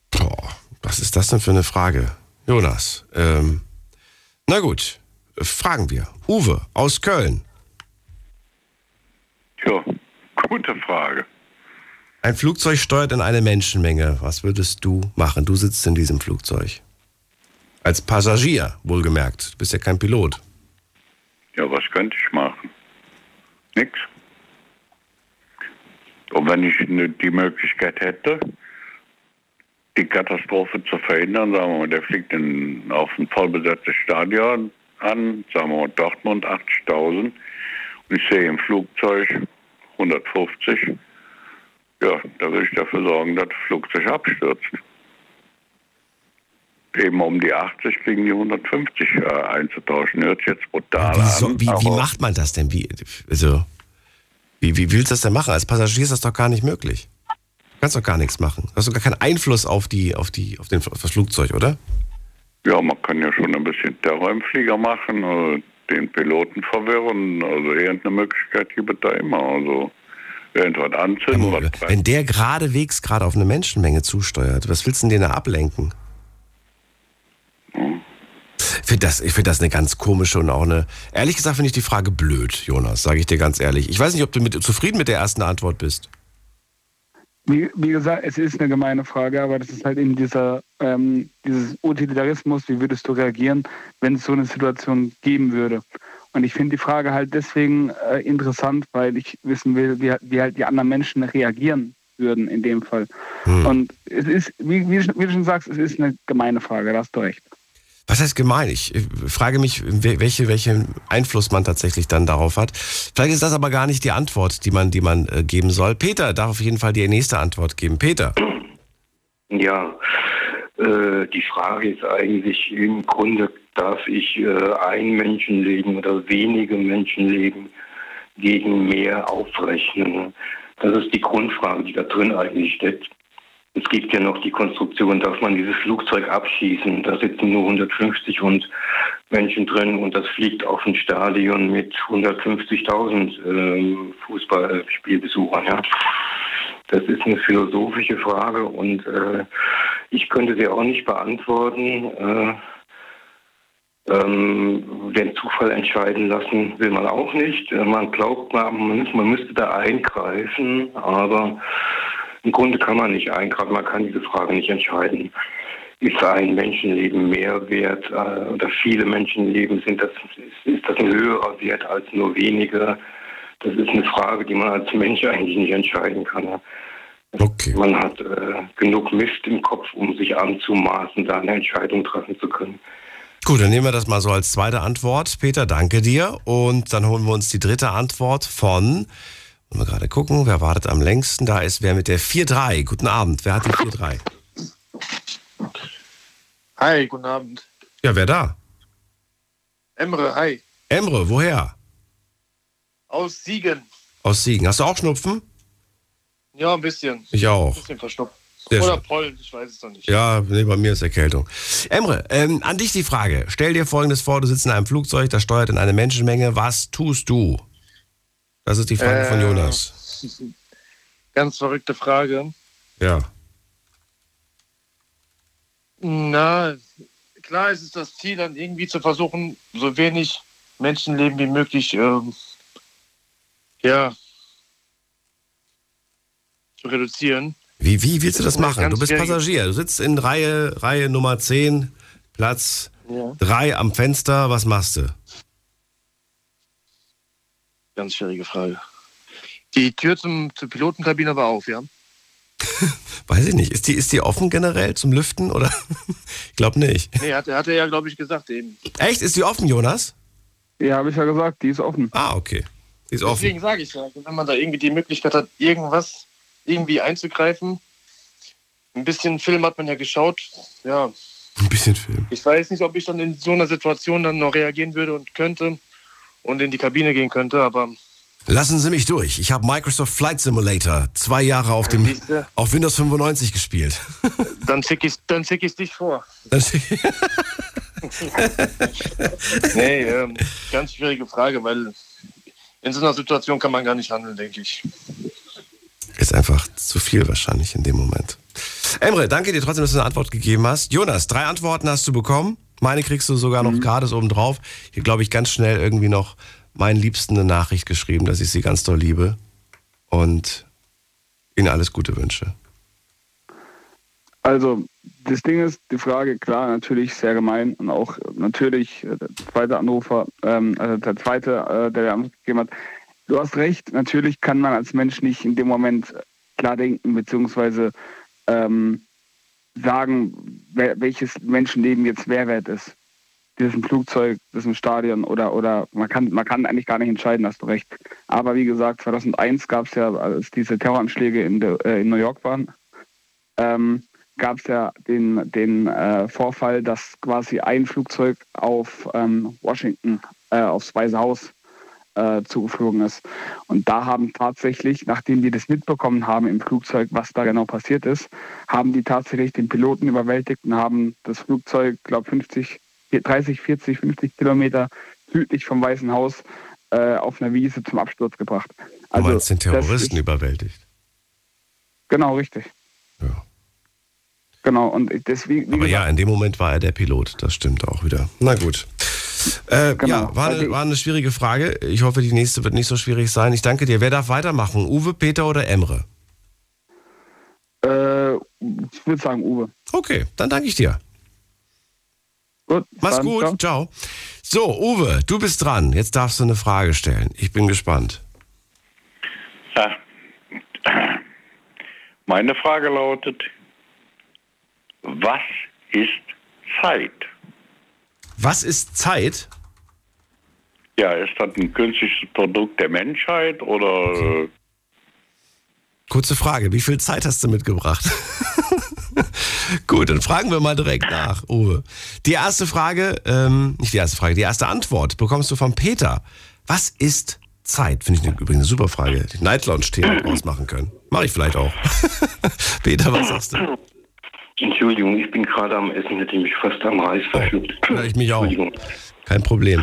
Boah, was ist das denn für eine Frage? Jonas, ähm, na gut, fragen wir. Uwe aus Köln. Ja, gute Frage. Ein Flugzeug steuert in eine Menschenmenge. Was würdest du machen? Du sitzt in diesem Flugzeug. Als Passagier, wohlgemerkt. Du bist ja kein Pilot. Ja, was könnte ich machen? Nix. Und wenn ich die Möglichkeit hätte, die Katastrophe zu verhindern, sagen wir mal, der fliegt in, auf ein vollbesetztes Stadion an, sagen wir mal Dortmund, achtzigtausend. Und ich sehe im Flugzeug hundertfünfzig. Ja, da will ich dafür sorgen, dass das Flugzeug abstürzt. Eben um die achtzig gegen die hundertfünfzig äh, einzutauschen, hört sich jetzt brutal wie so, an. Wie, wie macht man das denn? Wie, also, wie, wie willst du das denn machen? Als Passagier ist das doch gar nicht möglich. Du kannst doch gar nichts machen. Du hast doch gar keinen Einfluss auf, die, auf, die, auf, den, auf das Flugzeug, oder? Ja, man kann ja schon ein bisschen Terror im Flieger machen, also den Piloten verwirren. Also irgendeine Möglichkeit gibt es da immer. Also. Anzünden, wenn der geradewegs gerade auf eine Menschenmenge zusteuert, was willst du denn da ablenken? Hm. Ich finde das, find das eine ganz komische und auch eine... Ehrlich gesagt finde ich die Frage blöd, Jonas, sage ich dir ganz ehrlich. Ich weiß nicht, ob du mit, zufrieden mit der ersten Antwort bist. Wie, wie gesagt, es ist eine gemeine Frage, aber das ist halt eben dieser, ähm, dieses Utilitarismus, wie würdest du reagieren, wenn es so eine Situation geben würde? Und ich finde die Frage halt deswegen äh, interessant, weil ich wissen will, wie, wie halt die anderen Menschen reagieren würden in dem Fall. Hm. Und es ist, wie, wie, wie du schon sagst, es ist eine gemeine Frage, da hast du recht. Was heißt gemein? Ich frage mich, welche, welchen Einfluss man tatsächlich dann darauf hat. Vielleicht ist das aber gar nicht die Antwort, die man, die man äh, geben soll. Peter darf auf jeden Fall die nächste Antwort geben. Peter. Ja, äh, die Frage ist eigentlich im Grunde, darf ich äh, ein Menschenleben oder wenige Menschenleben gegen mehr aufrechnen? Das ist die Grundfrage, die da drin eigentlich steckt. Es gibt ja noch die Konstruktion, darf man dieses Flugzeug abschießen? Da sitzen nur hundertfünfzig und Menschen drin und das fliegt auf ein Stadion mit hundertfünfzigtausend äh, Fußballspielbesuchern. Ja. Das ist eine philosophische Frage und äh, ich könnte sie auch nicht beantworten. Äh, Ähm, den Zufall entscheiden lassen will man auch nicht. Man glaubt, man, man müsste da eingreifen, aber im Grunde kann man nicht eingreifen, man kann diese Frage nicht entscheiden. Ist ein Menschenleben mehr wert äh, oder viele Menschenleben, sind das, ist das ein höherer Wert als nur wenige? Das ist eine Frage, die man als Mensch eigentlich nicht entscheiden kann. Okay. Man hat äh, genug Mist im Kopf, um sich anzumaßen, da eine Entscheidung treffen zu können. Gut, dann nehmen wir das mal so als zweite Antwort. Peter, danke dir. Und dann holen wir uns die dritte Antwort von, wollen wir gerade gucken, wer wartet am längsten? Da ist wer mit der vier drei. Guten Abend, wer hat die vier drei? Hi, guten Abend. Ja, wer da? Emre, hi. Emre, woher? Aus Siegen. Aus Siegen. Hast du auch Schnupfen? Ja, ein bisschen. Ich auch. Ein bisschen verschnupft. Sehr Oder schön. Pollen, ich weiß es noch nicht. Ja, nee, bei mir ist Erkältung. Emre, ähm, an dich die Frage. Stell dir Folgendes vor, du sitzt in einem Flugzeug, das steuert in eine Menschenmenge. Was tust du? Das ist die Frage äh, von Jonas. Ganz verrückte Frage. Ja. Na, klar ist es das Ziel, dann irgendwie zu versuchen, so wenig Menschenleben wie möglich ähm, ja, zu reduzieren. Wie, wie willst du das machen? Du bist Passagier, du sitzt in Reihe, Reihe Nummer zehn, Platz ja. drei am Fenster, was machst du? Ganz schwierige Frage. Die Tür zum, zur Pilotenkabine war auf, ja? Weiß ich nicht. Ist die, ist die offen generell zum Lüften oder? Ich glaube nicht. Nee, hat, hat er ja, glaube ich, gesagt eben. Echt? Ist die offen, Jonas? Ja, habe ich ja gesagt, die ist offen. Ah, okay. Die ist Deswegen offen. Deswegen sage ich ja, wenn man da irgendwie die Möglichkeit hat, irgendwas irgendwie einzugreifen. Ein bisschen Film hat man ja geschaut. Ja. Ein bisschen Film. Ich weiß nicht, ob ich dann in so einer Situation dann noch reagieren würde und könnte und in die Kabine gehen könnte, aber... Lassen Sie mich durch. Ich habe Microsoft Flight Simulator zwei Jahre auf dem auf Windows fünfundneunzig gespielt. Dann schicke ich dann schick ich dich vor. Nee, ähm, ganz schwierige Frage, weil in so einer Situation kann man gar nicht handeln, denke ich. Ist einfach zu viel wahrscheinlich in dem Moment. Emre, danke dir trotzdem, dass du eine Antwort gegeben hast. Jonas, drei Antworten hast du bekommen. Meine kriegst du sogar noch mhm. gratis obendrauf. Hier glaube ich ganz schnell irgendwie noch meinen Liebsten eine Nachricht geschrieben, dass ich sie ganz doll liebe und ihnen alles Gute wünsche. Also, das Ding ist, die Frage, klar, natürlich sehr gemein und auch natürlich der zweite Anrufer, ähm, also der zweite, äh, der der Antwort gegeben hat, du hast recht, natürlich kann man als Mensch nicht in dem Moment klar denken, beziehungsweise ähm, sagen, wer, welches Menschenleben jetzt Mehrwert ist. Das ist ein Flugzeug, das ist ein Stadion oder, oder man kann man kann eigentlich gar nicht entscheiden, hast du recht. Aber wie gesagt, zweitausendeins gab es ja, als diese Terroranschläge in, de, äh, in New York waren, ähm, gab es ja den, den äh, Vorfall, dass quasi ein Flugzeug auf ähm, Washington, äh, aufs Weiße Haus äh, zugeflogen ist. Und da haben tatsächlich, nachdem die das mitbekommen haben im Flugzeug, was da genau passiert ist, haben die tatsächlich den Piloten überwältigt und haben das Flugzeug, glaube fünfzig dreißig, vierzig, fünfzig Kilometer südlich vom Weißen Haus äh, auf einer Wiese zum Absturz gebracht. Also, du meinst den Terroristen ich, überwältigt? Genau, richtig. Ja. Genau, und deswegen. Aber ja, in dem Moment war er der Pilot, das stimmt auch wieder. Na gut. Äh, genau. Ja, war eine, war eine schwierige Frage. Ich hoffe, die nächste wird nicht so schwierig sein. Ich danke dir. Wer darf weitermachen? Uwe, Peter oder Emre? Äh, ich würde sagen Uwe. Okay, dann danke ich dir. Gut, mach's dann, gut, ciao. ciao. So, Uwe, du bist dran. Jetzt darfst du eine Frage stellen. Ich bin gespannt. Ja. Meine Frage lautet, was ist Zeit? Was ist Zeit? Ja, ist das ein künstliches Produkt der Menschheit oder... Okay. Kurze Frage, wie viel Zeit hast du mitgebracht? Gut, dann fragen wir mal direkt nach, Uwe. Die erste Frage, ähm, nicht die erste Frage, die erste Antwort bekommst du von Peter. Was ist Zeit? Finde ich eine, übrigens eine super Frage. Die Night Lounge-Themen draus machen können. Mache ich vielleicht auch. Peter, was sagst du? Entschuldigung, ich bin gerade am Essen, hätte ich mich fast am Reis verschluckt. Oh, ich mich auch. Kein Problem.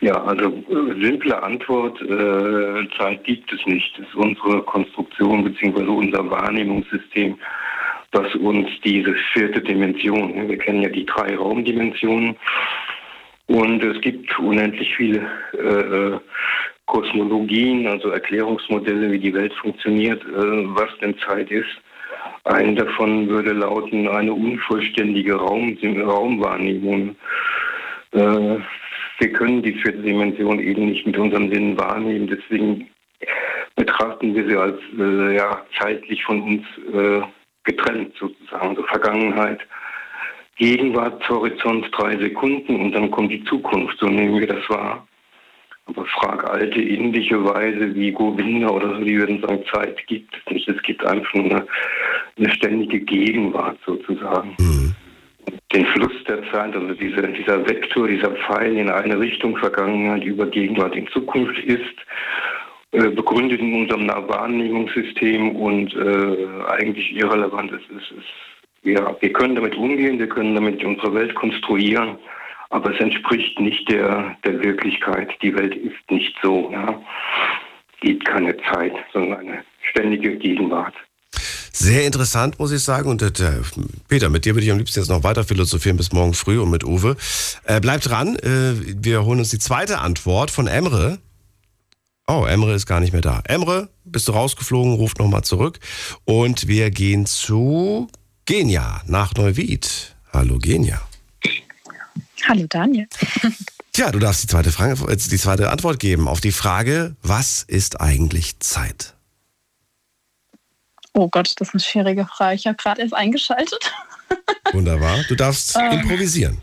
Ja, also äh, simple Antwort, äh, Zeit gibt es nicht. Das ist unsere Konstruktion bzw. unser Wahrnehmungssystem, das uns diese vierte Dimension, ne, wir kennen ja die drei Raumdimensionen und es gibt unendlich viele äh, Kosmologien, also Erklärungsmodelle, wie die Welt funktioniert, äh, was denn Zeit ist. Eine davon würde lauten, eine unvollständige Raum, Raumwahrnehmung. Äh, Wir können die vierte Dimension eben nicht mit unserem Sinn wahrnehmen, deswegen betrachten wir sie als äh, ja, zeitlich von uns äh, getrennt sozusagen. Also Vergangenheit, Gegenwart, Horizont, drei Sekunden und dann kommt die Zukunft, so nehmen wir das wahr. Aber frag alte indische Weise wie Govinda oder so, die würden sagen, Zeit gibt es nicht. Es gibt einfach eine, eine ständige Gegenwart sozusagen. Mhm. Den Fluss der Zeit, also diese, dieser Vektor, dieser Pfeil in eine Richtung Vergangenheit über Gegenwart in Zukunft ist äh, begründet in unserem Wahrnehmungssystem und äh, eigentlich irrelevant ist. Es ist ja, wir können damit umgehen, wir können damit unsere Welt konstruieren, aber es entspricht nicht der, der Wirklichkeit. Die Welt ist nicht so. Ja. Geht keine Zeit, sondern eine ständige Gegenwart. Sehr interessant, muss ich sagen. Und äh, Peter, mit dir würde ich am liebsten jetzt noch weiter philosophieren bis morgen früh und mit Uwe. Äh, bleib dran, äh, wir holen uns die zweite Antwort von Emre. Oh, Emre ist gar nicht mehr da. Emre, bist du rausgeflogen, ruf nochmal zurück. Und wir gehen zu Genia nach Neuwied. Hallo Genia. Hallo Daniel. Tja, du darfst die zweite Frage, die zweite Antwort geben auf die Frage, was ist eigentlich Zeit? Oh Gott, das ist eine schwierige Frage. Ich habe gerade erst eingeschaltet. Wunderbar. Du darfst ähm. improvisieren.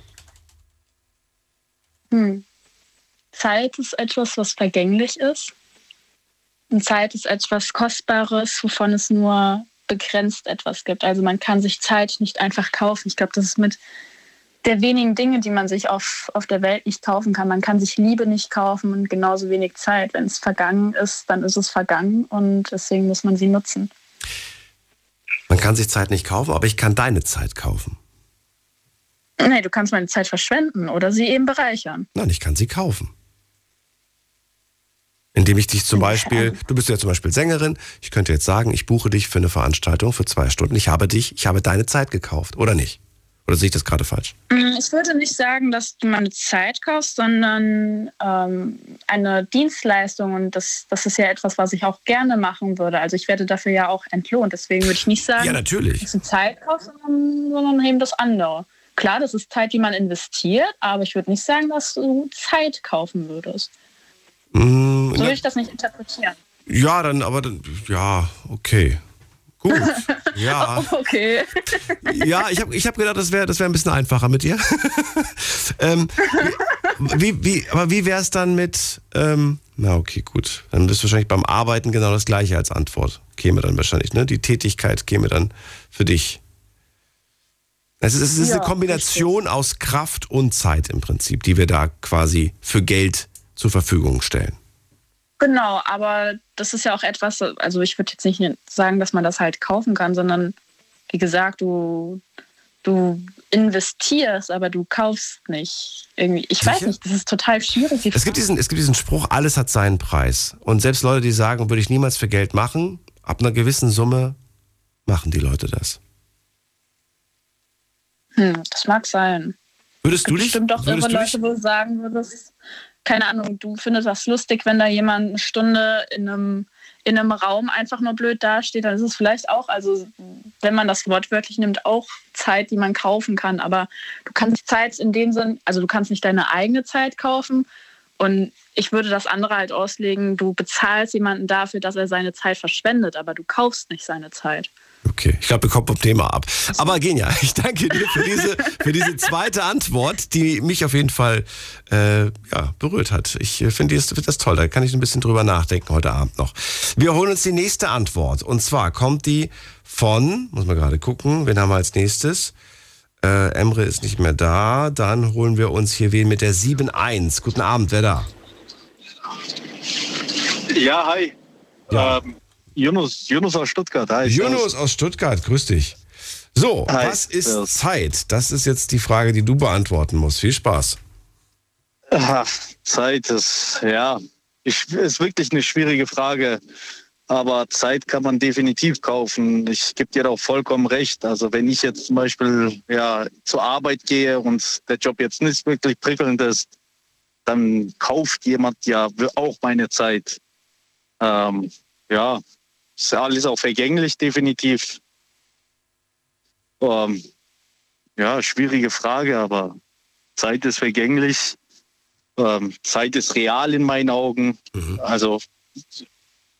Hm. Zeit ist etwas, was vergänglich ist. Und Zeit ist etwas Kostbares, wovon es nur begrenzt etwas gibt. Also man kann sich Zeit nicht einfach kaufen. Ich glaube, das ist mit der wenigen Dinge, die man sich auf, auf der Welt nicht kaufen kann. Man kann sich Liebe nicht kaufen und genauso wenig Zeit. Wenn es vergangen ist, dann ist es vergangen und deswegen muss man sie nutzen. Man kann sich Zeit nicht kaufen, aber ich kann deine Zeit kaufen. Nee, du kannst meine Zeit verschwenden oder sie eben bereichern. Nein, ich kann sie kaufen. Indem ich dich zum Beispiel, du bist ja zum Beispiel Sängerin, ich könnte jetzt sagen, ich buche dich für eine Veranstaltung für zwei Stunden. Ich habe dich, ich habe deine Zeit gekauft, oder nicht? Oder sehe ich das gerade falsch? Ich würde nicht sagen, dass du meine Zeit kaufst, sondern ähm, eine Dienstleistung. Und das, das ist ja etwas, was ich auch gerne machen würde. Also ich werde dafür ja auch entlohnt. Deswegen würde ich nicht sagen, ja, natürlich, dass du Zeit kaufst, sondern, sondern eben das andere. Klar, das ist Zeit, die man investiert. Aber ich würde nicht sagen, dass du Zeit kaufen würdest. Mm, so würde ich das nicht interpretieren. Ja, dann aber, dann, ja, okay. Gut, ja. Oh, okay. Ja, ich habe ich hab gedacht, das wäre das wär ein bisschen einfacher mit dir. ähm, wie, wie, aber wie wäre es dann mit, ähm, na okay, gut, dann bist du wahrscheinlich beim Arbeiten genau das Gleiche als Antwort. Käme dann wahrscheinlich, ne? Die Tätigkeit käme dann für dich. Es ist, es ist ja eine Kombination, richtig, aus Kraft und Zeit im Prinzip, die wir da quasi für Geld zur Verfügung stellen. Genau, aber das ist ja auch etwas, also ich würde jetzt nicht sagen, dass man das halt kaufen kann, sondern wie gesagt, du, du investierst, aber du kaufst nicht. Irgendwie, ich Sicher? weiß nicht, das ist total schwierig. Es gibt, diesen, es gibt diesen Spruch, alles hat seinen Preis. Und selbst Leute, die sagen, würde ich niemals für Geld machen, ab einer gewissen Summe machen die Leute das. Hm, das mag sein. Würdest du dich? Bestimmt doch irgendwo Leute, wo du sagen würdest, keine Ahnung, du findest das lustig, wenn da jemand eine Stunde in einem, in einem Raum einfach nur blöd dasteht, dann ist es vielleicht auch, also wenn man das wortwörtlich nimmt, auch Zeit, die man kaufen kann. Aber du kannst Zeit in dem Sinn, also du kannst nicht deine eigene Zeit kaufen. Und ich würde das andere halt auslegen, du bezahlst jemanden dafür, dass er seine Zeit verschwendet, aber du kaufst nicht seine Zeit. Okay, ich glaube, wir kommen vom Thema ab. Aber Genia, ich danke dir für diese, für diese zweite Antwort, die mich auf jeden Fall äh, ja, berührt hat. Ich äh, finde das, find das toll, da kann ich ein bisschen drüber nachdenken heute Abend noch. Wir holen uns die nächste Antwort und zwar kommt die von, muss man gerade gucken, wen haben wir als nächstes? Äh, Emre ist nicht mehr da, dann holen wir uns hier wen mit der sieben eins. Guten Abend, wer da? Ja, hi. Ja. Ähm. Yunus, Yunus aus Stuttgart. Hi, Yunus aus Stuttgart, grüß dich. So, Hi. was ist ja. Zeit? Das ist jetzt die Frage, die du beantworten musst. Viel Spaß. Ach, Zeit ist, ja, ich, ist wirklich eine schwierige Frage. Aber Zeit kann man definitiv kaufen. Ich gebe dir auch vollkommen recht. Also wenn ich jetzt zum Beispiel ja, zur Arbeit gehe und der Job jetzt nicht wirklich prickelnd ist, dann kauft jemand ja auch meine Zeit. Ähm, ja. Ist ja alles auch vergänglich, definitiv. Ähm, ja, schwierige Frage, aber Zeit ist vergänglich. Ähm, Zeit ist real in meinen Augen. Mhm. Also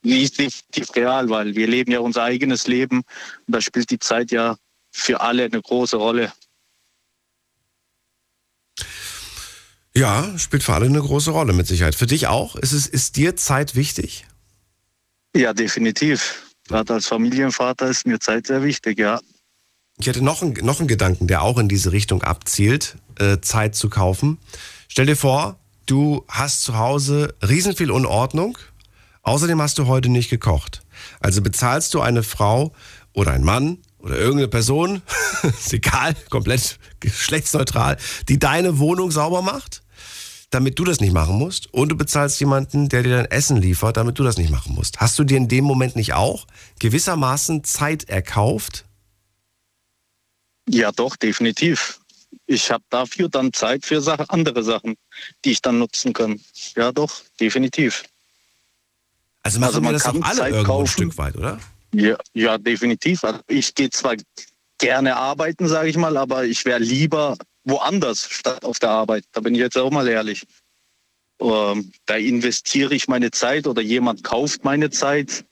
nicht definitiv real, weil wir leben ja unser eigenes Leben. Und da spielt die Zeit ja für alle eine große Rolle. Ja, spielt für alle eine große Rolle mit Sicherheit. Für dich auch? Ist es, ist dir Zeit wichtig? Ja, definitiv. Gerade als Familienvater ist mir Zeit sehr wichtig, ja. Ich hätte noch einen, noch einen Gedanken, der auch in diese Richtung abzielt, äh, Zeit zu kaufen. Stell dir vor, du hast zu Hause riesen viel Unordnung, Außerdem hast du heute nicht gekocht. Also bezahlst du eine Frau oder einen Mann oder irgendeine Person, ist egal, komplett geschlechtsneutral, die deine Wohnung sauber macht, damit du das nicht machen musst. Und du bezahlst jemanden, der dir dein Essen liefert, damit du das nicht machen musst. Hast du dir in dem Moment nicht auch gewissermaßen Zeit erkauft? Ja, doch, definitiv. Ich habe dafür dann Zeit für Sache, andere Sachen, die ich dann nutzen kann. Ja, doch, definitiv. Also machen also man wir das kann auch alle Zeit irgendwo kaufen. Ein Stück weit, oder? Ja, ja, definitiv. Also ich gehe zwar gerne arbeiten, sage ich mal, aber ich wäre lieber woanders statt auf der Arbeit. Da bin ich jetzt auch mal ehrlich. Ähm, da investiere ich meine Zeit oder jemand kauft meine Zeit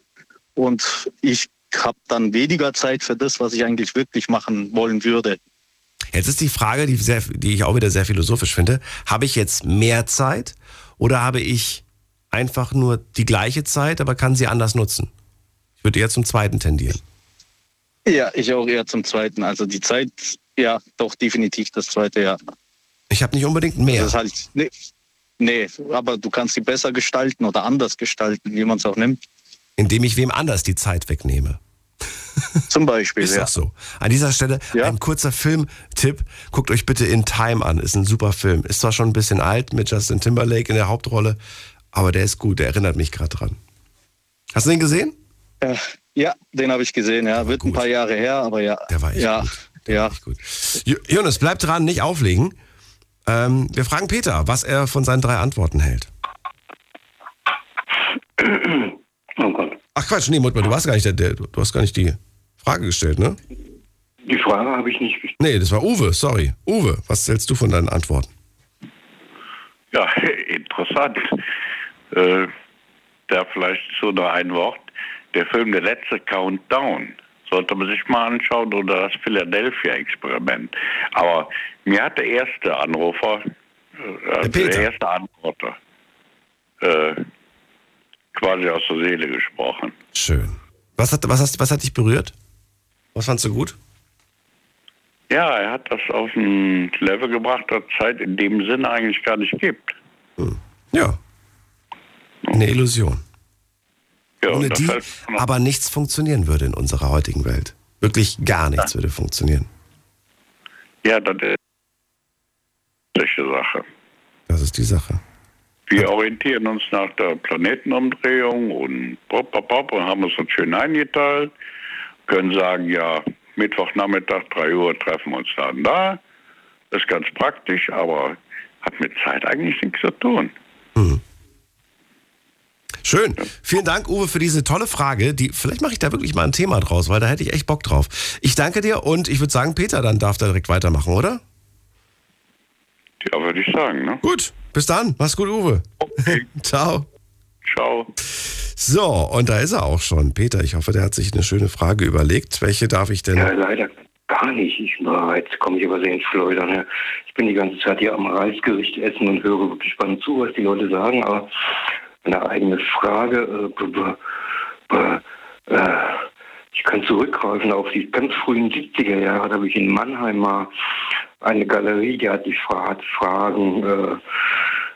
und ich habe dann weniger Zeit für das, was ich eigentlich wirklich machen wollen würde. Jetzt ist die Frage, die, sehr, die ich auch wieder sehr philosophisch finde. Habe ich jetzt mehr Zeit oder habe ich einfach nur die gleiche Zeit, aber kann sie anders nutzen? Ich würde eher zum Zweiten tendieren. Ja, ich auch eher zum Zweiten. Also die Zeit, ja, doch definitiv das Zweite, ja. Ich habe nicht unbedingt mehr. Das ist halt, nee, nee, aber du kannst sie besser gestalten oder anders gestalten, wie man es auch nimmt. Indem ich wem anders die Zeit wegnehme. Zum Beispiel, ist ja. Ist so. An dieser Stelle ja. Ein kurzer Filmtipp. Guckt euch bitte In Time an. Ist ein super Film. Ist zwar schon ein bisschen alt mit Justin Timberlake in der Hauptrolle, aber der ist gut. Der erinnert mich gerade dran. Hast du den gesehen? Äh, ja, den habe ich gesehen. Ja, wird gut. Ein paar Jahre her, aber ja. Der war echt ja. gut. Der ja. war echt gut. Jonas, bleib dran, nicht auflegen. Ähm, wir fragen Peter, was er von seinen drei Antworten hält. Oh Gott. Ach Quatsch, nee, Mutter, du warst gar nicht der, der, du hast gar nicht die Frage gestellt, ne? Die Frage habe ich nicht gestellt. Nee, das war Uwe, sorry. Uwe, was hältst du von deinen Antworten? Ja, interessant. Äh, da vielleicht so nur ein Wort. Der Film Der letzte Countdown sollte man sich mal anschauen oder das Philadelphia-Experiment. Aber mir hat der erste Anrufer, also der, der erste Antworter, äh, quasi aus der Seele gesprochen. Schön. Was hat, was, hast, was hat dich berührt? Was fandst du gut? Ja, er hat das auf ein Level gebracht, das Zeit in dem Sinne eigentlich gar nicht gibt. Hm. Ja. Eine Illusion. Ja, ohne die aber nichts funktionieren würde in unserer heutigen Welt. Wirklich gar nichts ja. würde funktionieren. Ja, das ist die Sache. Das ist die Sache. Wir orientieren uns nach der Planetenumdrehung und pop, pop, pop und haben uns das schön eingeteilt. Können sagen, ja, Mittwochnachmittag, drei Uhr treffen wir uns dann da. Das ist ganz praktisch, aber hat mit Zeit eigentlich nichts zu tun. Hm. Schön. Vielen Dank, Uwe, für diese tolle Frage. Die, vielleicht mache ich da wirklich mal ein Thema draus, weil da hätte ich echt Bock drauf. Ich danke dir und ich würde sagen, Peter, dann darf da direkt weitermachen, oder? Ja, würde ich sagen, ne? Gut, bis dann. Mach's gut, Uwe. Okay. Ciao. Ciao. So, und da ist er auch schon. Peter, ich hoffe, der hat sich eine schöne Frage überlegt. Welche darf ich denn... Ja, leider gar nicht. Ich, na, jetzt komme ich über den Schleudern. Ja. Ich bin die ganze Zeit hier am Reisgericht essen und höre wirklich spannend zu, was die Leute sagen. Aber eine eigene Frage... Äh, äh, ich kann zurückgreifen auf die ganz frühen siebziger Jahre. Da habe ich in Mannheim mal eine Galerie, die hat die Fra- Fragen, äh,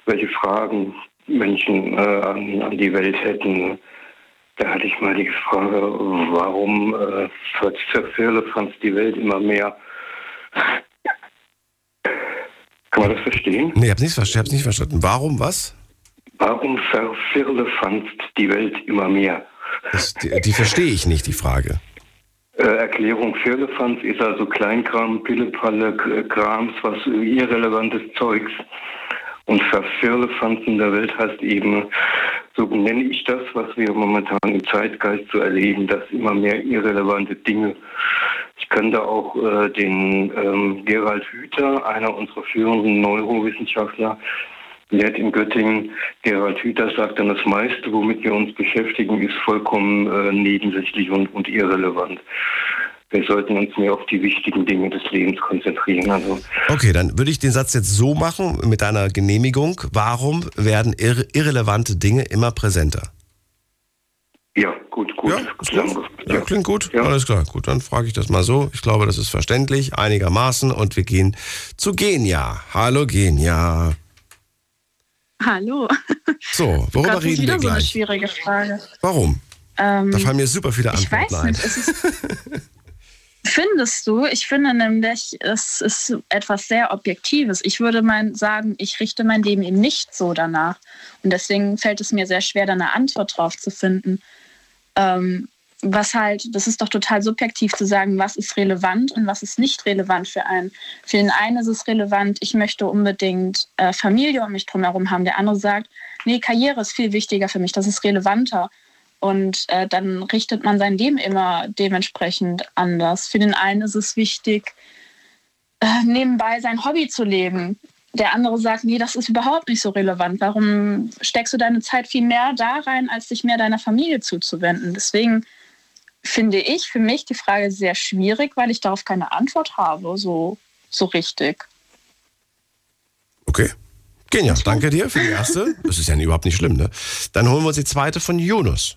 welche Fragen Menschen äh, an, an die Welt hätten. Da hatte ich mal die Frage, warum äh, zerfällt uns die Welt immer mehr? Kann man das verstehen? Nee, ich habe es nicht, nicht verstanden. Warum was? Warum zerfällt die Welt immer mehr? Das, die, die verstehe ich nicht, die Frage. Äh, Erklärung für Firlefanz ist also Kleinkram, Pillepalle, Krams, was irrelevantes Zeugs. Und Verfirlefanz in der Welt heißt eben, so nenne ich das, was wir momentan im Zeitgeist zu erleben, dass immer mehr irrelevante Dinge. Ich kann da auch äh, den ähm, Gerald Hüther, einer unserer führenden Neurowissenschaftler, lehrt in Göttingen, Gerald Hüther sagt dann, das meiste, womit wir uns beschäftigen, ist vollkommen äh, nebensächlich und, und irrelevant. Wir sollten uns mehr auf die wichtigen Dinge des Lebens konzentrieren. Also okay, dann würde ich den Satz jetzt so machen, mit deiner Genehmigung. Warum werden irre- irrelevante Dinge immer präsenter? Ja, gut, gut. Ja, gut. Ja, klingt gut, ja. Alles klar. Gut, dann frage ich das mal so. Ich glaube, das ist verständlich, einigermaßen. Und wir gehen zu Genia. Hallo Genia. Hallo. So, worüber Gott, reden wir gleich? Das ist wieder so eine schwierige Frage. Warum? Ähm, da fallen mir super viele Antworten ich weiß nicht, ein. Es ist, findest du? Ich finde nämlich, es ist etwas sehr Objektives. Ich würde mal sagen, ich richte mein Leben eben nicht so danach. Und deswegen fällt es mir sehr schwer, da eine Antwort drauf zu finden. Ähm, was halt, das ist doch total subjektiv zu sagen, was ist relevant und was ist nicht relevant für einen. Für den einen ist es relevant, ich möchte unbedingt äh, Familie um mich drumherum haben. Der andere sagt, nee, Karriere ist viel wichtiger für mich, das ist relevanter. Und äh, dann richtet man sein Leben immer dementsprechend anders. Für den einen ist es wichtig, äh, nebenbei sein Hobby zu leben. Der andere sagt, nee, das ist überhaupt nicht so relevant. Warum steckst du deine Zeit viel mehr da rein, als dich mehr deiner Familie zuzuwenden? Deswegen finde ich für mich die Frage sehr schwierig, weil ich darauf keine Antwort habe, so, so richtig. Okay, genial. Danke dir für die erste. Das ist ja überhaupt nicht schlimm, ne? Dann holen wir uns die zweite von Jonas.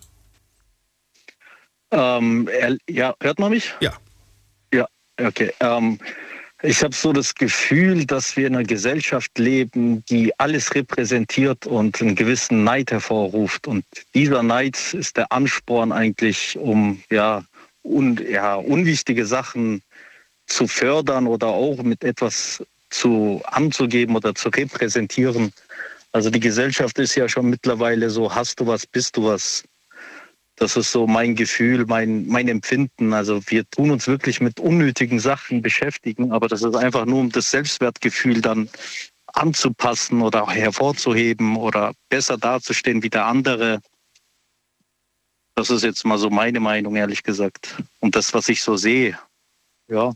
Ähm, ja, hört man mich? Ja. Ja, okay. Ähm, ich habe so das Gefühl, dass wir in einer Gesellschaft leben, die alles repräsentiert und einen gewissen Neid hervorruft. Und dieser Neid ist der Ansporn eigentlich, um ja, un, ja unwichtige Sachen zu fördern oder auch mit etwas zu anzugeben oder zu repräsentieren. Also die Gesellschaft ist ja schon mittlerweile so, hast du was, bist du was. Das ist so mein Gefühl, mein, mein Empfinden. Also wir tun uns wirklich mit unnötigen Sachen beschäftigen, aber das ist einfach nur, um das Selbstwertgefühl dann anzupassen oder hervorzuheben oder besser dazustehen wie der andere. Das ist jetzt mal so meine Meinung, ehrlich gesagt. Und das, was ich so sehe, ja.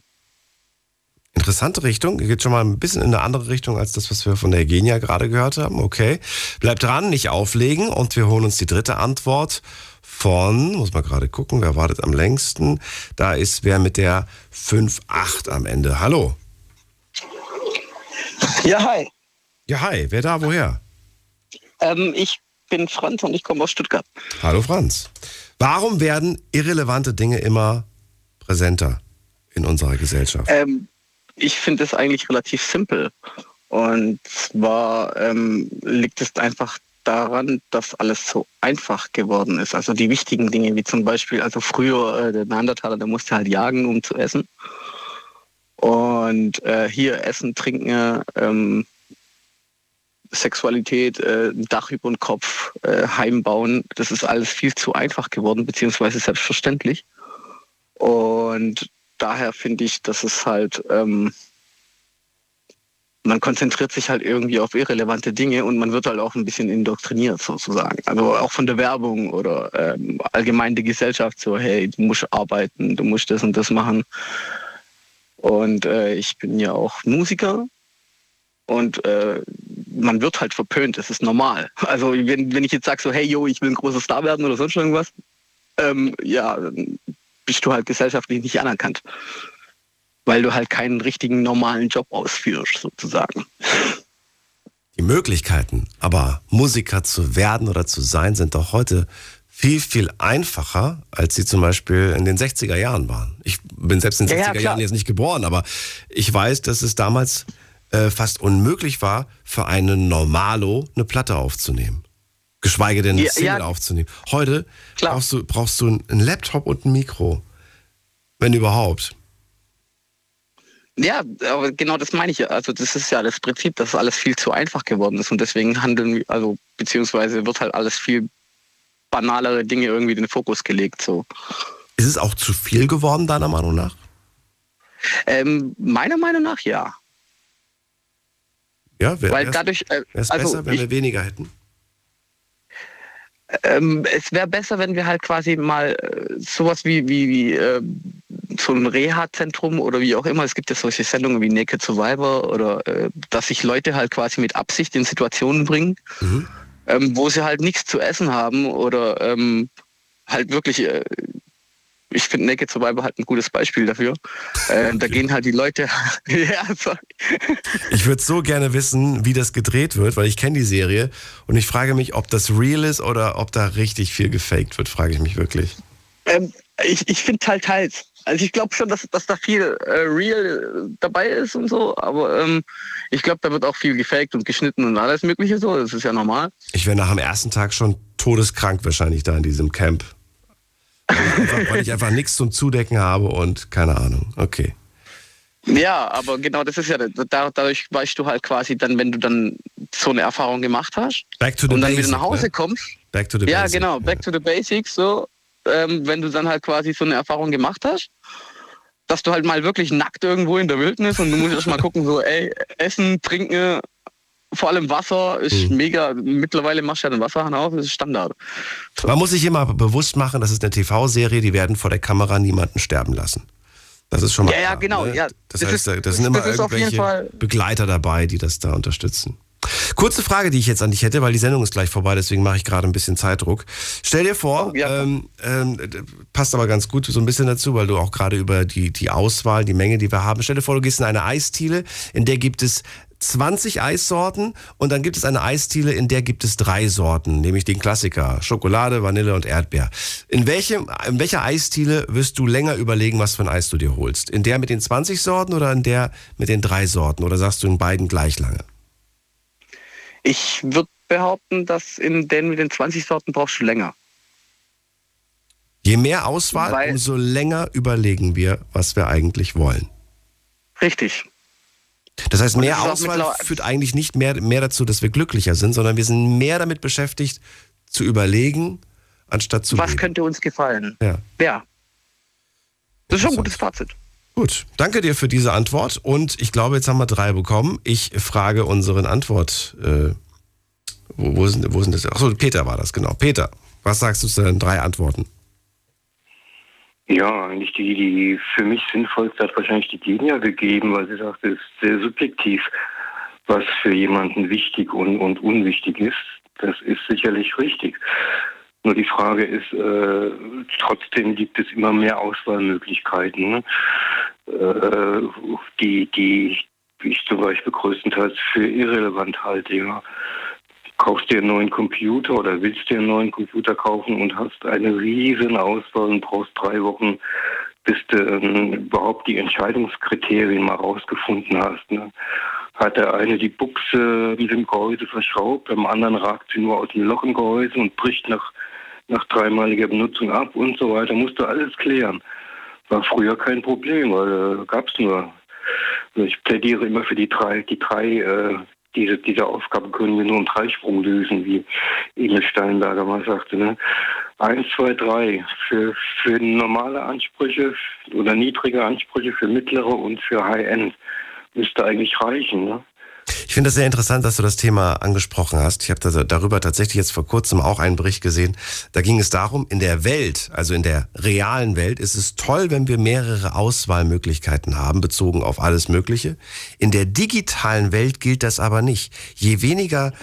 Interessante Richtung, geht schon mal ein bisschen in eine andere Richtung als das, was wir von der Eugenia gerade gehört haben. Okay, bleibt dran, nicht auflegen und wir holen uns die dritte Antwort von, muss man gerade gucken, wer wartet am längsten, da ist wer mit der fünf acht am Ende. Hallo. Ja, hi. Ja, hi, wer da, woher? Ähm, ich bin Franz und ich komme aus Stuttgart. Hallo Franz. Warum werden irrelevante Dinge immer präsenter in unserer Gesellschaft? Ähm, Ich finde es eigentlich relativ simpel. Und zwar ähm, liegt es einfach daran, dass alles so einfach geworden ist. Also die wichtigen Dinge, wie zum Beispiel, also früher äh, der Neandertaler, der musste halt jagen, um zu essen. Und äh, hier Essen, Trinken, ähm, Sexualität, äh, Dach über den Kopf, äh, Heimbauen, das ist alles viel zu einfach geworden, beziehungsweise selbstverständlich. Und daher finde ich, dass es halt, ähm, man konzentriert sich halt irgendwie auf irrelevante Dinge und man wird halt auch ein bisschen indoktriniert sozusagen. Also auch von der Werbung oder ähm, allgemein die Gesellschaft so, hey, du musst arbeiten, du musst das und das machen. Und äh, ich bin ja auch Musiker und äh, man wird halt verpönt, das ist normal. Also wenn, wenn ich jetzt sage so, hey, yo, ich will ein großer Star werden oder sonst irgendwas, ähm, ja, bist du halt gesellschaftlich nicht anerkannt, weil du halt keinen richtigen normalen Job ausführst, sozusagen. Die Möglichkeiten, aber Musiker zu werden oder zu sein, sind doch heute viel, viel einfacher, als sie zum Beispiel in den sechziger Jahren waren. Ich bin selbst in den ja, sechziger ja, Jahren jetzt nicht geboren, aber ich weiß, dass es damals äh, fast unmöglich war, für einen Normalo eine Platte aufzunehmen. Geschweige denn, eine ja, Single ja. aufzunehmen. Heute brauchst du, brauchst du einen Laptop und ein Mikro. Wenn überhaupt. Ja, aber genau das meine ich ja. Also das ist ja das Prinzip, dass alles viel zu einfach geworden ist. Und deswegen handeln, also beziehungsweise wird halt alles viel banalere Dinge irgendwie in den Fokus gelegt. So. Ist es auch zu viel geworden, deiner Meinung nach? Ähm, meiner Meinung nach ja. Ja, wäre es äh, also besser, wenn ich, wir weniger hätten? Ähm, es wäre besser, wenn wir halt quasi mal äh, sowas wie, wie, wie äh, so ein Reha-Zentrum oder wie auch immer, es gibt ja solche Sendungen wie Naked Survivor oder äh, dass sich Leute halt quasi mit Absicht in Situationen bringen, mhm. ähm, wo sie halt nichts zu essen haben oder ähm, halt wirklich, äh, ich finde Naked Survivor halt ein gutes Beispiel dafür, äh, okay. Da gehen halt die Leute, ja, sorry. Ich würde so gerne wissen, wie das gedreht wird, weil ich kenne die Serie und ich frage mich, ob das real ist oder ob da richtig viel gefaked wird, frage ich mich wirklich. Ähm, ich ich finde halt teils. Also ich glaube schon, dass, dass da viel äh, real dabei ist und so, aber ähm, ich glaube, da wird auch viel gefaked und geschnitten und alles Mögliche so, das ist ja normal. Ich wäre nach dem ersten Tag schon todeskrank wahrscheinlich da in diesem Camp, weil ich einfach, weil ich einfach nichts zum Zudecken habe und keine Ahnung, okay. Ja, aber genau, das ist ja, dadurch weißt du halt quasi dann, wenn du dann so eine Erfahrung gemacht hast back to the und dann basic, wieder nach Hause ne? kommst. Back to the ja, basics, genau, back ja. to the basics, so, ähm, wenn du dann halt quasi so eine Erfahrung gemacht hast, dass du halt mal wirklich nackt irgendwo in der Wildnis und du musst erst mal gucken, so, ey, essen, trinken, vor allem Wasser ist mhm. mega, mittlerweile machst du ja den Wasserhahn auf, das ist Standard. So. Man muss sich immer bewusst machen, das ist eine T V-Serie, die werden vor der Kamera niemanden sterben lassen. Das ist schon mal. Ja, klar, ja genau. Ne? Ja, das, das heißt, ist, da sind immer irgendwelche Begleiter dabei, die das da unterstützen. Kurze Frage, die ich jetzt an dich hätte, weil die Sendung ist gleich vorbei, deswegen mache ich gerade ein bisschen Zeitdruck. Stell dir vor, oh, ja. ähm, ähm, passt aber ganz gut so ein bisschen dazu, weil du auch gerade über die, die Auswahl, die Menge, die wir haben. Stell dir vor, du gehst in eine Eisdiele, in der gibt es zwanzig Eissorten und dann gibt es eine Eisdiele, in der gibt es drei Sorten, nämlich den Klassiker, Schokolade, Vanille und Erdbeer. In, welchem, in welcher Eisdiele wirst du länger überlegen, was für ein Eis du dir holst? In der mit den zwanzig Sorten oder in der mit den drei Sorten? Oder sagst du in beiden gleich lange? Ich würde behaupten, dass in den mit den zwanzig Sorten brauchst du länger. Je mehr Auswahl, Weil umso länger überlegen wir, was wir eigentlich wollen. Richtig. Das heißt, mehr das Auswahl führt eigentlich nicht mehr, mehr dazu, dass wir glücklicher sind, sondern wir sind mehr damit beschäftigt, zu überlegen, anstatt zu Was leben. Könnte uns gefallen? Ja. ja. Das ist schon ein gutes Fazit. Gut, danke dir für diese Antwort. Und ich glaube, jetzt haben wir drei bekommen. Ich frage unseren Antwort... Äh, wo, wo, sind, wo sind das? Achso, Peter war das, genau. Peter, was sagst du zu den drei Antworten? Ja, eigentlich die, die für mich sinnvollste hat wahrscheinlich die Genia gegeben, weil sie sagt, es ist sehr subjektiv, was für jemanden wichtig und, und unwichtig ist. Das ist sicherlich richtig. Nur die Frage ist, äh, trotzdem gibt es immer mehr Auswahlmöglichkeiten, ne? äh, die, die ich zum Beispiel größtenteils für irrelevant halte, ja. Kaufst dir einen neuen Computer oder willst dir einen neuen Computer kaufen und hast eine riesen Auswahl und brauchst drei Wochen, bis du ähm, überhaupt die Entscheidungskriterien mal rausgefunden hast. Ne? Hat der eine die Buchse mit dem Gehäuse verschraubt, beim anderen ragt sie nur aus dem Loch im Gehäuse und bricht nach, nach dreimaliger Benutzung ab und so weiter. Musst du alles klären. War früher kein Problem, weil äh, gab es nur. Also ich plädiere immer für die drei, die drei äh, Diese, diese Aufgabe können wir nur im Dreisprung lösen, wie Emil Steinberger mal sagte. Ne? Eins, zwei, drei. Für, für normale Ansprüche oder niedrige Ansprüche, für mittlere und für High-End müsste eigentlich reichen. Ne? Ich finde das sehr interessant, dass du das Thema angesprochen hast. Ich habe da, darüber tatsächlich jetzt vor kurzem auch einen Bericht gesehen. Da ging es darum, in der Welt, also in der realen Welt, ist es toll, wenn wir mehrere Auswahlmöglichkeiten haben, bezogen auf alles Mögliche. In der digitalen Welt gilt das aber nicht. Je weniger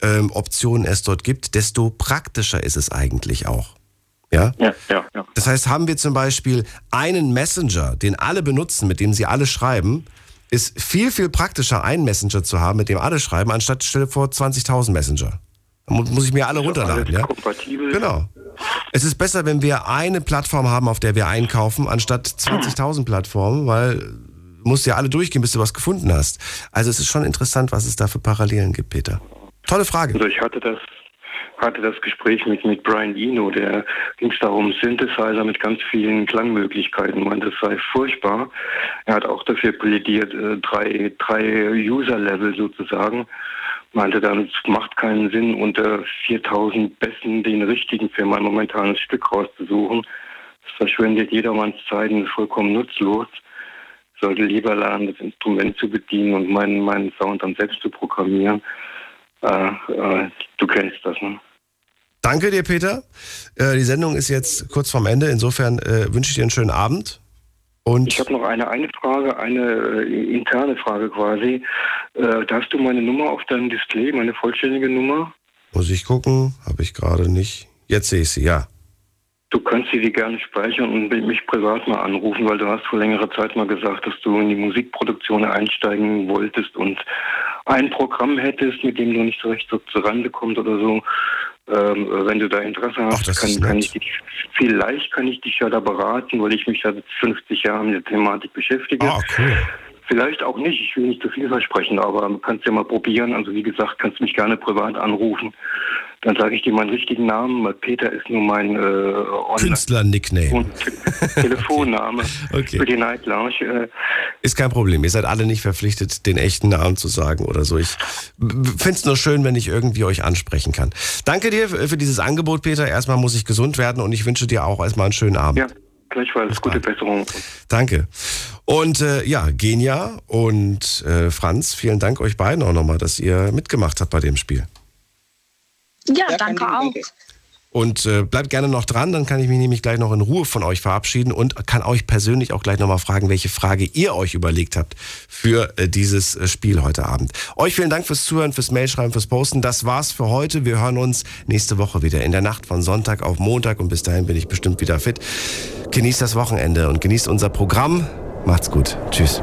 ähm, Optionen es dort gibt, desto praktischer ist es eigentlich auch. Ja? Ja, ja, ja. Das heißt, haben wir zum Beispiel einen Messenger, den alle benutzen, mit dem sie alle schreiben, ist viel, viel praktischer, einen Messenger zu haben, mit dem alle schreiben, anstatt stelle vor zwanzigtausend Messenger. Da muss ich mir alle runterladen. Ja? Kompatibel. Genau. Es ist besser, wenn wir eine Plattform haben, auf der wir einkaufen, anstatt zwanzigtausend Plattformen, weil du musst ja alle durchgehen, bis du was gefunden hast. Also es ist schon interessant, was es da für Parallelen gibt, Peter. Tolle Frage. Also ich hatte das hatte das Gespräch mit, mit Brian Eno, der ging es darum, Synthesizer mit ganz vielen Klangmöglichkeiten. Man, das sei furchtbar. Er hat auch dafür plädiert, äh, drei, drei User-Level sozusagen. Meinte dann, es macht keinen Sinn, unter viertausend Bässen den richtigen für mein momentanes Stück rauszusuchen. Das verschwendet jedermanns Zeit und ist vollkommen nutzlos. Ich sollte lieber lernen, das Instrument zu bedienen und meinen, meinen Sound dann selbst zu programmieren. Äh, äh, du kennst das, ne? Danke dir, Peter. Äh, die Sendung ist jetzt kurz vorm Ende. Insofern äh, wünsche ich dir einen schönen Abend. Und ich habe noch eine, eine Frage, eine äh, interne Frage quasi. Äh, darfst du meine Nummer auf deinem Display, meine vollständige Nummer? Muss ich gucken, habe ich gerade nicht. Jetzt sehe ich sie, ja. Du kannst sie dir gerne speichern und mich privat mal anrufen, weil du hast vor längerer Zeit mal gesagt, dass du in die Musikproduktion einsteigen wolltest und ein Programm hättest, mit dem du nicht so recht so zurande kommst oder so. Ähm, wenn du da Interesse hast, Ach, kann, kann ich dich, vielleicht kann ich dich ja da beraten, weil ich mich seit fünfzig Jahren mit der Thematik beschäftige. Ah, cool. Vielleicht auch nicht, ich will nicht zu viel versprechen, aber kannst ja mal probieren. Also wie gesagt, kannst mich gerne privat anrufen. Dann sage ich dir meinen richtigen Namen, weil Peter ist nur mein äh, Künstler-Nickname und Telefonname okay. für die Night Lounge. Äh, ist kein Problem, ihr seid alle nicht verpflichtet, den echten Namen zu sagen oder so. Ich finde es nur schön, wenn ich irgendwie euch ansprechen kann. Danke dir für dieses Angebot, Peter. Erstmal muss ich gesund werden und ich wünsche dir auch erstmal einen schönen Abend. Ja. Gleichfalls, gute Besserung. Danke. Und äh, ja, Genia und äh, Franz, vielen Dank euch beiden auch nochmal, dass ihr mitgemacht habt bei dem Spiel. Ja, ja danke auch. Danke. Und äh, bleibt gerne noch dran, dann kann ich mich nämlich gleich noch in Ruhe von euch verabschieden und kann euch persönlich auch gleich nochmal fragen, welche Frage ihr euch überlegt habt für äh, dieses Spiel heute Abend. Euch vielen Dank fürs Zuhören, fürs Mailschreiben, fürs Posten. Das war's für heute. Wir hören uns nächste Woche wieder in der Nacht von Sonntag auf Montag und bis dahin bin ich bestimmt wieder fit. Genießt das Wochenende und genießt unser Programm. Macht's gut. Tschüss.